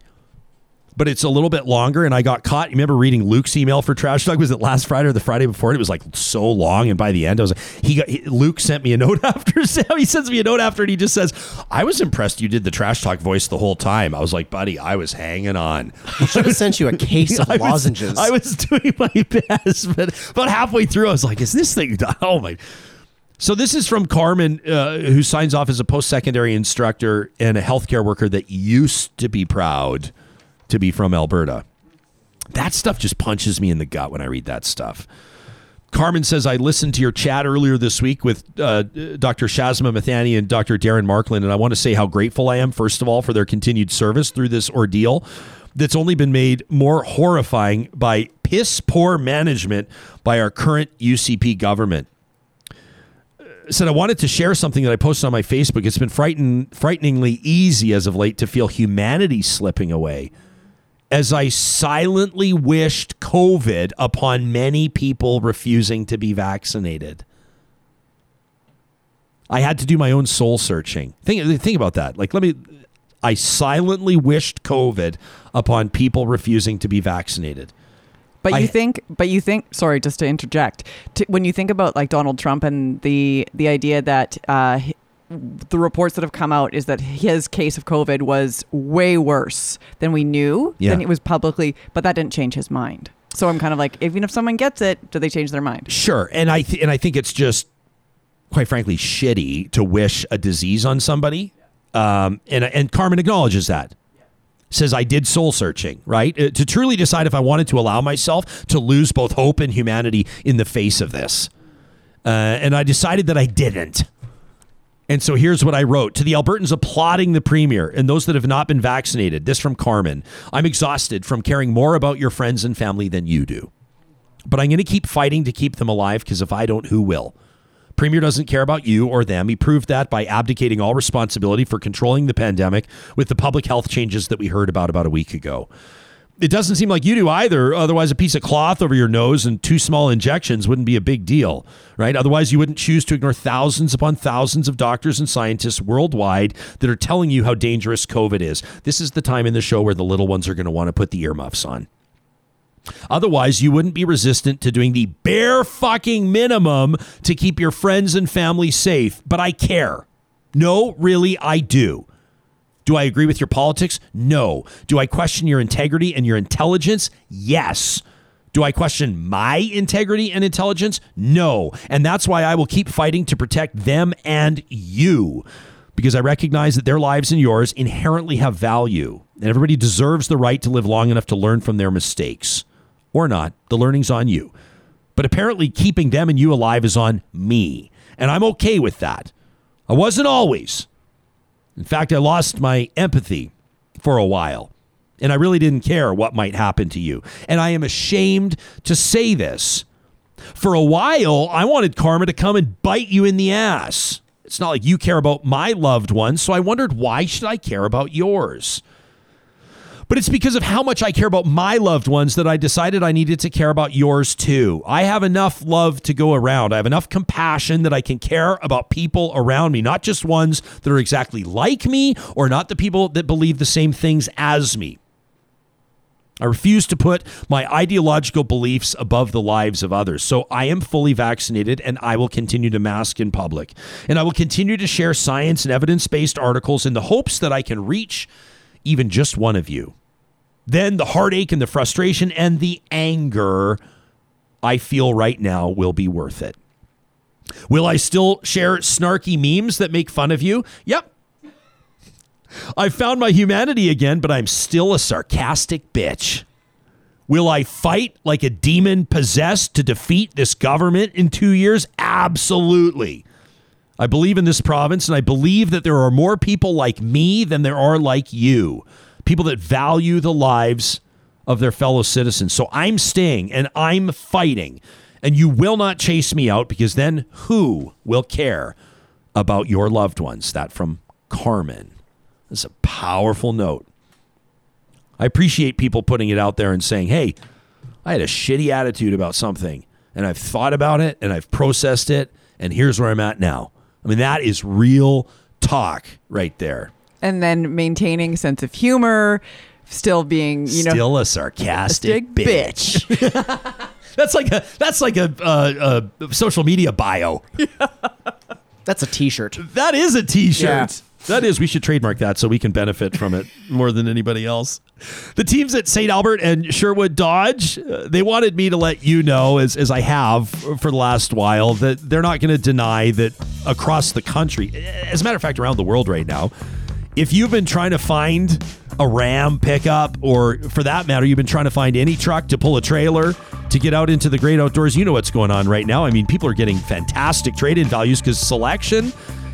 but it's a little bit longer and I got caught. You remember reading Luke's email for Trash Talk? Was it last Friday or the Friday before? And it was like so long. And by the end, I was like, he got, he, Luke sent me a note after Sam. He sends me a note after and he just says, I was impressed you did the Trash Talk voice the whole time. I was like, buddy, I was hanging on. I should have sent you a case of I lozenges. Was, I was doing my best, but about halfway through, I was like, is this thing done? Oh my. So this is from Carmen, uh, who signs off as a post-secondary instructor and a healthcare worker that used to be proud to be from Alberta. That stuff just punches me in the gut when I read that stuff. Carmen says, I listened to your chat earlier this week with uh, Doctor Shazma Mathani and Doctor Darren Markland, and I want to say how grateful I am, first of all, for their continued service through this ordeal that's only been made more horrifying by piss-poor management by our current U C P government. Said I wanted to share something that I posted on my Facebook. It's been frighten- frighteningly easy as of late to feel humanity slipping away, as I silently wished COVID upon many people refusing to be vaccinated. I had to do my own soul searching. Think, think about that. Like, let me, I silently wished COVID upon people refusing to be vaccinated. But you I, think, but you think, sorry, just to interject, to, when you think about like Donald Trump and the, the idea that, uh, the reports that have come out is that his case of COVID was way worse than we knew, yeah. than it was publicly, but that didn't change his mind. So I'm kind of like, even if someone gets it, do they change their mind? Sure. And I, th- and I think it's just, quite frankly, shitty to wish a disease on somebody. Um, and, and Carmen acknowledges that. Says I did soul searching, right? Uh, to truly decide if I wanted to allow myself to lose both hope and humanity in the face of this. Uh, and I decided that I didn't. And so here's what I wrote. To the Albertans applauding the premier and those that have not been vaccinated, this from Carmen, I'm exhausted from caring more about your friends and family than you do. But I'm going to keep fighting to keep them alive because if I don't, who will? Premier doesn't care about you or them. He proved that by abdicating all responsibility for controlling the pandemic with the public health changes that we heard about about a week ago. It doesn't seem like you do either. Otherwise, a piece of cloth over your nose and two small injections wouldn't be a big deal, right? Otherwise, you wouldn't choose to ignore thousands upon thousands of doctors and scientists worldwide that are telling you how dangerous COVID is. This is the time in the show where the little ones are going to want to put the earmuffs on. Otherwise, you wouldn't be resistant to doing the bare fucking minimum to keep your friends and family safe. But I care. No, really, I do. Do I agree with your politics? No. Do I question your integrity and your intelligence? Yes. Do I question my integrity and intelligence? No. And that's why I will keep fighting to protect them and you, because I recognize that their lives and yours inherently have value, and everybody deserves the right to live long enough to learn from their mistakes or not. The learning's on you, but apparently keeping them and you alive is on me. And I'm okay with that. I wasn't always. In fact, I lost my empathy for a while, and I really didn't care what might happen to you. And I am ashamed to say this. For a while, I wanted karma to come and bite you in the ass. It's not like you care about my loved ones, so I wondered, why should I care about yours? But it's because of how much I care about my loved ones that I decided I needed to care about yours too. I have enough love to go around. I have enough compassion that I can care about people around me, not just ones that are exactly like me or not the people that believe the same things as me. I refuse to put my ideological beliefs above the lives of others. So I am fully vaccinated and I will continue to mask in public. And I will continue to share science and evidence-based articles in the hopes that I can reach even just one of you. Then the heartache and the frustration and the anger I feel right now will be worth it. Will I still share snarky memes that make fun of you? Yep. I found my humanity again, but I'm still a sarcastic bitch. Will I fight like a demon possessed to defeat this government in two years? Absolutely. I believe in this province, and I believe that there are more people like me than there are like you. People that value the lives of their fellow citizens. So I'm staying and I'm fighting, and you will not chase me out, because then who will care about your loved ones? That from Carmen. That's a powerful note. I appreciate people putting it out there and saying, hey, I had a shitty attitude about something, and I've thought about it, and I've processed it, and here's where I'm at now. I mean, that is real talk right there. And then maintaining sense of humor, still being, you know, still a sarcastic a bitch. bitch. That's like a that's like a, uh, a social media bio. Yeah. That's a T-shirt. That is a T-shirt. Yeah. That is, we should trademark that so we can benefit from it more than anybody else. The teams at Saint Albert and Sherwood Dodge, uh, they wanted me to let you know, as as I have for the last while, that they're not going to deny that across the country, as a matter of fact, around the world right now, if you've been trying to find a Ram pickup, or for that matter, you've been trying to find any truck to pull a trailer to get out into the great outdoors, you know what's going on right now. I mean, people are getting fantastic trade-in values because selection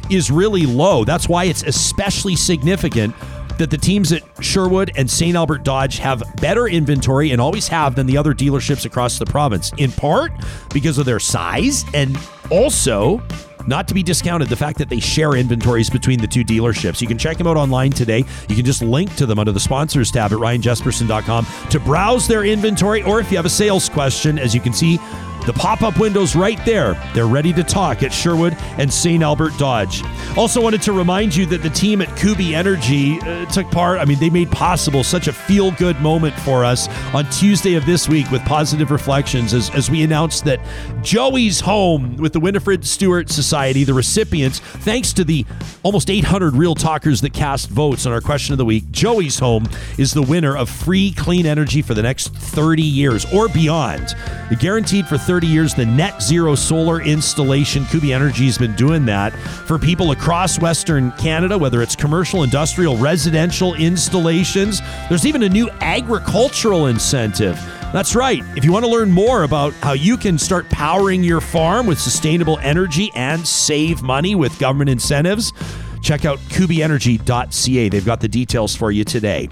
is really low. That's why it's especially significant that the teams at Sherwood and Saint Albert Dodge have better inventory and always have than the other dealerships across the province, in part because of their size, and also, not to be discounted, the fact that they share inventories between the two dealerships. You can check them out online today. You can just link to them under the sponsors tab at ryan jesperson dot com to browse their inventory, or if you have a sales question, as you can see, the pop-up window's right there. They're ready to talk at Sherwood and Saint Albert Dodge. Also wanted to remind you that the team at Kubi Energy uh, took part. I mean, they made possible such a feel-good moment for us on Tuesday of this week with Positive Reflections as, as we announced that Joey's Home with the Winifred Stewart Society, the recipients, thanks to the almost eight hundred real talkers that cast votes on our question of the week, Joey's Home is the winner of free clean energy for the next thirty years or beyond. They're guaranteed for thirty years, the net zero solar installation. Kubi Energy has been doing that for people across Western Canada, whether it's commercial, industrial, residential installations. There's even a new agricultural incentive. That's right. If you want to learn more about how you can start powering your farm with sustainable energy and save money with government incentives, check out kubi energy dot c a. They've got the details for you today.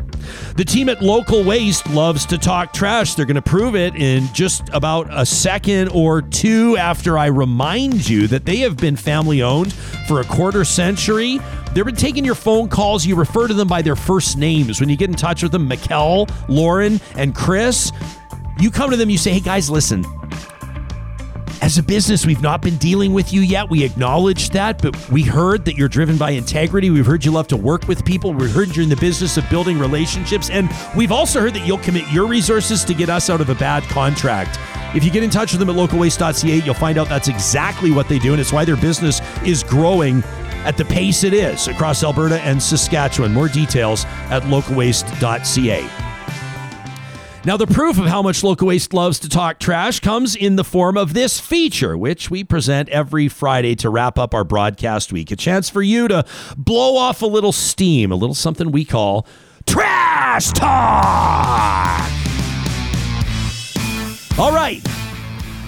The team at Local Waste loves to talk trash. They're going to prove it in just about a second or two after I remind you that they have been family-owned for a quarter century. They've been taking your phone calls. You refer to them by their first names. When you get in touch with them, Mikkel, Lauren, and Chris, you come to them, you say, hey, guys, listen. As a business, we've not been dealing with you yet. We acknowledge that, but we heard that you're driven by integrity. We've heard you love to work with people. We've heard you're in the business of building relationships. And we've also heard that you'll commit your resources to get us out of a bad contract. If you get in touch with them at local waste dot c a, you'll find out that's exactly what they do. And it's why their business is growing at the pace it is across Alberta and Saskatchewan. More details at local waste dot c a. Now, the proof of how much Local Waste loves to talk trash comes in the form of this feature, which we present every Friday to wrap up our broadcast week. A chance for you to blow off a little steam, a little something we call Trash Talk. All right.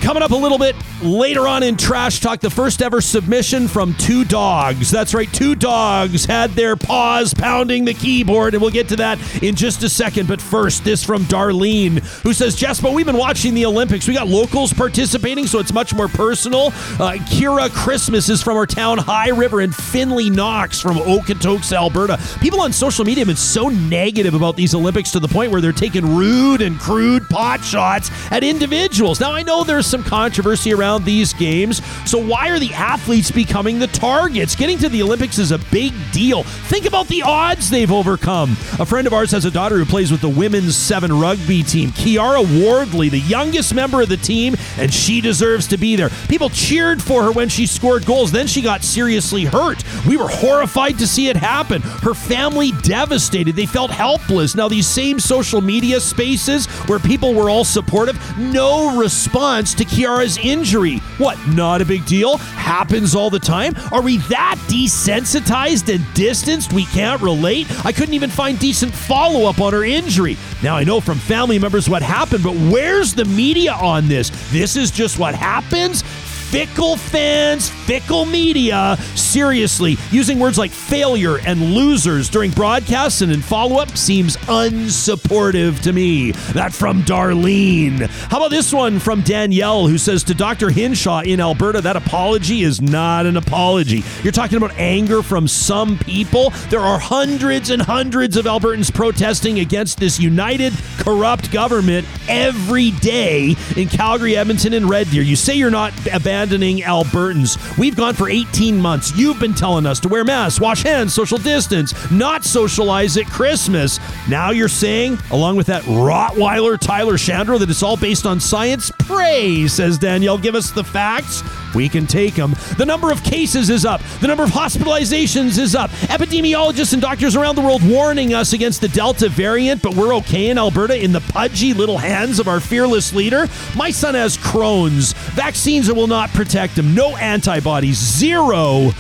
Coming up a little bit later on in Trash Talk, the first ever submission from two dogs. That's right, two dogs had their paws pounding the keyboard, and we'll get to that in just a second. But first, this from Darlene, who says, Jess, but we've been watching the Olympics. We got locals participating, so it's much more personal. Uh, Kira Christmas is from our town, High River, and Finley Knox from Okotoks, Alberta. People on social media have been so negative about these Olympics to the point where they're taking rude and crude pot shots at individuals. Now, I know there's some controversy around these games, so why are the athletes becoming the targets? Getting to the Olympics is a big deal. Think about the odds they've overcome. A friend of ours has a daughter who plays with the women's seven rugby team, Kiara Wardley, the youngest member of the team, and she deserves to be there. People cheered for her when she scored goals. Then she got seriously hurt. We were horrified to see it happen. Her family devastated. They felt helpless. Now, these same social media spaces where people were all supportive, no response to Kiara's injury. What? Not a big deal? Happens all the time? Are we that desensitized and distanced we can't relate? I couldn't even find decent follow-up on her injury. Now, I know from family members what happened, but where's the media on this? This is just what happens? Fickle fans, fickle media, seriously, using words like failure and losers during broadcasts and in follow-up seems unsupportive to me. That from Darlene. How about this one from Danielle, who says to Doctor Hinshaw in Alberta, that apology is not an apology. You're talking about anger from some people. There are hundreds and hundreds of Albertans protesting against this united, corrupt government every day in Calgary, Edmonton, and Red Deer. You say you're not abandoning Abandoning Albertans. We've gone for eighteen months. You've been telling us to wear masks, wash hands, social distance, not socialize at Christmas. Now you're saying, along with that Rottweiler Tyler Shandro, that it's all based on science? Pray, says Danielle. Give us the facts. We can take them. The number of cases is up. The number of hospitalizations is up. Epidemiologists and doctors around the world warning us against the Delta variant, but we're okay in Alberta in the pudgy little hands of our fearless leader. My son has Crohn's. Vaccines that will not protect him. No antibodies. Zero.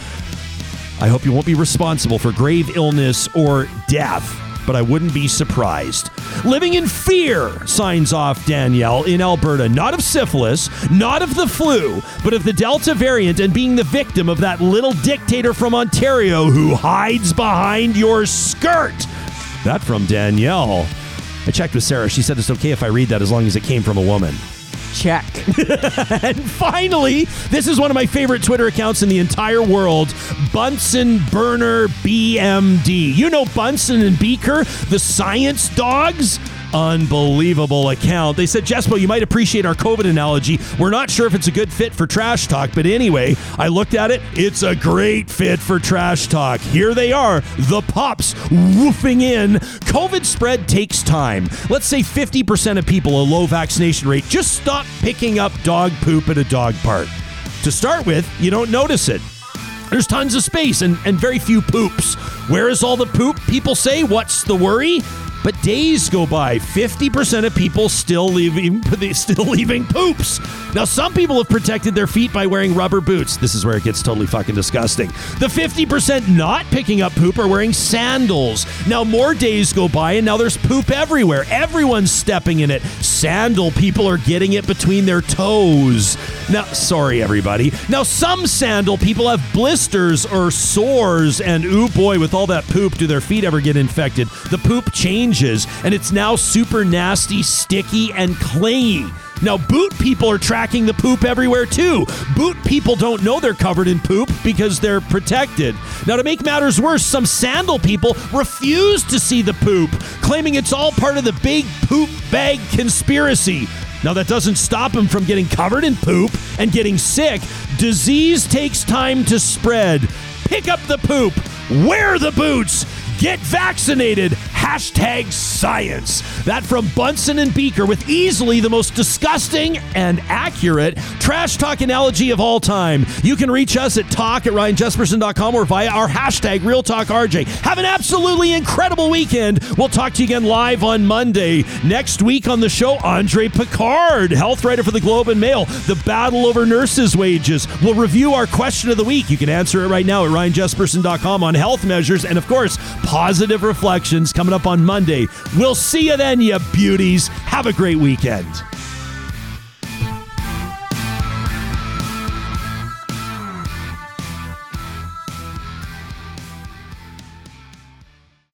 I hope you won't be responsible for grave illness or death, but I wouldn't be surprised. Living in fear, signs off Danielle in Alberta. Not of syphilis, not of the flu, but of the Delta variant and being the victim of that little dictator from Ontario who hides behind your skirt. That from Danielle. I checked with Sarah. She said it's okay if I read that as long as it came from a woman. Check. And finally, this is one of my favorite Twitter accounts in the entire world, Bunsen Burner B M D. You know Bunsen and Beaker, the science dogs? Unbelievable account. They said, Jespo, you might appreciate our COVID analogy. We're not sure if it's a good fit for Trash Talk, but anyway, I looked at it. It's a great fit for Trash Talk. Here they are, the pups woofing in. COVID spread takes time. Let's say fifty percent of people, a low vaccination rate, just stop picking up dog poop at a dog park. To start with, you don't notice it. There's tons of space and, and very few poops. Where is all the poop? People say, what's the worry? But days go by, fifty percent of people still leaving still leaving poops. Now, some people have protected their feet by wearing rubber boots. This is where it gets totally fucking disgusting. The fifty percent not picking up poop are wearing sandals. Now, more days go by, and now there's poop everywhere. Everyone's stepping in it. Sandal people are getting it between their toes. Now, sorry, everybody. Now, some sandal people have blisters or sores, and ooh boy, with all that poop, do their feet ever get infected? The poop changes. And it's now super nasty, sticky, and clayey. Now, boot people are tracking the poop everywhere, too. Boot people don't know they're covered in poop because they're protected. Now, to make matters worse, some sandal people refuse to see the poop, claiming it's all part of the big poop bag conspiracy. Now, that doesn't stop them from getting covered in poop and getting sick. Disease takes time to spread. Pick up the poop. Wear the boots. Get vaccinated. Hashtag science. That from Bunsen and Beaker with easily the most disgusting and accurate Trash Talk analogy of all time. You can reach us at talk at ryan jesperson dot com or via our hashtag RealTalkRJ. Have an absolutely incredible weekend. We'll talk to you again live on Monday. Next week on the show, Andre Piccard, health writer for the Globe and Mail, the battle over nurses' wages. We'll review our question of the week. You can answer it right now at ryan jesperson dot com on health measures and, of course, positive reflections coming up on Monday. We'll see you then, you beauties. Have a great weekend.